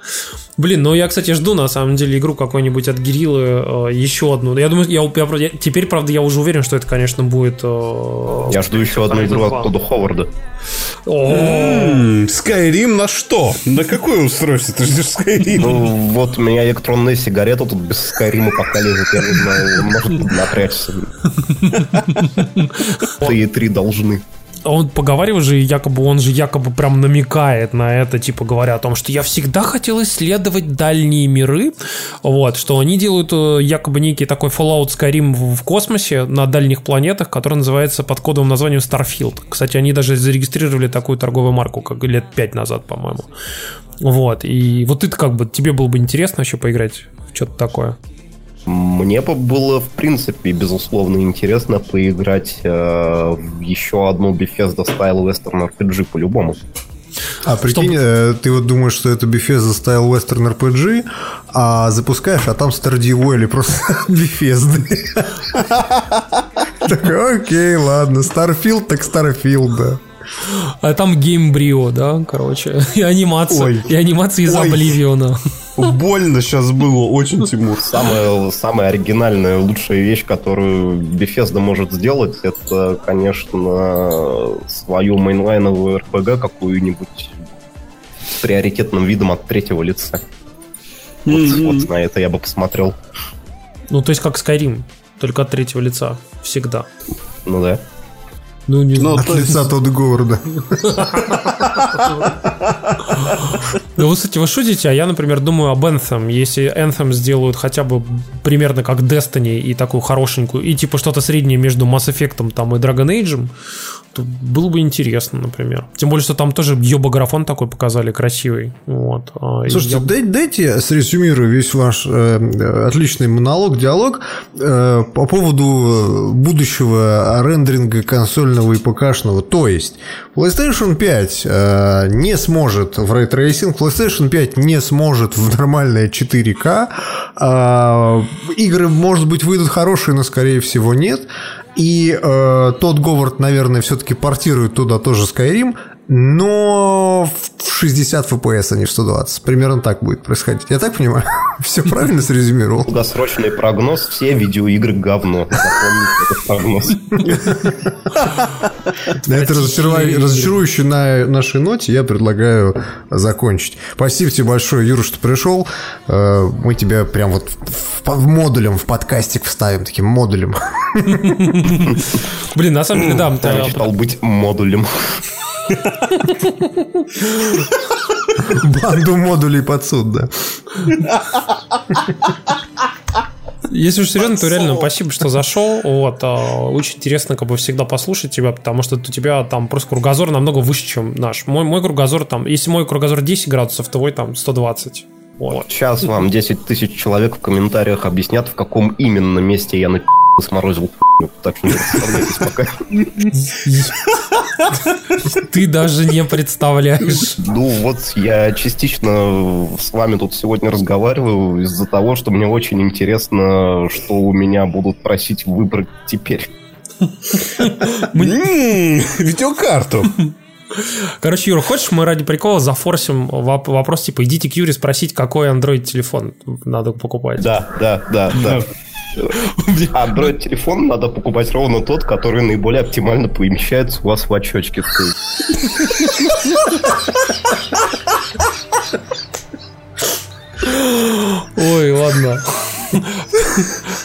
Блин, ну я, кстати, жду, на самом деле, игру какую-нибудь от Guerrilla, еще одну. Я думаю, теперь, правда, я уже уверен, что это, конечно, будет... Я жду еще одну игру от Тодда Ховарда. Skyrim на что? На какое устройство? Ты ждешь Skyrim? Ну, вот у меня электронная сигарета тут без Skyrim пока лезет. Я не знаю, может напрячься. Ты и три должны. Он поговаривал же, якобы, он же якобы прям намекает на это, типа говоря о том, что я всегда хотел исследовать дальние миры, вот, что они делают якобы некий такой Fallout Skyrim в космосе на дальних планетах, который называется под кодовым названием Starfield. Кстати, они даже зарегистрировали такую торговую марку как лет 5 назад, по-моему. Вот, и вот это как бы тебе было бы интересно вообще поиграть в что-то такое. Мне было, в принципе, безусловно, интересно поиграть в еще одну Bethesda-стайл Western RPG по-любому. А прикинь, ты вот думаешь, что это Bethesda-стайл Western RPG, а запускаешь, а там Stardew или просто Bethesda. Так, окей, ладно, Starfield так Starfield, да. А там геймбрио, да, короче. И анимация из Обливиона. Больно сейчас было, очень, Тимур. Самая оригинальная, лучшая вещь, которую Bethesda может сделать, это, конечно, свою мейнлайновую RPG какую-нибудь с приоритетным видом от третьего лица. Вот на это я бы посмотрел. Ну, то есть как Skyrim, только от третьего лица. Всегда. Ну да. Ну, не знаю. От лица Тодда Говарда. Ну, вы, кстати, вы шутите, а я, например, думаю об Anthem. Если Anthem сделают хотя бы примерно как Destiny и такую хорошенькую, и типа что-то среднее между Mass Effect там, и Dragon Age, то было бы интересно, например. Тем более, что там тоже ёба-графон такой показали красивый. Вот. Слушайте, дайте я срезюмирую весь ваш отличный монолог, диалог по поводу будущего рендеринга консольного и ПК-шного. То есть PlayStation 5 не сможет в рейтрейсинг, PlayStation 5 не сможет в нормальное 4К, игры, может быть, выйдут хорошие, но, скорее всего, нет. И Тодд Говард, наверное, все-таки портирует туда тоже Skyrim, но в 60 FPS, а не в 120. Примерно так будет происходить. Я так понимаю? Все правильно срезюмировал? Долгосрочный прогноз. Все видеоигры говно. Запомните этот прогноз. На этой разочарующей нашей ноте я предлагаю закончить. Спасибо тебе большое, Юра, что пришел. Мы тебя прям вот модулем в подкастик вставим. Таким модулем. Блин, на самом деле, да. Я мечтал быть модулем. Банду модулей под суд, да. Если уж серьезно, то реально спасибо, что зашел. Вот, очень интересно, как бы всегда послушать тебя, потому что у тебя там просто кругозор намного выше, чем наш. Мой кругозор там, если мой кругозор 10 градусов, твой там 120. Вот. Сейчас вам 10 тысяч человек в комментариях объяснят, в каком именно месте я сморозил. Так что не представляйтесь пока. Ты даже не представляешь. Ну вот я частично с вами тут сегодня разговариваю из-за того, что мне очень интересно, что у меня будут просить выбрать теперь. Видеокарту. Короче, Юра, хочешь, мы ради прикола зафорсим вопрос, типа, идите к Юре спросить, какой Android-телефон надо покупать. Да. Android-телефон надо покупать ровно тот, который наиболее оптимально помещается у вас в очечке. Ой, ладно.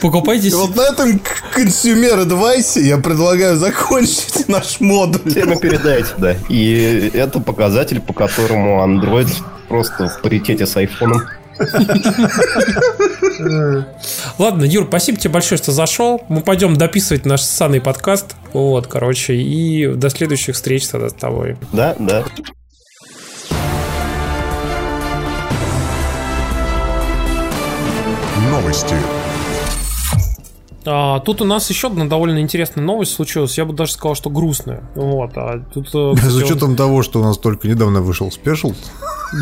Покупайтесь. И вот на этом консюмер-эдвайсе я предлагаю закончить наш модуль. Тему передайте, да. И это показатель, по которому Android просто в паритете с айфоном. Ладно, Юр, спасибо тебе большое, что зашел. Мы пойдем дописывать наш ссаный подкаст. Вот, короче, и до следующих встреч тогда с тобой. Да. Новости. Тут у нас еще одна довольно интересная новость случилась. Я бы даже сказал, что грустная. Вот, с учетом того, что у нас только недавно вышел спешл.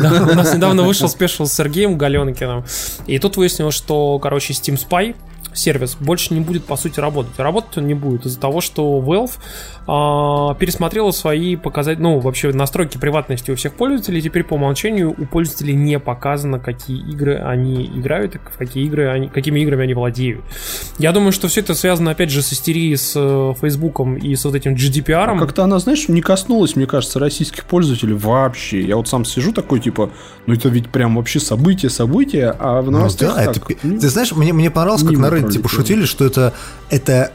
Да, у нас недавно вышел спешл с Сергеем Галенкиным. И тут выяснилось, что, короче, Steam Spy сервис больше не будет, по сути, работать. Работать он не будет из-за того, что Valve пересмотрела свои показатели, ну, вообще настройки приватности у всех пользователей. Теперь по умолчанию у пользователей не показано, какие игры они играют и в какие игры они, какими играми они владеют. Я думаю, что все это связано, опять же, с истерией с Фейсбуком и с вот этим GDPR. Как-то она, знаешь, не коснулась, мне кажется, российских пользователей вообще. Я вот сам сижу такой, типа, ну это ведь прям вообще событие, а в новостях да, так... Ты знаешь, мне понравилось, как на рынке типа шутили, что это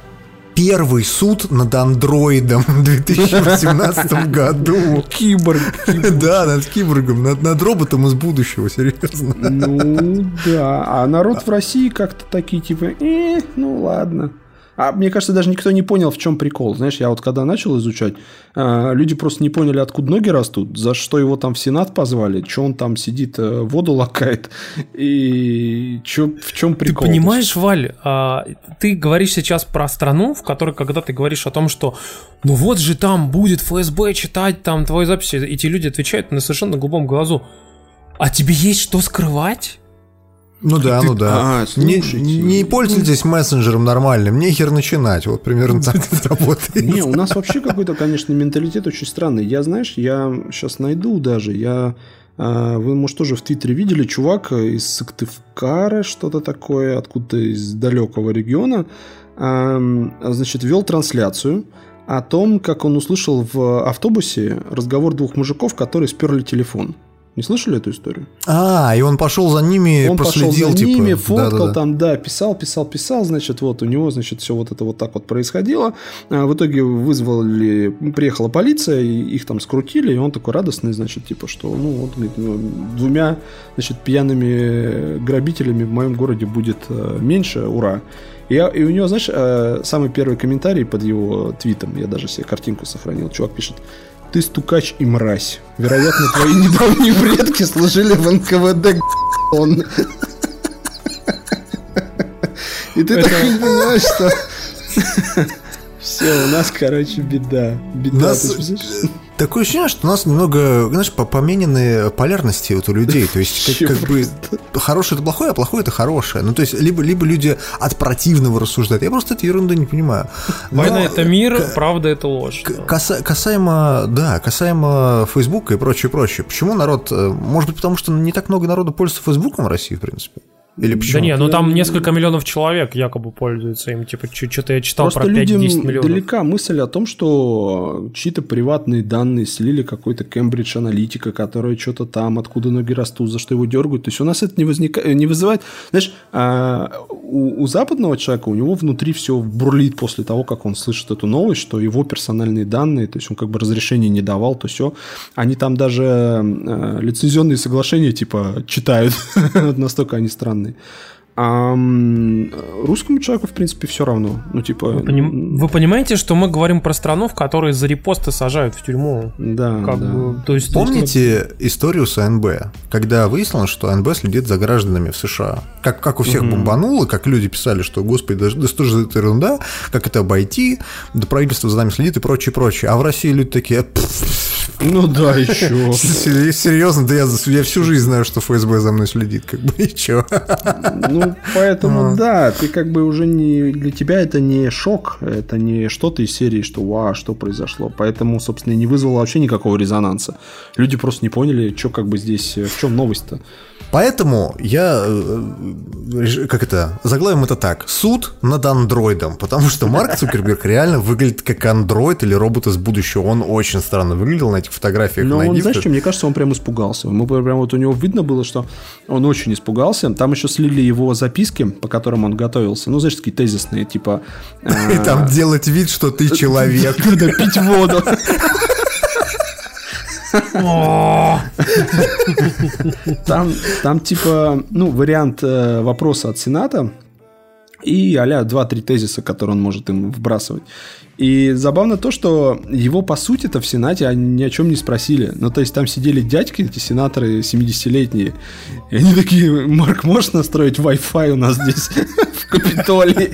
первый суд над андроидом в 2018 году. Киборг. Да, над киборгом, над роботом из будущего, серьезно. Ну да, а народ в России как-то такие типа, ну ладно. А мне кажется, даже никто не понял, в чем прикол. Знаешь, я вот когда начал изучать, люди просто не поняли, откуда ноги растут, за что его там в Сенат позвали, что он там сидит, воду лакает, и в чем прикол. Ты понимаешь, Валь, ты говоришь сейчас про страну, в которой, когда ты говоришь о том, что ну вот же там будет ФСБ читать там твои записи, эти люди отвечают на совершенно голубом глазу. А тебе есть что скрывать? Ну да. Не пользуйтесь мессенджером нормальным, нехер начинать. Вот примерно так это работает. Не, у нас вообще какой-то, конечно, менталитет очень странный. Я, знаешь, сейчас найду даже. Вы, может, тоже в Твиттере видели, чувак из Сыктывкара, что-то такое, откуда-то из далекого региона, значит, вел трансляцию о том, как он услышал в автобусе разговор двух мужиков, которые сперли телефон. Не слышали эту историю? И он пошел за ними, проследил, фоткал писал, значит, вот у него, значит, все вот это вот так вот происходило. В итоге приехала полиция, и их там скрутили, и он такой радостный, значит, типа, что, ну, вот, двумя, значит, пьяными грабителями в моем городе будет меньше, ура. И у него, знаешь, самый первый комментарий под его твитом, я даже себе картинку сохранил, чувак пишет: «Ты стукач и мразь. Вероятно, твои недавние предки служили в НКВД, г***он». И ты так не понимаешь, что... Все, у нас, короче, беда. Такое ощущение, что у нас немного, знаешь, поменены полярности вот у людей. То есть, как бы, хорошее – это плохое, а плохое – это хорошее. Ну, то есть, либо люди от противного рассуждают. Я просто эту ерунду не понимаю. Война – это мир, правда – это ложь. Касаемо Фейсбука и прочее. Почему народ… Может быть, потому что не так много народу пользуется Фейсбуком в России, в принципе? Или почему? Да не, ну там несколько миллионов человек якобы пользуются им, типа, что-то я читал просто про 5-10 миллионов. Просто людям далека мысль о том, что чьи-то приватные данные слили какой-то Кембридж Аналитика, который что-то там, откуда ноги растут, за что его дергают. То есть у нас это не вызывает... Знаешь, у западного человека, у него внутри все бурлит после того, как он слышит эту новость, что его персональные данные, то есть он как бы разрешения не давал, то все. Они там даже лицензионные соглашения, типа, читают. Настолько они странные. А русскому человеку, в принципе, все равно. Ну, типа... Вы понимаете, что мы говорим про страну, в которой за репосты сажают в тюрьму? Да, как да. Бы... То есть, помните то, что... историю с АНБ? Когда выяснилось, что АНБ следит за гражданами в США. Как у всех бомбануло, как люди писали, что, господи, да что же это ерунда, как это обойти, да правительство за нами следит и прочее. А в России люди такие... Ну да, еще. Серьезно, да я всю жизнь знаю, что ФСБ за мной следит, как бы, и чё. Ну, поэтому, да, ты как бы уже не... Для тебя это не шок, это не что-то из серии, что «Ва, что произошло?». Поэтому, собственно, и не вызвало вообще никакого резонанса. Люди просто не поняли, что как бы здесь... В чем новость-то? Поэтому я... Как это? Заглавим это так. Суд над андроидом. Потому что Марк Цукерберг реально выглядит как андроид или робот из будущего. Он очень странно выглядел на этих фотографиях. Но он, знаешь, что? Мне кажется, он прям испугался. Мы прям вот у него видно было, что он очень испугался. Там еще слили его записки, по которым он готовился. Ну, знаешь, такие тезисные, типа... И там делать вид, что ты человек. Да, пить воду. Там типа, ну, вариант вопроса от Сената и а-ля 2-3 тезиса, которые он может им вбрасывать. И забавно то, что его, по сути-то, в Сенате они ни о чем не спросили. Ну, то есть, там сидели дядьки, эти сенаторы 70-летние, и они такие: Марк, можешь настроить Wi-Fi у нас здесь, в Капитолии?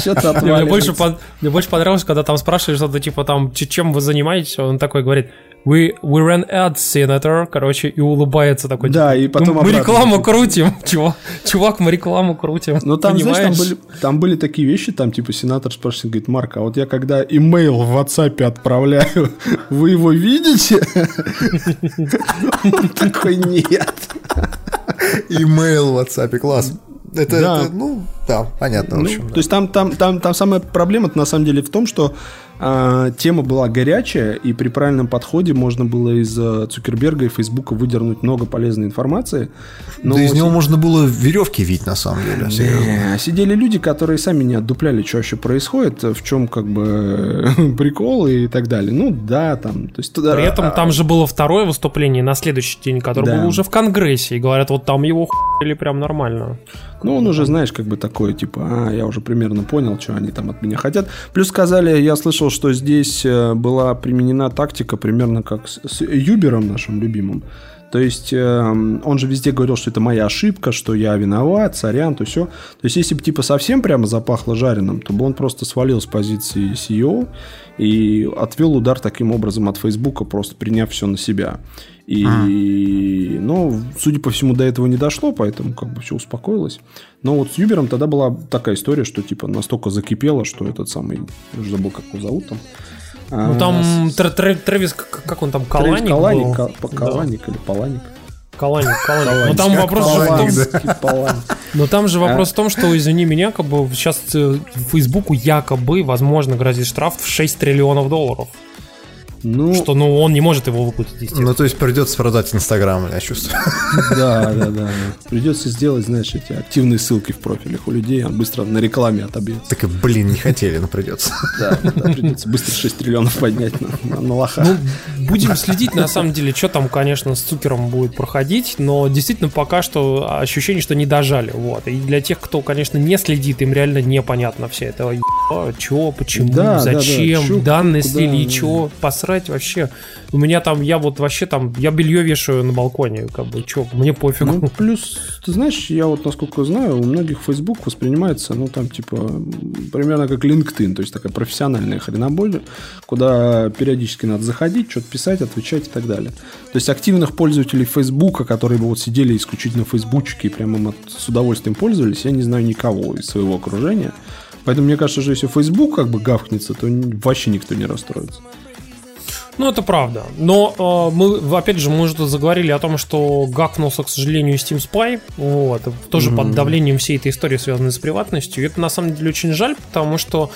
Что-то отваливается. Мне больше понравилось, когда там спрашивали что-то, типа, там, чем вы занимаетесь, он такой говорит: We ran ads, senator, короче, и улыбается такой. Да, и потом мы рекламу крутим, чувак, мы рекламу крутим. Ну, там, знаешь, там были такие вещи, там, типа, сенатор спрашивает, говорит: Марк, а вот я когда имейл в WhatsApp отправляю, вы его видите? Он такой: нет. Имейл в WhatsApp, класс. Это, ну, да, понятно, в общем. То есть там самая проблема-то на самом деле в том, что тема была горячая, и при правильном подходе можно было из Цукерберга и Фейсбука выдернуть много полезной информации. Но да, из него можно было веревки вить, на самом деле. Да, сидели люди, которые сами не отдупляли, что вообще происходит, в чем как бы прикол и так далее. Ну да, там. То есть, туда... При этом там же было второе выступление на следующий день, которое было уже в Конгрессе, и говорят, вот там его хуяли прям нормально. Ну, он уже, знаешь, как бы такой, типа, я уже примерно понял, что они там от меня хотят. Плюс сказали, я слышал, что здесь была применена тактика примерно как с Юбером нашим любимым. То есть, он же везде говорил, что это моя ошибка, что я виноват, сорян, то все. То есть, если бы типа совсем прямо запахло жареным, то бы он просто свалил с позиции CEO и отвел удар таким образом от Фейсбука, просто приняв все на себя. И, но, судя по всему, до этого не дошло, поэтому как бы все успокоилось. Но вот с Юбером тогда была такая история, что типа настолько закипело, что этот самый, я уже забыл, как его зовут там. Ну, там Трэвис, как он там, Каланик. Но там вопрос же в том... Но там же вопрос в том, что, извини меня, как бы сейчас Фейсбуку якобы, возможно, грозит штраф в $6 триллионов. Ну, что, ну, он не может его выплатить. Ну, то есть придется продать Инстаграм, я чувствую. Да. Придется сделать, знаешь, эти активные ссылки в профилях у людей, он быстро на рекламе отобьется. Так и, блин, не хотели, но придется. Да, придется быстро 6 триллионов поднять на лоха. Ну, будем следить, на самом деле, что там, конечно, с Цукером будет проходить, но действительно пока что ощущение, что не дожали, вот. И для тех, кто, конечно, не следит, им реально непонятно все это. Чё, почему, зачем, данные слили, чё, посрать. Вообще, у меня там, я вот вообще там, я белье вешаю на балконе, как бы, чё, мне пофигу. Ну, плюс, ты знаешь, я вот, насколько знаю, у многих Facebook воспринимается, ну, там, типа, примерно как LinkedIn, то есть такая профессиональная хреноболь, куда периодически надо заходить, что-то писать, отвечать и так далее. То есть активных пользователей Facebook, которые бы вот сидели исключительно в Фейсбучке и прямо им с удовольствием пользовались, я не знаю никого из своего окружения. Поэтому мне кажется, что если Facebook как бы гавкнется, то вообще никто не расстроится. Ну, это правда. Но мы, опять же, мы уже заговорили о том, что гакнулся, к сожалению, Steam Spy. Вот, тоже под давлением всей этой истории, связанной с приватностью. И это, на самом деле, очень жаль, потому что,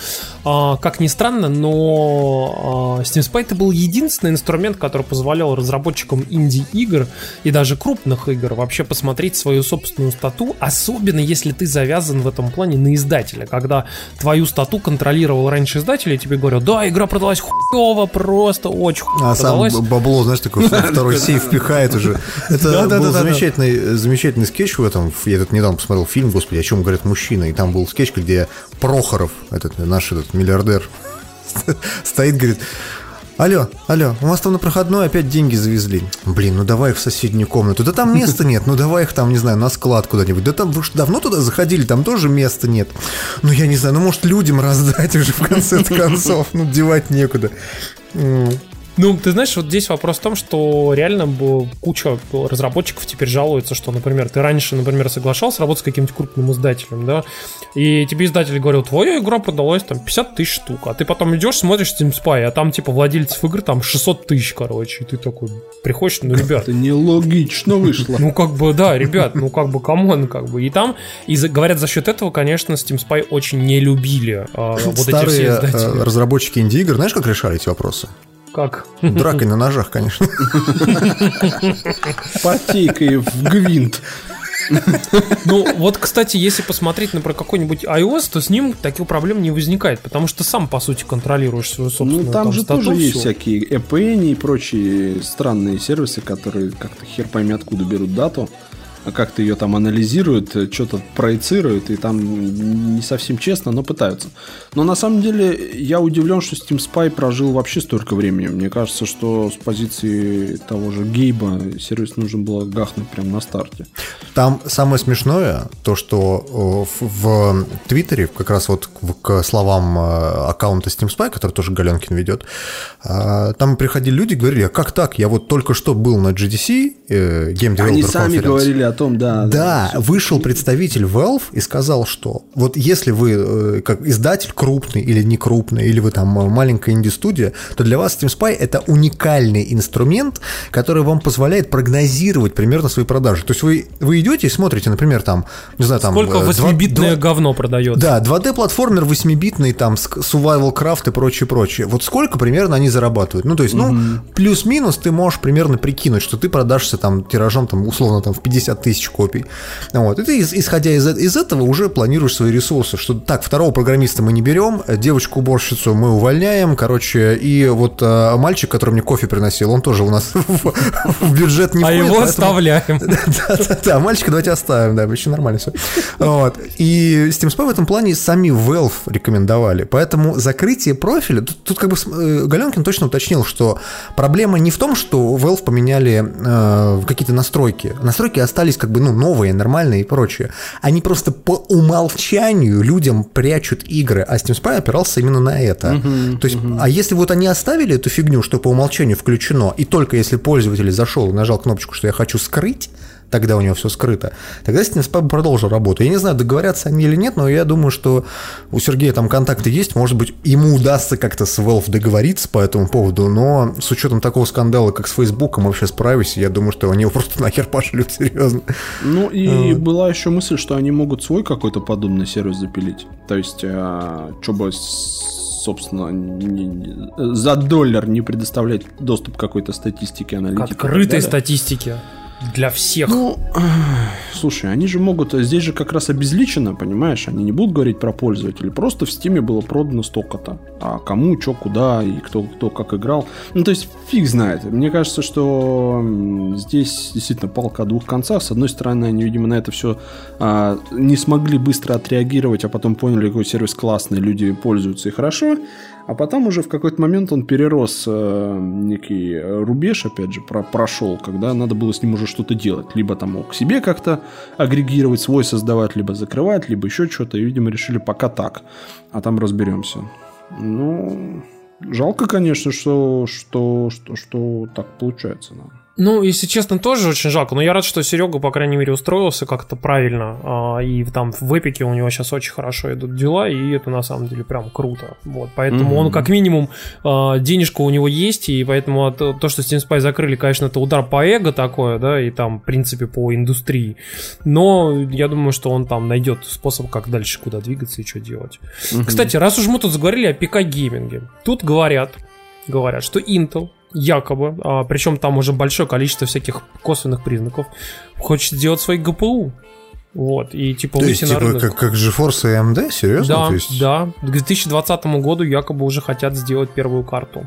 как ни странно, но Steam Spy это был единственный инструмент, который позволял разработчикам инди-игр и даже крупных игр вообще посмотреть свою собственную стату, особенно если ты завязан в этом плане на издателя. Когда твою стату контролировал раньше издатель, и тебе говорят: да, игра продалась хуёво, просто помочь. А сам бабло, знаешь, такой второй сейф впихает уже. Это был замечательный скетч в этом. Я тут недавно посмотрел фильм, господи, о чем говорят мужчины. И там был скетч, где Прохоров, наш миллиардер, стоит, говорит: Алло, у вас там на проходной опять деньги завезли. Блин, ну давай их в соседнюю комнату. Да там места нет, ну давай их там, не знаю, на склад куда-нибудь. Да там, вы же давно туда заходили, там тоже места нет. Ну я не знаю, ну может людям раздать уже в конце концов. Ну девать некуда. Ну, ты знаешь, вот здесь вопрос в том, что реально куча разработчиков теперь жалуется, что, например, ты раньше, например, соглашался работать с каким-нибудь крупным издателем, да, и тебе издатель говорил: твоя игра продалась там 50 тысяч штук, а ты потом идешь, смотришь Steam Spy, а там типа владельцев игр там 600 тысяч, короче, и ты такой приходишь: ну, ребят, это нелогично вышло. Ну, как бы, да, ребят, ну, как бы, камон, как бы, и там, и говорят, за счет этого, конечно, Steam Spy очень не любили вот эти все издатели. Разработчики инди-игр, знаешь, как решали эти вопросы? Как? Дракой на ножах, конечно. Потейкой в гвинт. Ну, вот, кстати, если посмотреть на про какой-нибудь iOS, то с ним таких проблем не возникает, потому что сам, по сути, контролируешь свою собственную. Ну, там же тоже есть всякие EPN и прочие странные сервисы, которые как-то хер пойми откуда берут дату, как-то ее там анализируют, что-то проецируют, и там не совсем честно, но пытаются. Но на самом деле я удивлен, что Steam Spy прожил вообще столько времени. Мне кажется, что с позиции того же Гейба сервис нужно было гахнуть прямо на старте. Там самое смешное то, что в Твиттере, как раз вот к словам аккаунта Steam Spy, который тоже Галенкин ведет, там приходили люди и говорили: а как так? Я вот только что был на GDC, Game Developer Conference. Они сами говорили о том, да, вышел представитель Valve и сказал, что вот если вы как издатель крупный или не крупный, или вы там маленькая инди-студия, то для вас Steam Spy — это уникальный инструмент, который вам позволяет прогнозировать примерно свои продажи. То есть вы идете и смотрите, например, там, не знаю, там... Сколько 8-битное говно продается. Да, 2D-платформер 8-битный, там, Survival Craft и прочее-прочее. Вот сколько примерно они зарабатывают? Ну, то есть, ну, плюс-минус ты можешь примерно прикинуть, что ты продашься там тиражом, там, условно, там, в 50 тысяч копий. Вот. И ты, исходя из этого, уже планируешь свои ресурсы, что так, второго программиста мы не берем, девочку-уборщицу мы увольняем, короче, и вот мальчик, который мне кофе приносил, он тоже у нас в бюджет не входит. А его оставляем. Да, мальчика давайте оставим, да, еще нормально все. И Steam Spy в этом плане сами Valve рекомендовали, поэтому закрытие профиля, тут как бы Галенкин точно уточнил, что проблема не в том, что Valve поменяли какие-то настройки. Настройки остались как бы, ну, новые, нормальные и прочее. Они просто по умолчанию людям прячут игры, а Steam Spy опирался именно на это. То есть, а если вот они оставили эту фигню, что по умолчанию включено, и только если пользователь зашел и нажал кнопочку, что я хочу скрыть, тогда у него все скрыто, тогда Steam Spy продолжил работу. Я не знаю, договорятся они или нет, но я думаю, что у Сергея там контакты есть, может быть, ему удастся как-то с Valve договориться по этому поводу, но с учетом такого скандала, как с Facebook, вообще с Privacy, я думаю, что они его просто нахер пошлют, серьезно. Ну и была еще мысль, что они могут свой какой-то подобный сервис запилить. То есть, что бы... собственно, за доллар не предоставлять доступ к какой-то статистике, аналитике. Открытой статистике. Для всех. Ну, слушай, они же могут... Здесь же как раз обезличено, понимаешь? Они не будут говорить про пользователей. Просто в Стиме было продано столько-то. А кому, что, куда и кто как играл. Ну, то есть, фиг знает. Мне кажется, что здесь действительно палка о двух концах. С одной стороны, они, видимо, на это все не смогли быстро отреагировать, а потом поняли, какой сервис классный, люди пользуются и хорошо. А потом уже в какой-то момент он перерос некий рубеж, опять же, прошел, когда надо было с ним уже что-то делать. Либо там к себе как-то агрегировать, свой создавать, либо закрывать, либо еще что-то. И, видимо, решили пока так, а там разберемся. Ну, жалко, конечно, что так получается. Ну, если честно, тоже очень жалко, но я рад, что Серега, по крайней мере, устроился как-то правильно, и там в Эпике у него сейчас очень хорошо идут дела, и это на самом деле прям круто, вот, поэтому он как минимум, денежка у него есть, и поэтому то, что Steam Spy закрыли, конечно, это удар по эго такое, да, и там, в принципе, по индустрии, но я думаю, что он там найдет способ, как дальше куда двигаться и что делать. Кстати, раз уж мы тут заговорили о ПК-гейминге, тут говорят, что Intel якобы, причем там уже большое количество всяких косвенных признаков, хочет сделать свои ГПУ. Вот, и типа выйти на рынок. Как GeForce и AMD, серьезно? Да, да. К 2020 году якобы уже хотят сделать первую карту.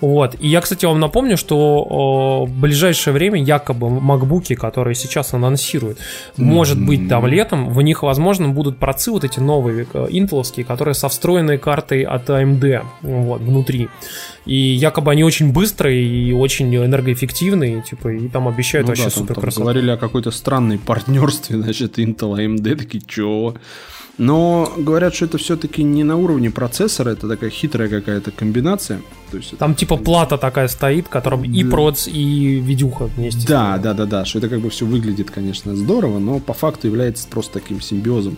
Вот. И я, кстати, вам напомню, что в ближайшее время якобы макбуки, которые сейчас анонсируют, может быть, там летом, в них, возможно, будут процы вот эти новые интеловские, которые со встроенной картой от AMD вот, внутри. И якобы они очень быстрые и очень энергоэффективные, типа, и там обещают вообще супер красоту. Говорили о какой-то странной партнерстве, значит, Intel, AMD, такие, чё? Но говорят, что это все-таки не на уровне процессора, это такая хитрая какая-то комбинация. То есть там это... типа плата такая стоит, которым и проц, и видюха вместе. Да, что это как бы все выглядит, конечно, здорово, но по факту является просто таким симбиозом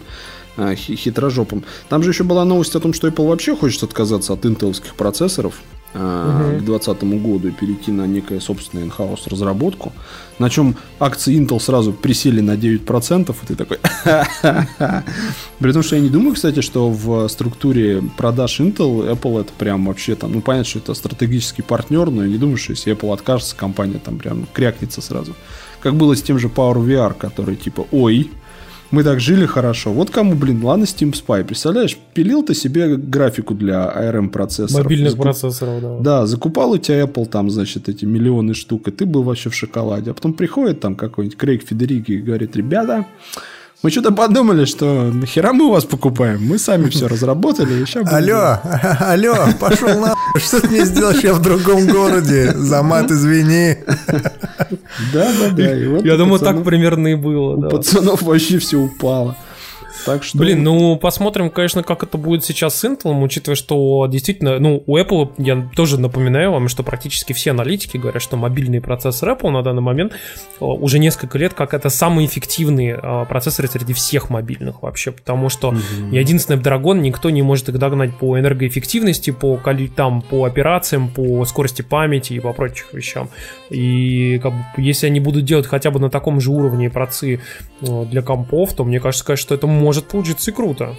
хитрожопым. Там же еще была новость о том, что Apple вообще хочет отказаться от интеловских процессоров к 2020 году и перейти на некое собственное in-house разработку, на чем акции Intel сразу присели на 9%, и ты такой... При том, что я не думаю, кстати, что в структуре продаж Intel Apple это прям вообще там, ну понятно, что это стратегический партнер, но я не думаю, что если Apple откажется, компания там прям крякнется сразу. Как было с тем же PowerVR, который типа «Ой, мы так жили хорошо. Вот кому, блин, ладно, Steam Spy. Представляешь, пилил ты себе графику для ARM-процессоров. Мобильных процессоров, да. Да, закупал у тебя Apple там, значит, эти миллионы штук, и ты был вообще в шоколаде. А потом приходит там какой-нибудь Крейг Федерики и говорит: ребята, мы что-то подумали, что нахера мы у вас покупаем? Мы сами все разработали. Алло, пошел на... Что ты мне сделаешь? Я в другом городе. За мат извини. Да. Я думаю, так примерно и было. У пацанов вообще все упало. Так что... Блин, ну посмотрим, конечно, как это будет сейчас с Intel, учитывая, что действительно, ну, у Apple, я тоже напоминаю вам, что практически все аналитики говорят, что мобильный процессор Apple на данный момент уже несколько лет как это самые эффективные процессоры среди всех мобильных вообще, потому что ни один Snapdragon никто не может их догнать по энергоэффективности, по операциям, по скорости памяти и по прочих вещам. И как бы, если они будут делать хотя бы на таком же уровне процы для компов, то мне кажется, конечно, что это может получиться и круто.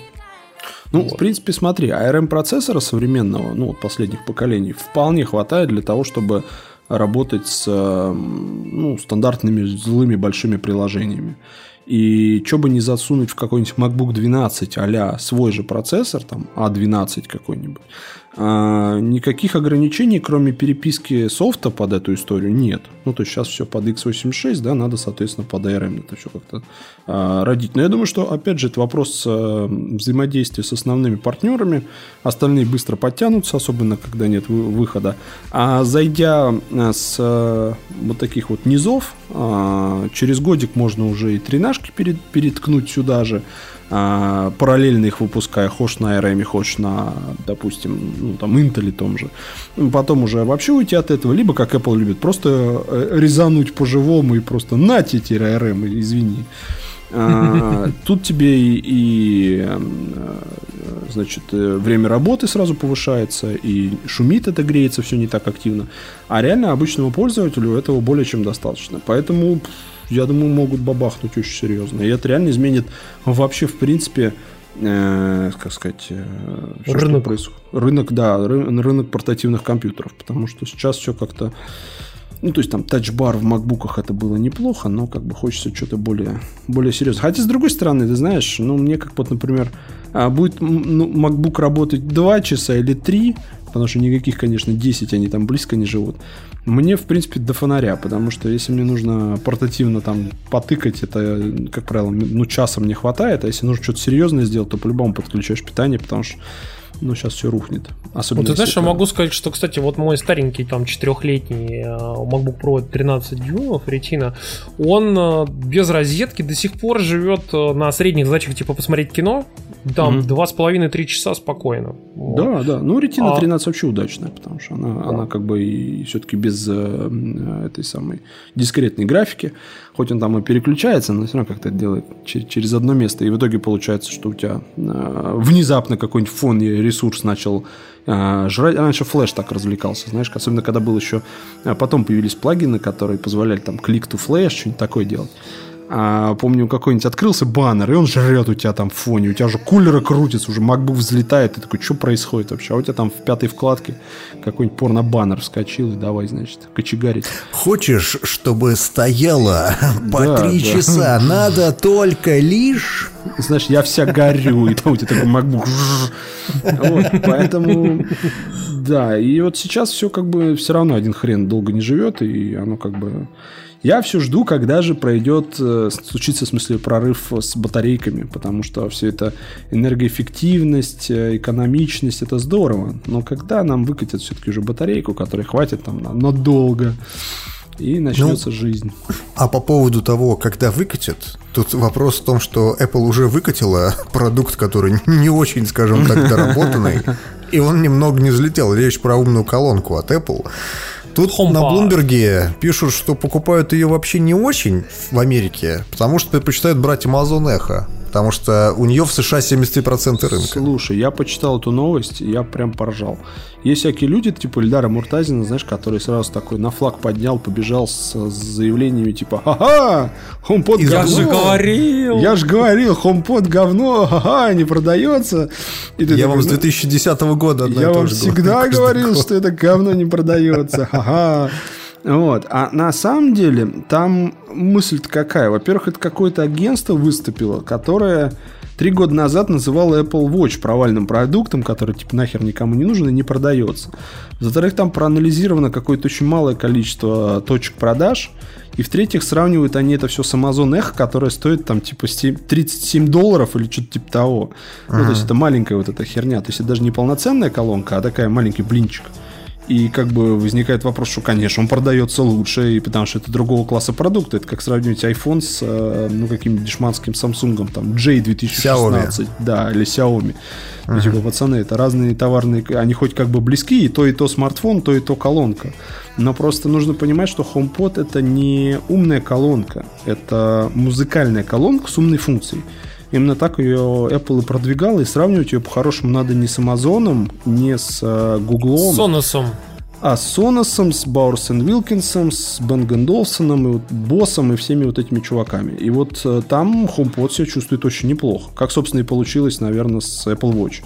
Ну, вот. В принципе, смотри, ARM-процессора современного, ну, последних поколений, вполне хватает для того, чтобы работать с стандартными злыми большими приложениями. И что бы не засунуть в какой-нибудь MacBook 12 а-ля свой же процессор, там, A12 какой-нибудь, никаких ограничений, кроме переписки софта под эту историю, нет. Ну, то есть, сейчас все под x86, да, надо, соответственно, под ARM это все как-то родить. Но я думаю, что, опять же, это вопрос взаимодействия с основными партнерами. Остальные быстро подтянутся, особенно, когда нет выхода. А зайдя с вот таких вот низов, через годик можно уже и 13 переткнуть сюда же, параллельно их выпуская, хочешь на ARM, хочешь на, допустим, ну, там, Intel том же. Потом уже вообще уйти от этого, либо, как Apple любит, просто резануть по-живому и просто нате ARM, извини. Тут тебе и значит, время работы сразу повышается, и шумит это, греется все не так активно. А реально обычному пользователю этого более чем достаточно. Поэтому... я думаю, могут бабахнуть очень серьезно. И это реально изменит вообще, в принципе, как сказать, рынок. Рынок, да, рынок портативных компьютеров. Потому что сейчас все как-то... Ну, то есть, там, тачбар в макбуках это было неплохо, но как бы хочется что-то более серьезное. Хотя, с другой стороны, ты знаешь, ну, мне как вот, например, будет макбук работать 2 часа или 3, потому что никаких, конечно, 10 они там близко не живут. Мне, в принципе, до фонаря, потому что если мне нужно портативно там потыкать, это, как правило, ну, часом не хватает, а если нужно что-то серьезное сделать, то по-любому подключаешь питание, потому что ну, сейчас все рухнет. Особенно вот ты знаешь, я могу сказать, что, кстати, вот мой старенький там 4-летний MacBook Pro 13 дюймов Retina, он без розетки до сих пор живет на средних задачах, типа посмотреть кино, там 2,5-3 часа спокойно. Вот. Да, ну Retina 13 вообще удачная, потому что она как бы и все-таки без этой самой дискретной графики, хоть он там и переключается, но все равно как-то делает через одно место, и в итоге получается, что у тебя внезапно какой-нибудь фон ресурс начал жрать. Раньше флеш так развлекался, знаешь, особенно когда был еще... Потом появились плагины, которые позволяли там клик to flash, что-нибудь такое делать. помню, какой-нибудь открылся баннер, и он жрет у тебя там в фоне, у тебя же кулера крутится, уже MacBook взлетает, ты такой, что происходит вообще? А у тебя там в 5-й вкладке какой-нибудь порно-баннер вскочил, и давай, значит, кочегарить. Хочешь, чтобы стояло по 3 часа? Надо только лишь... Знаешь, я вся горю, и там у тебя такой MacBook. Вот, поэтому... Да, и вот сейчас все как бы все равно один хрен долго не живет, и оно как бы... Я все жду, когда же пройдет, случится, в смысле, прорыв с батарейками, потому что все это энергоэффективность, экономичность, это здорово, но когда нам выкатят все-таки уже батарейку, которой хватит там надолго, и начнется жизнь. А по поводу того, когда выкатят, тут вопрос в том, что Apple уже выкатила продукт, который не очень, скажем так, доработанный, и он немного не взлетел, речь про умную колонку от Apple. Тут на Блумберге пишут, что покупают ее вообще не очень в Америке, потому что предпочитают брать Amazon Echo, потому что у нее в США 73% рынка. Слушай, я почитал эту новость, и я прям поржал. Есть всякие люди, типа Эльдара Муртазина, знаешь, который сразу такой на флаг поднял, побежал с заявлениями типа «Ха-ха! HomePod говно! Я же говорил! HomePod говно! Ха-ха! Не продается!» И я вам с 2010 года одно и то же говорил. Я вам всегда говорил, что это говно не продается! Ха-ха! Вот. А на самом деле там мысль-то какая? Во-первых, это какое-то агентство выступило, которое 3 года назад называло Apple Watch провальным продуктом, который типа нахер никому не нужен и не продается. Во-вторых, там проанализировано какое-то очень малое количество точек продаж. И в-третьих, сравнивают они это все с Amazon Echo, которая стоит там типа $37 или что-то типа того. Ага. Ну, то есть это маленькая вот эта херня. То есть это даже не полноценная колонка, а такая маленький блинчик. И как бы возникает вопрос, что, конечно, он продается лучше, и потому что это другого класса продукта. Это как сравнивать iPhone с каким-нибудь дешманским Samsung, там, J2016, Xiaomi. Да, или Xiaomi. Uh-huh. Типа, пацаны, это разные товарные, они хоть как бы близки, и то смартфон, то и то колонка. Но просто нужно понимать, что HomePod это не умная колонка, это музыкальная колонка с умной функцией. Именно так ее Apple и продвигала, и сравнивать ее по-хорошему надо не с Amazon, не с Google. С Sonos. А с Sonos, с Bowers & Wilkinson, с Bang & Olufsen, и вот Боссом, и всеми вот этими чуваками. И вот там HomePod себя чувствует очень неплохо. Как, собственно, и получилось, наверное, с Apple Watch.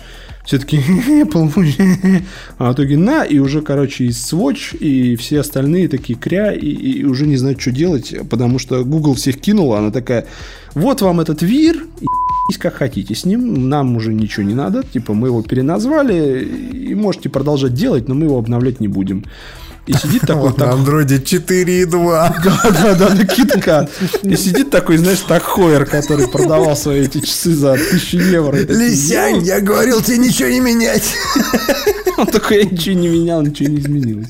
Все-таки Apple Watch. А в итоге на, и уже, короче, и Swatch, и все остальные такие кря, и уже не знают, что делать, потому что Google всех кинула, она такая... Вот вам этот вир, ебитесь как хотите с ним, нам уже ничего не надо, типа мы его переназвали, и можете продолжать делать, но мы его обновлять не будем. И сидит такой... Вот на Андроиде 4.2. Да, на KitKat. И сидит такой, знаешь, Токхойер, который продавал свои эти часы за 1000 евро. Лисянь, я говорил тебе ничего не менять. Он такой, я ничего не менял, ничего не изменилось.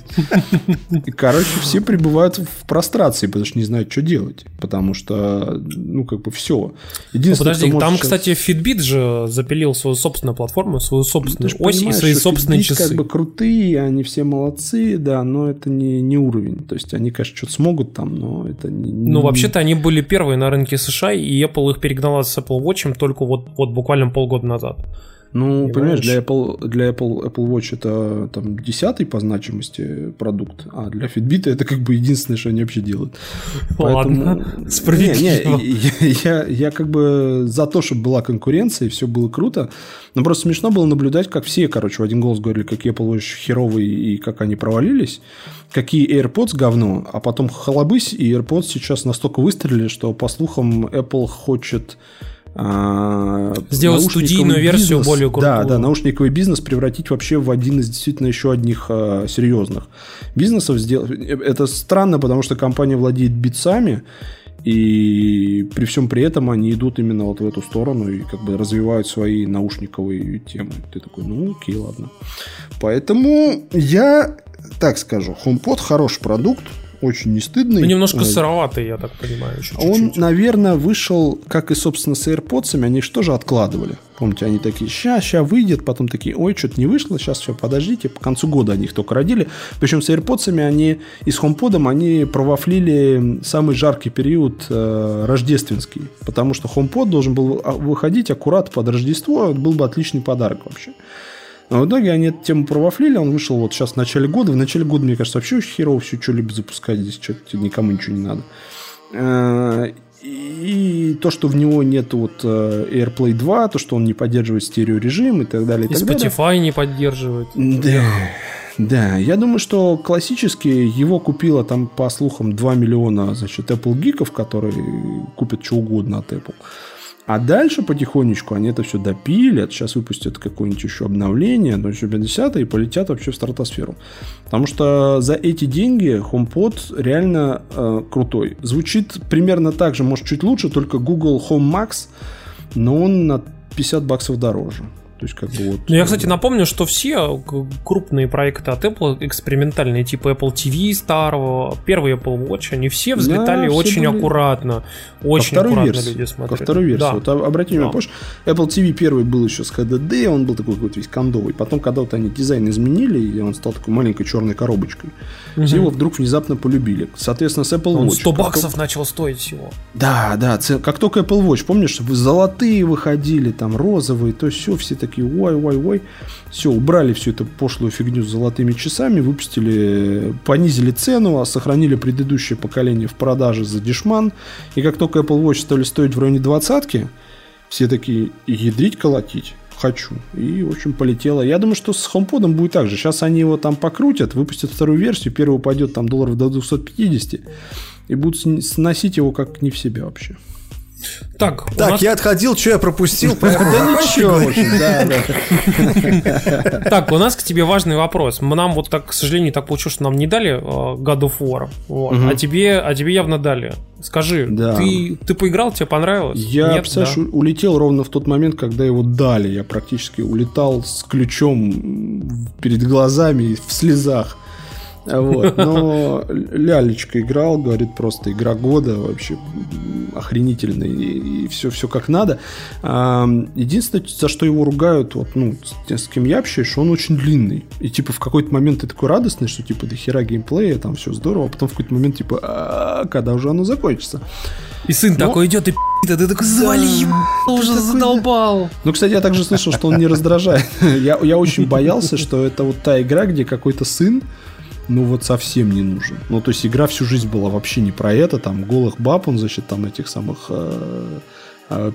И, короче, все пребывают в прострации, потому что не знают, что делать. Потому что, как бы все. Подожди, там, сейчас... кстати, Fitbit же запилил свою собственную платформу, свою собственную ось и свои собственные Fitbit часы. Как бы крутые, они все молодцы, да, но это не уровень. То есть они, конечно, что-то смогут там, но это не... Ну, вообще-то они были первые на рынке США, и Apple их перегнала с Apple Watch только вот буквально полгода назад. Ну, понимаешь, для Apple Watch это там 10-й по значимости продукт, а для Fitbit это как бы единственное, что они вообще делают. Ладно, поэтому... справедливо. Я как бы за то, чтобы была конкуренция, и все было круто, но просто смешно было наблюдать, как все, короче, в один голос говорили, какие Apple Watch херовые и как они провалились, какие AirPods говно, а потом халабысь, и AirPods сейчас настолько выстрелили, что, по слухам, Apple хочет... сделать студийную версию более крутую. Да, наушниковый бизнес превратить вообще в один из действительно еще одних серьезных бизнесов. Это странно, потому что компания владеет битсами, и при всем при этом они идут именно вот в эту сторону и как бы развивают свои наушниковые темы. Ты такой, окей, ладно. Поэтому я так скажу, HomePod хороший продукт. Очень не стыдный. Ну, немножко сыроватый, я так понимаю. Он, наверное, вышел, как и, собственно, с AirPods. Они же тоже откладывали. Помните, они такие, сейчас выйдет. Потом такие, ой, что-то не вышло. Сейчас все, подождите. По концу года они их только родили. Причем с AirPods они и с HomePod они провафлили самый жаркий период рождественский. Потому что HomePod должен был выходить аккурат под Рождество. Был бы отличный подарок вообще. Но в итоге они эту тему провафлили, он вышел вот сейчас в начале года. В начале года, мне кажется, вообще очень херово все что-либо запускать здесь, что-то никому ничего не надо. И то, что в него нет вот AirPlay 2, то, что он не поддерживает стереорежим и так далее. И Spotify не поддерживает. Да. Да, я думаю, что классически его купило там, по слухам, 2 миллиона, значит, Apple гиков, которые купят что угодно от Apple. А дальше потихонечку они это все допилят, сейчас выпустят какое-нибудь еще обновление, ну, еще 50-е, и полетят вообще в стратосферу. Потому что за эти деньги HomePod реально крутой. Звучит примерно так же, может, чуть лучше, только Google Home Max, но он на $50 дороже. То есть, как бы вот... Ну, я, кстати, напомню, что все крупные проекты от Apple, экспериментальные, типа Apple TV старого, первый Apple Watch, они все взлетали, да, очень были... аккуратно. Очень аккуратно версии. Люди смотрели. Ко второй версии. Да. Вот, обратите внимание, помнишь, Apple TV первый был еще с HDD, он был такой какой-то весь кондовый. Потом, когда вот они дизайн изменили, и он стал такой маленькой черной коробочкой, все его вдруг внезапно полюбили. Соответственно, с Apple он Watch... $100 начал стоить всего. Да, да. Как только Apple Watch, помнишь, золотые выходили, там розовые, то все такие... Такие, ой-ой-ой. Все, убрали всю эту пошлую фигню с золотыми часами, выпустили, понизили цену, сохранили предыдущее поколение в продаже за дешман. И как только Apple Watch стали стоить в районе 20-ки, все такие, ядрить, колотить, хочу. И, в общем, полетело. Я думаю, что с HomePod'ом будет так же. Сейчас они его там покрутят, выпустят вторую версию, первую пойдет там $2 до 250, и будут сносить его как не в себя вообще. Так, я отходил, что я пропустил? Да ничего. Так, у нас к тебе важный вопрос. Нам вот так, к сожалению, так получилось, что нам не дали God of War, а тебе явно дали. Скажи, ты поиграл, тебе понравилось? Я, Саша, улетел ровно в тот момент, когда его дали. Я практически улетал с ключом перед глазами, в слезах. Вот, но лялечка играл, говорит, просто игра года, вообще охренительная, и все как надо. Единственное, за что его ругают, вот, ну, с кем я общаюсь, что он очень длинный. И типа в какой-то момент ты такой радостный, что типа до хера геймплея, там все здорово, а потом в какой-то момент типа, когда уже оно закончится. И сын такой идет и пи***т, ты такой, завали, уже задолбал. Ну, кстати, я также слышал, что он не раздражает. Я очень боялся, что это вот та игра, где какой-то сын, ну вот совсем не нужен. Ну то есть игра всю жизнь была вообще не про это. Там голых баб он, значит, там этих самых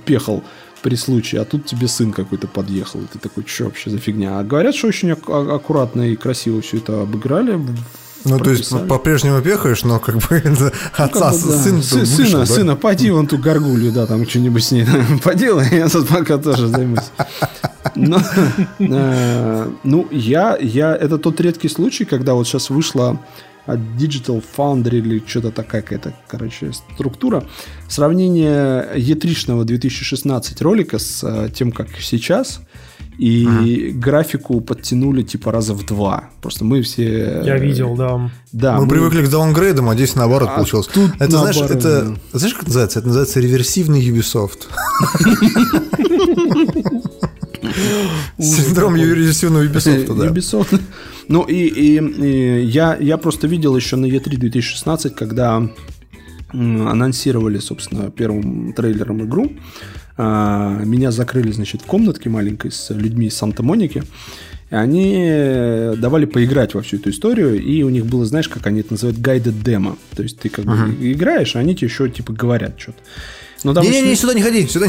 пехал при случае, а тут тебе сын какой-то подъехал, и ты такой, что вообще за фигня. А говорят, что очень аккуратно и красиво все это обыграли. Ну, прописали. То есть, по-прежнему пехаешь, но как бы отца, сына, поди вон ту горгулью, да, там что-нибудь с ней поделай, я тут пока тоже займусь. Ну, это тот редкий случай, когда вот сейчас вышла от Digital Foundry или что-то такая какая-то, короче, структура. Сравнение E3-шного 2016 ролика с тем, как сейчас... И графику подтянули типа раза в 2. Просто мы все... Я видел, да. Мы привыкли к даунгрейдам, а здесь наоборот получилось. Это, наоборот, знаешь, знаешь, как называется? Это называется реверсивный Ubisoft. Синдром реверсивного Ubisoft, да. Ubisoft. Ну и я просто видел еще на E3 2016, когда анонсировали, собственно, первым трейлером игру. Меня закрыли, значит, в комнатке маленькой с людьми из Санта-Моники. И они давали поиграть во всю эту историю. И у них было, знаешь, как они это называют, guided demo. То есть ты как бы играешь, а они тебе еще типа говорят что-то. Не-не-не, сюда не ходи, сюда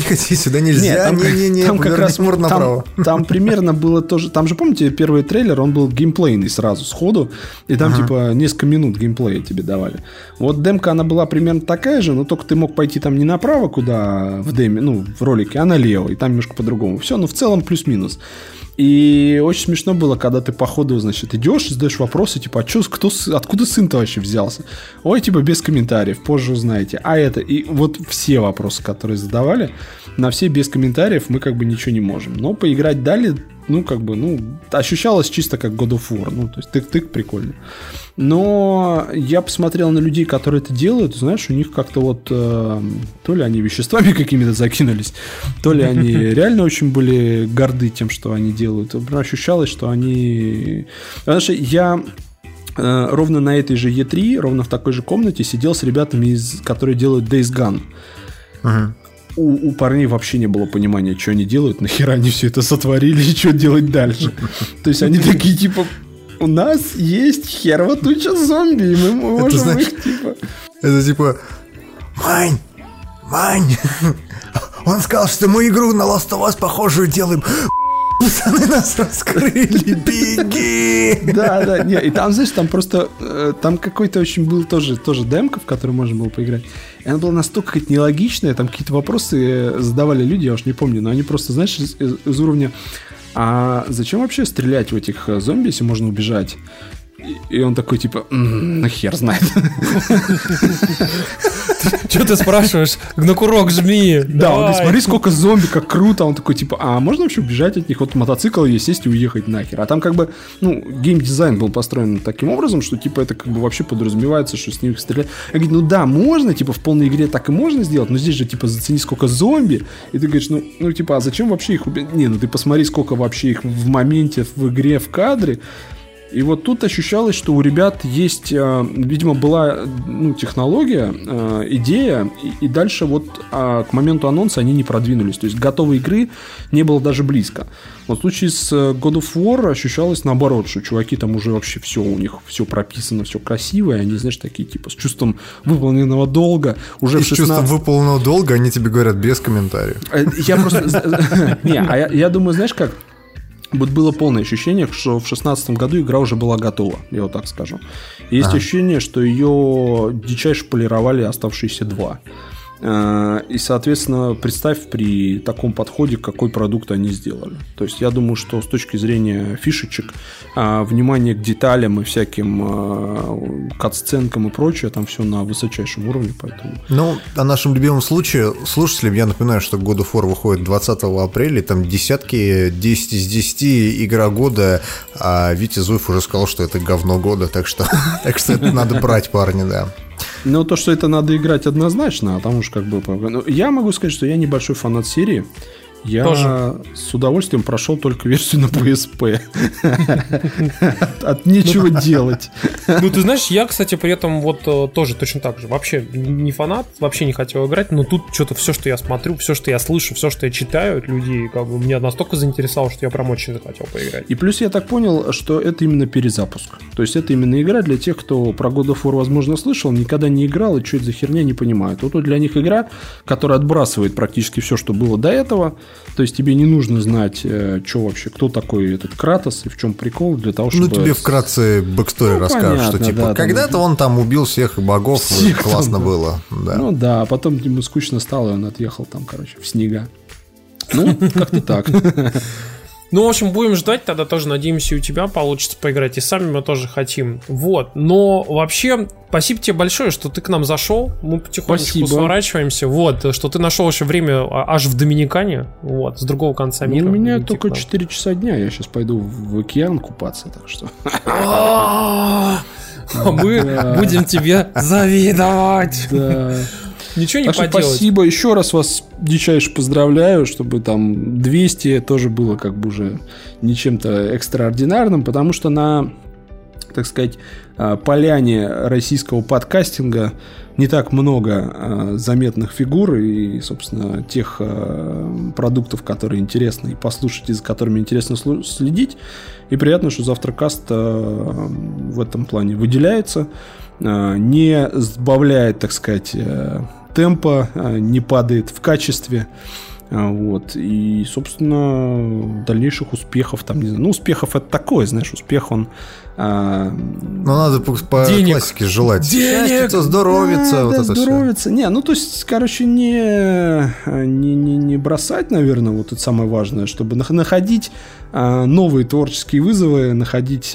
нельзя. Не-не-не, повернись мур направо. Там примерно было тоже. Там же, помните, первый трейлер, он был геймплейный сразу, сходу. И там типа несколько минут геймплея тебе давали. Вот демка, она была примерно такая же, но только ты мог пойти там не направо, куда в деме, ну, в ролике, а налево. И там немножко по-другому. Все, но в целом плюс-минус. И очень смешно было, когда ты по ходу, значит, идешь, задаешь вопросы, типа, а чё, откуда сын-то вообще взялся? Ой, типа, без комментариев, позже узнаете. А это, и вот все вопросы, которые задавали, на все без комментариев мы как бы ничего не можем. Но поиграть дали, ну, как бы, ну, ощущалось чисто как God of War, ну, то есть тык-тык, прикольно. Но я посмотрел на людей, которые это делают, знаешь, у них как-то вот то ли они веществами какими-то закинулись, то ли они реально очень были горды тем, что они делают. Ощущалось, что они... Потому что я ровно на этой же E3, ровно в такой же комнате сидел с ребятами, которые делают Days Gone. У парней вообще не было понимания, что они делают, нахера они все это сотворили и что делать дальше. То есть они такие типа... У нас есть херва туча зомби, и мы можем это, значит, их типа... Это типа... Мань! Он сказал, что мы игру на Last of Us похожую делаем. Пацаны, нас раскрыли, беги! Да, не, и там, знаешь, там просто, там какой-то очень был тоже демка, в которую можно было поиграть. И она была настолько какая-то нелогичная, там какие-то вопросы задавали люди, я уж не помню, но они просто, знаешь, из уровня, а зачем вообще стрелять в этих зомби, если можно убежать? И он такой, типа, хер знает. Че ты спрашиваешь? На курок жми. Да, он говорит, смотри, сколько зомби, как круто. Он такой, типа, а можно вообще убежать от них? Вот мотоцикл есть, сесть и уехать нахер. А там как бы, геймдизайн был построен таким образом, что, типа, это как бы вообще подразумевается, что с них стрелять. Я говорю, можно, типа, в полной игре так и можно сделать, но здесь же, типа, зацени, сколько зомби. И ты говоришь, типа, а зачем вообще их убивать? Не, ты посмотри, сколько вообще их в моменте, в игре, в кадре. И вот тут ощущалось, что у ребят есть, видимо, была технология, идея, и дальше вот к моменту анонса они не продвинулись. То есть готовой игры не было даже близко. Вот в случае с God of War ощущалось наоборот, что чуваки там уже вообще все у них, все прописано, все красиво, и они, знаешь, такие типа с чувством выполненного долга. Уже и с чувством выполненного долга они тебе говорят без комментариев. Я просто... Не, а я думаю, знаешь как... Вот было полное ощущение, что в 2016 году игра уже была готова, я вот так скажу. Есть ощущение, что ее дичайше полировали оставшиеся два. И, соответственно, представь при таком подходе, какой продукт они сделали. То есть я думаю, что с точки зрения фишечек, внимание к деталям и всяким катсценкам и прочее, там все на высочайшем уровне. Поэтому... о нашем любимом случае, слушателям я напоминаю, что God of War выходит 20 апреля, там 10 из 10 игра года, а Витя Зуев уже сказал, что это говно года, так что это надо брать, парни, да. Но то, что это надо играть однозначно, а там уж как бы... Я могу сказать, что я небольшой фанат серии. Я тоже с удовольствием прошел только версию на PSP. От нечего делать. Ты знаешь, я, кстати, при этом вот тоже точно так же. Вообще не фанат, вообще не хотел играть, но тут что-то все, что я смотрю, все, что я слышу, все, что я читаю от людей, как бы меня настолько заинтересовало, что я прям очень захотел поиграть. И плюс я так понял, что это именно перезапуск. То есть это именно игра для тех, кто про God of War, возможно, слышал, никогда не играл и что это за херня, не понимает. Вот для них игра, которая отбрасывает практически все, что было до этого. То есть тебе не нужно знать, что вообще, кто такой этот Кратос и в чем прикол для того, чтобы... тебе вкратце бэкстори расскажут, понятно, что типа когда-то он там убил всех богов, всех классно там было. Да. А потом ему скучно стало, и он отъехал там, в снега. Как-то так. В общем, будем ждать, тогда тоже, надеемся, у тебя получится поиграть, и сами мы тоже хотим. Но вообще, спасибо тебе большое, что ты к нам зашел, мы потихонечку сворачиваемся, что ты нашел еще время аж в Доминикане, с другого конца мира. У меня только 4 часа дня, я сейчас пойду в океан купаться, так что... Мы будем тебе завидовать! Ничего не поделать. Спасибо. Еще раз вас дичайше поздравляю, чтобы там 200 тоже было как бы уже не чем-то экстраординарным, потому что на, так сказать, поляне российского подкастинга не так много заметных фигур и, собственно, тех продуктов, которые интересны и послушать, и за которыми интересно следить. И приятно, что Завтракаст в этом плане выделяется, не сбавляет, так сказать, темпа, не падает в качестве. И, собственно, дальнейших успехов там, не знаю. Успехов это такое, знаешь, успех он... надо по классике желать. Счастье, здоровиться, здоровиться. Не, то есть, не бросать, наверное, это самое важное, чтобы находить новые творческие вызовы, находить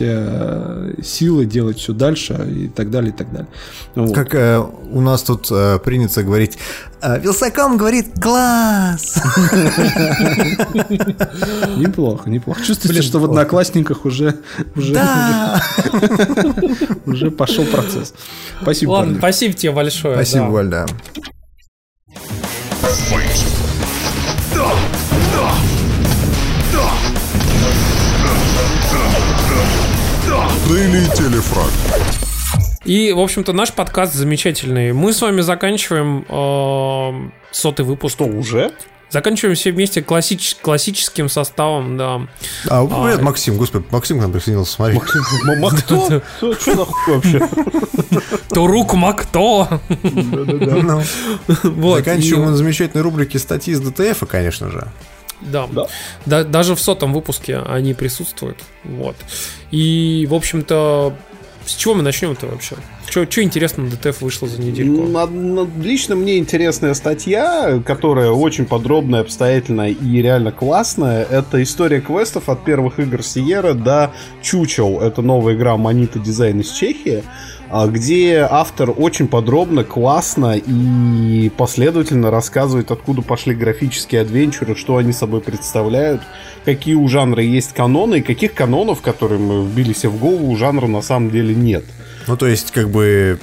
силы, делать все дальше и так далее, и так далее. Как у нас тут принято говорить, Вилсаком говорит, класс! Неплохо. Чувствуется, что в Одноклассниках уже пошел процесс. Спасибо. Ладно, спасибо тебе большое. Спасибо, Валь, да. Daily Телефраг. И, в общем-то, наш подкаст замечательный. Мы с вами заканчиваем 100-й выпуск. Что, уже? Заканчиваем все вместе классическим составом, да. А, привет, Максим, господи, Максим к нам присоединился, смотри. Макто? Что за хуй вообще? Турук Макто. Заканчиваем на замечательной рубрике статьи из ДТФа, конечно же. Да. Да, даже в 100-м выпуске они присутствуют. Вот. И, в общем-то, с чего мы начнем-то вообще? Что интересного ДТФ вышло за недельку? Лично мне интересная статья, которая очень подробная, обстоятельная и реально классная. Это история квестов от первых игр Sierra до Чучел. Это новая игра Monita Design из Чехии, где автор очень подробно, классно и последовательно рассказывает, откуда пошли графические адвенчуры, что они собой представляют, какие у жанра есть каноны и каких канонов, которые мы вбили себе в голову, у жанра на самом деле нет. Ну, то есть, как бы,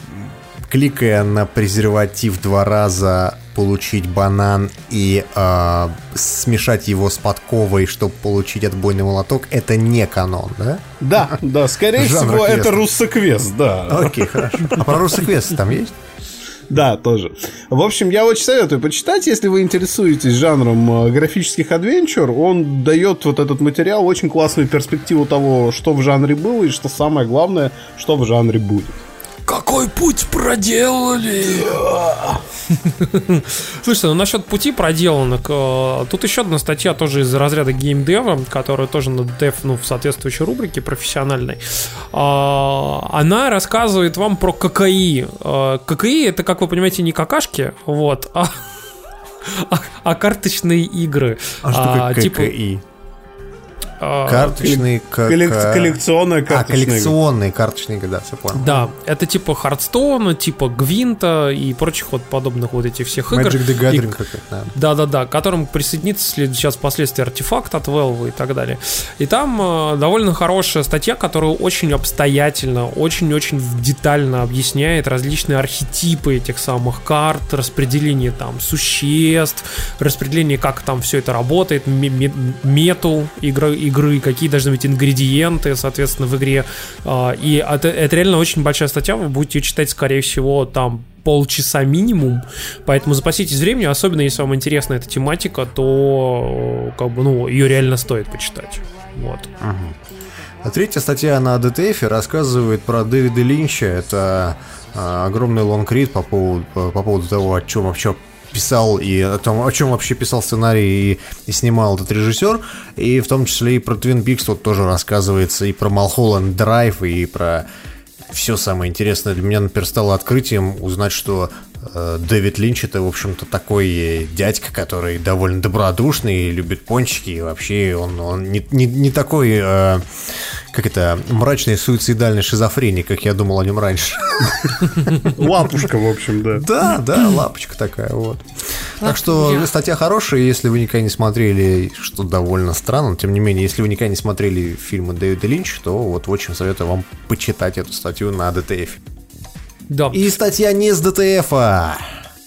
кликая на презерватив 2 раза, получить банан и смешать его с подковой, чтобы получить отбойный молоток, это не канон, да? Да, скорее всего, это руссоквест, да. Окей, хорошо. А про руссоквест там есть? Да, тоже. В общем, я очень советую почитать, если вы интересуетесь жанром графических адвенчур. Он дает вот этот материал очень классную перспективу того, что в жанре было и, что самое главное, что в жанре будет. Какой путь проделали? Слушай, насчет пути проделанных, тут еще одна статья тоже из разряда геймдева, которая тоже на ДТФ, в соответствующей рубрике профессиональной. Она рассказывает вам про ККИ. ККИ — это, как вы понимаете, не какашки, вот, а карточные игры. А что такое ККИ? Карточные, коллекционные карточные. Коллекционные карточные игры, да, все понял. Да, это типа Хардстоуна, типа Гвинта и прочих вот подобных вот этих всех игр. Magic the Gathering какая-то, наверное. Да, к которым присоединится сейчас впоследствии Артефакт от Valve и так далее. И там довольно хорошая статья, которая очень обстоятельно, очень-очень детально объясняет различные архетипы этих самых карт, распределение там существ, распределение, как там все это работает, мету игры, какие должны быть ингредиенты, соответственно, в игре. И это реально очень большая статья. Вы будете ее читать, скорее всего, там полчаса минимум. Поэтому запаситесь временем, особенно если вам интересна эта тематика, то как бы, ее реально стоит почитать. Вот. А третья статья на DTF рассказывает про Дэвида Линча. Это огромный лонгрид по поводу того, о чем вообще писал и о том, о чем вообще писал сценарий и снимал этот режиссер, и в том числе и про Twin Peaks тут тоже рассказывается, и про Mulholland Drive, и про все самое интересное. Для меня, например, стало открытием узнать, что Дэвид Линч — это, в общем-то, такой дядька, который довольно добродушный, любит пончики, и вообще он не такой, мрачный, суицидальный шизофреник, как я думал о нем раньше. Лапушка, в общем, да. Да, лапочка такая, вот. Так что статья хорошая, если вы никогда не смотрели, что довольно странно, тем не менее, если вы никогда не смотрели фильмы Дэвида Линча, то вот очень советую вам почитать эту статью на DTF. Да. И статья не с ДТФа.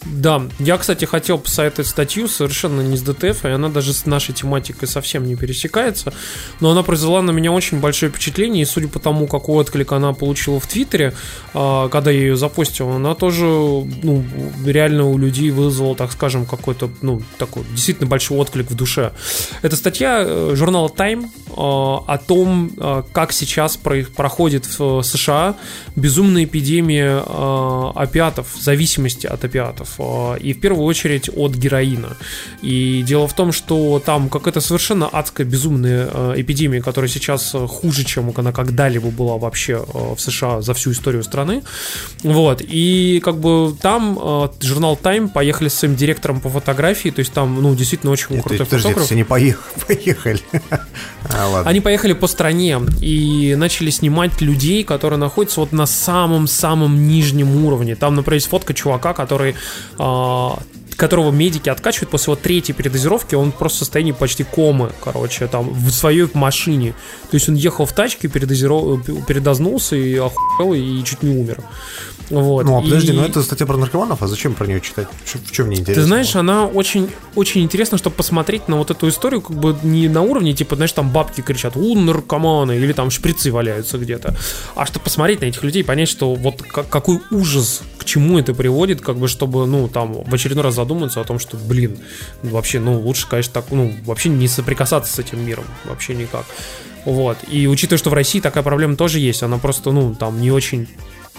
Да, я, кстати, хотел посоветовать статью совершенно не с ДТФа, и она даже с нашей тематикой совсем не пересекается, но она произвела на меня очень большое впечатление, и судя по тому, какой отклик она получила в Твиттере, когда я ее запостил, она тоже реально у людей вызвала, так скажем, какой-то, такой действительно большой отклик в душе. Это статья журнала Time о том, как сейчас проходит в США безумная эпидемия опиатов, зависимости от опиатов. И в первую очередь от героина. И дело в том, что там какая-то совершенно адская, безумная эпидемия, которая сейчас хуже, чем она когда-либо была вообще в США за всю историю страны. Вот. И как бы там журнал Time поехали с своим директором по фотографии. То есть там действительно очень крутой фотограф. Они поехали. Они поехали по стране и начали снимать людей, которые находятся вот на самом-самом нижнем уровне. Там, например, есть фотка чувака, которого медики откачивают после вот 3-й передозировки, он просто в состоянии почти комы, там, в своей машине. То есть он ехал в тачке, передознулся и охуел, и чуть не умер. Вот. Ну, а подожди, ну это статья про наркоманов, а зачем про нее читать? В чем мне интересно? Ты знаешь, она очень, очень интересна, чтобы посмотреть на вот эту историю, как бы не на уровне, типа, знаешь, там бабки кричат, у, наркоманы, или там шприцы валяются где-то, а чтобы посмотреть на этих людей и понять, что вот какой ужас, к чему это приводит, как бы, чтобы, ну, там, в очередной раз задуматься о том, что, блин, вообще, ну, лучше, конечно, так, ну, вообще не соприкасаться с этим миром, вообще никак. Вот, и учитывая, что в России такая проблема тоже есть, она просто, ну, там, не очень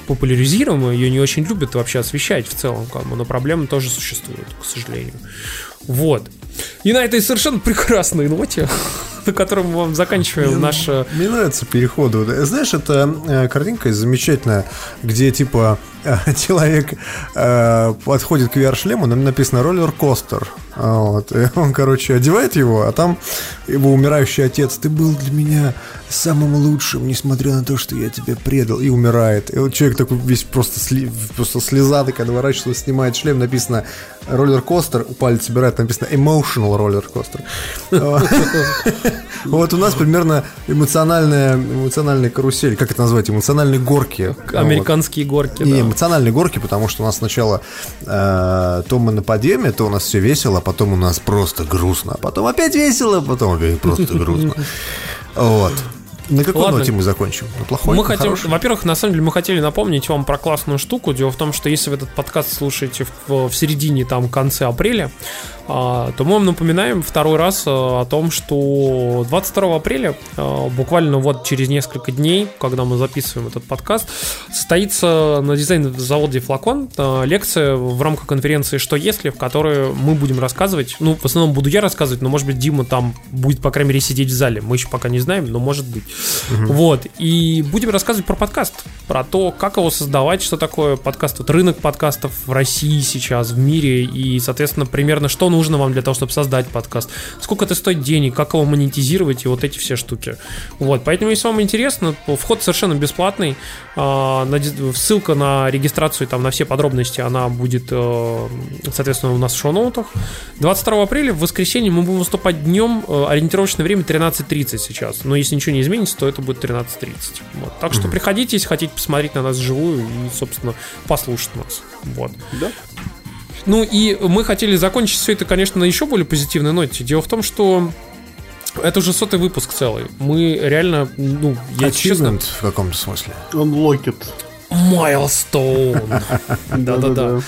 популяризируемая, ее не очень любят вообще освещать в целом, как бы, но проблемы тоже существуют, к сожалению. Вот. И на этой совершенно прекрасной ноте, на которой мы вам заканчиваем наше... Мне нравится переход. Знаешь, эта картинка замечательная, где, типа, человек подходит к VR-шлему, на нем написано «роллер-костер». Вот. И он, короче, одевает его, а там его умирающий отец: «Ты был для меня самым лучшим, несмотря на то, что я тебя предал». И умирает. И вот человек такой весь просто слезатый, когда ворачивается, снимает шлем, написано «роллер-костер», палец собирает, написано «emotional roller-coaster». Вот у нас примерно эмоциональная карусель, как это назвать, эмоциональные горки. Американские горки, да. Эмоциональные горки, потому что у нас сначала то мы на подъеме, то у нас все весело, потом у нас просто грустно, потом опять весело, потом опять просто грустно. Вот. На какой ноте мы закончим? На плохой? Мы хотим, во-первых, на самом деле мы хотели напомнить вам про классную штуку. Дело в том, что если вы этот подкаст слушаете в середине, там, конце апреля, то мы вам напоминаем второй раз о том, что 22 апреля, буквально вот через несколько дней, когда мы записываем этот подкаст, состоится на дизайн-заводе «Флакон» лекция в рамках конференции «Что если?», в которой мы будем рассказывать. Ну, в основном буду я рассказывать, но, может быть, Дима там будет, по крайней мере, сидеть в зале. Мы еще пока не знаем, но может быть. Угу. Вот, и будем рассказывать про подкаст, про то, как его создавать, что такое подкаст, вот рынок подкастов в России сейчас, в мире, и, соответственно, примерно, что нужно вам для того, чтобы создать подкаст, сколько это стоит денег, как его монетизировать и вот эти все штуки. Вот, поэтому, если вам интересно, вход совершенно бесплатный, ссылка на регистрацию, там, на все подробности, она будет, соответственно, у нас в шоу-ноутах. 22 апреля, в воскресенье, мы будем выступать днем, ориентировочное время 13:30 сейчас, но если ничего не изменится, то это будет 13:30. Вот. Так что приходите, если хотите посмотреть на нас вживую и, собственно, послушать нас. Вот. Да. Ну и мы хотели закончить все это, конечно, на еще более позитивной ноте. Дело в том, что это уже 100-й выпуск целый. Мы реально, ну, я честно... в каком-то смысле? Unlocked. Milestone. Да-да-да.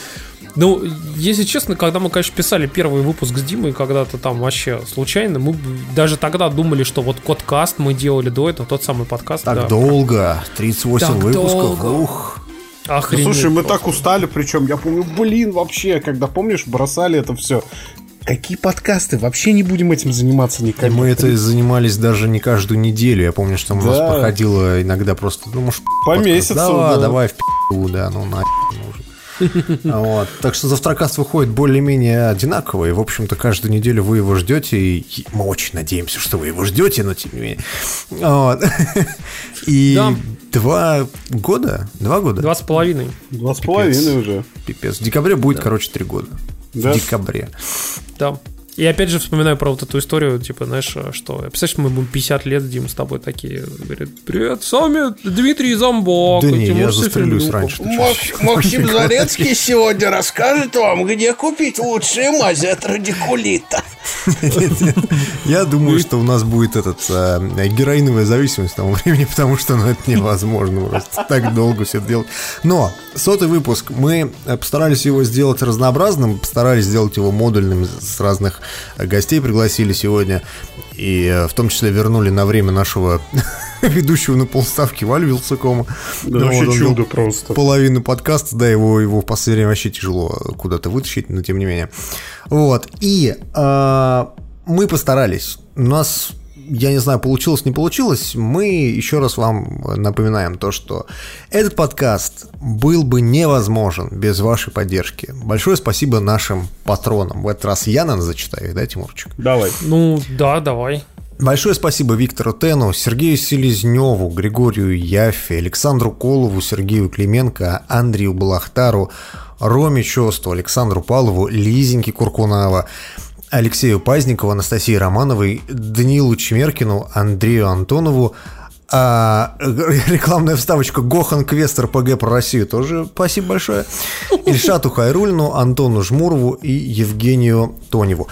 Ну, если честно, когда мы, конечно, писали первый выпуск с Димой когда-то там вообще случайно, мы даже тогда думали, что вот Кодкаст мы делали до этого, тот самый подкаст. Так да, долго, 38 так выпусков, долго. Ух. Охренеть. Ну, слушай, мы просто так устали, причем, я помню, блин, вообще, когда, помнишь, бросали это все. Какие подкасты? Вообще не будем этим заниматься никогда. И мы это занимались даже не каждую неделю. Я помню, что у нас проходило иногда просто, ну, может, по месяцу. Давай, давай в пи***у, да, ну нахер нужно. Вот. Так что завтракаст выходит более-менее одинаковый. В общем-то, каждую неделю вы его ждете. И мы очень надеемся, что вы его ждете, но тем не менее. Вот. И да. 2 года? 2.5. 2.5 уже. Пипец. В декабре будет, да, короче, 3 года. Да. В декабре. Да. И опять же вспоминаю про вот эту историю, типа, знаешь, что, представляешь, мы будем 50 лет, Дим, с тобой такие, говорит: «Привет, с вами Дмитрий Замбок». Да не, я застрелюсь раньше. Максим Зарецкий сегодня расскажет вам, где купить лучшие мази от радикулита. Я думаю, что у нас будет героиновая зависимость к тому времени, потому что это невозможно просто так долго все это делать. Но 100-й выпуск, мы постарались его сделать разнообразным, постарались сделать его модульным, с разных гостей пригласили сегодня, и в том числе вернули на время нашего ведущего на полставки Валю Вилсакома. Да, да, вообще чудо просто. Половину подкаста, да, его в последнее время вообще тяжело куда-то вытащить, но тем не менее. Вот, и мы постарались. У нас, я не знаю, получилось, не получилось, мы еще раз вам напоминаем то, что этот подкаст был бы невозможен без вашей поддержки. Большое спасибо нашим патронам. В этот раз я, наверное, зачитаю их, да, Тимурчик? Давай. Ну, да, давай. Большое спасибо Виктору Тену, Сергею Селезневу, Григорию Яффе, Александру Колову, Сергею Клименко, Андрею Балахтару, Роме Чосту, Александру Палову, Лизеньке Куркунова, Алексею Пазникову, Анастасии Романовой, Данилу Чмеркину, Андрею Антонову, Рекламная вставочка. Гохан Квест РПГ про Россию тоже спасибо большое. Ильшату Хайрулину, Антону Жмурову и Евгению Тоневу.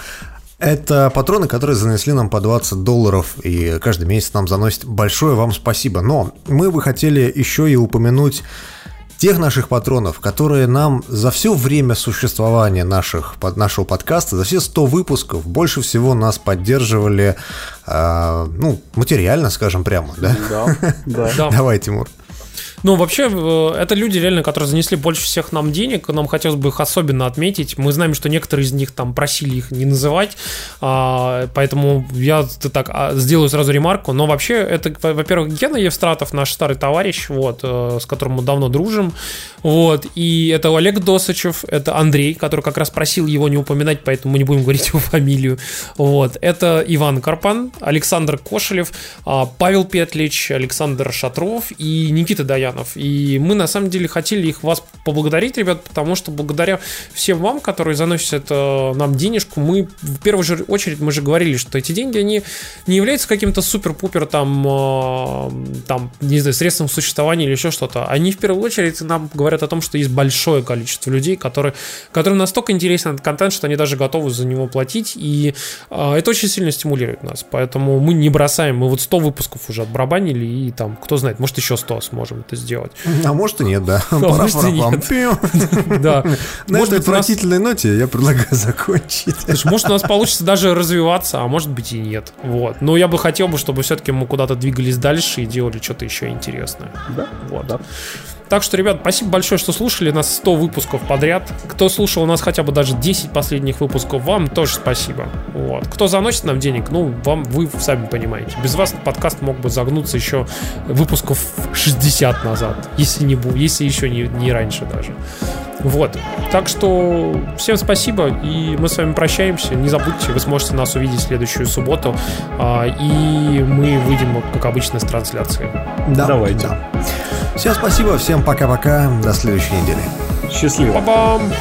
Это патроны, которые занесли нам по $20, и каждый месяц нам заносят. Большое вам спасибо. Но мы бы хотели еще и упомянуть тех наших патронов, которые нам за все время существования нашего подкаста, за все 100 выпусков больше всего нас поддерживали, материально, скажем прямо, да? Да. Давай, Тимур. Ну, вообще, это люди, реально, которые занесли больше всех нам денег. Нам хотелось бы их особенно отметить. Мы знаем, что некоторые из них там просили их не называть, поэтому я так сделаю сразу ремарку. Но вообще, это, во-первых, Гена Евстратов, наш старый товарищ, вот, с которым мы давно дружим, вот. И это Олег Досачев, это Андрей, который как раз просил его не упоминать, поэтому мы не будем говорить его фамилию, вот. Это Иван Карпан, Александр Кошелев, Павел Петлич, Александр Шатров и Никита Даянов. И мы на самом деле хотели их вас поблагодарить, ребят, потому что благодаря всем вам, которые заносят нам денежку, мы в первую же очередь, мы же говорили, что эти деньги, они не являются каким-то супер-пупер не знаю, средством существования или еще что-то. Они в первую очередь нам говорят о том, что есть большое количество людей, которым настолько интересен этот контент, что они даже готовы за него платить. И это очень сильно стимулирует нас. Поэтому мы не бросаем. Мы вот 100 выпусков уже отбарабанили, и там, кто знает, может, еще 100 сможем это сделать. А может и нет, да. На этой отвратительной ноте я предлагаю закончить. Может, у нас получится даже развиваться, а может быть и нет. Вот. Но я бы хотел, чтобы все-таки мы куда-то двигались дальше и делали что-то еще интересное. Да. Вот. Да. Так что, ребят, спасибо большое, что слушали нас 100 выпусков подряд. Кто слушал у нас хотя бы даже 10 последних выпусков, вам тоже спасибо. Вот. Кто заносит нам денег, вы сами понимаете. Без вас подкаст мог бы загнуться еще выпусков 60 назад, если еще не раньше даже. Вот. Так что всем спасибо, и мы с вами прощаемся. Не забудьте, вы сможете нас увидеть в следующую субботу, и мы выйдем, как обычно, с трансляции. Да. Давайте. Да. Всем спасибо, всем пока-пока, до следующей недели. Счастливо. Па-бам!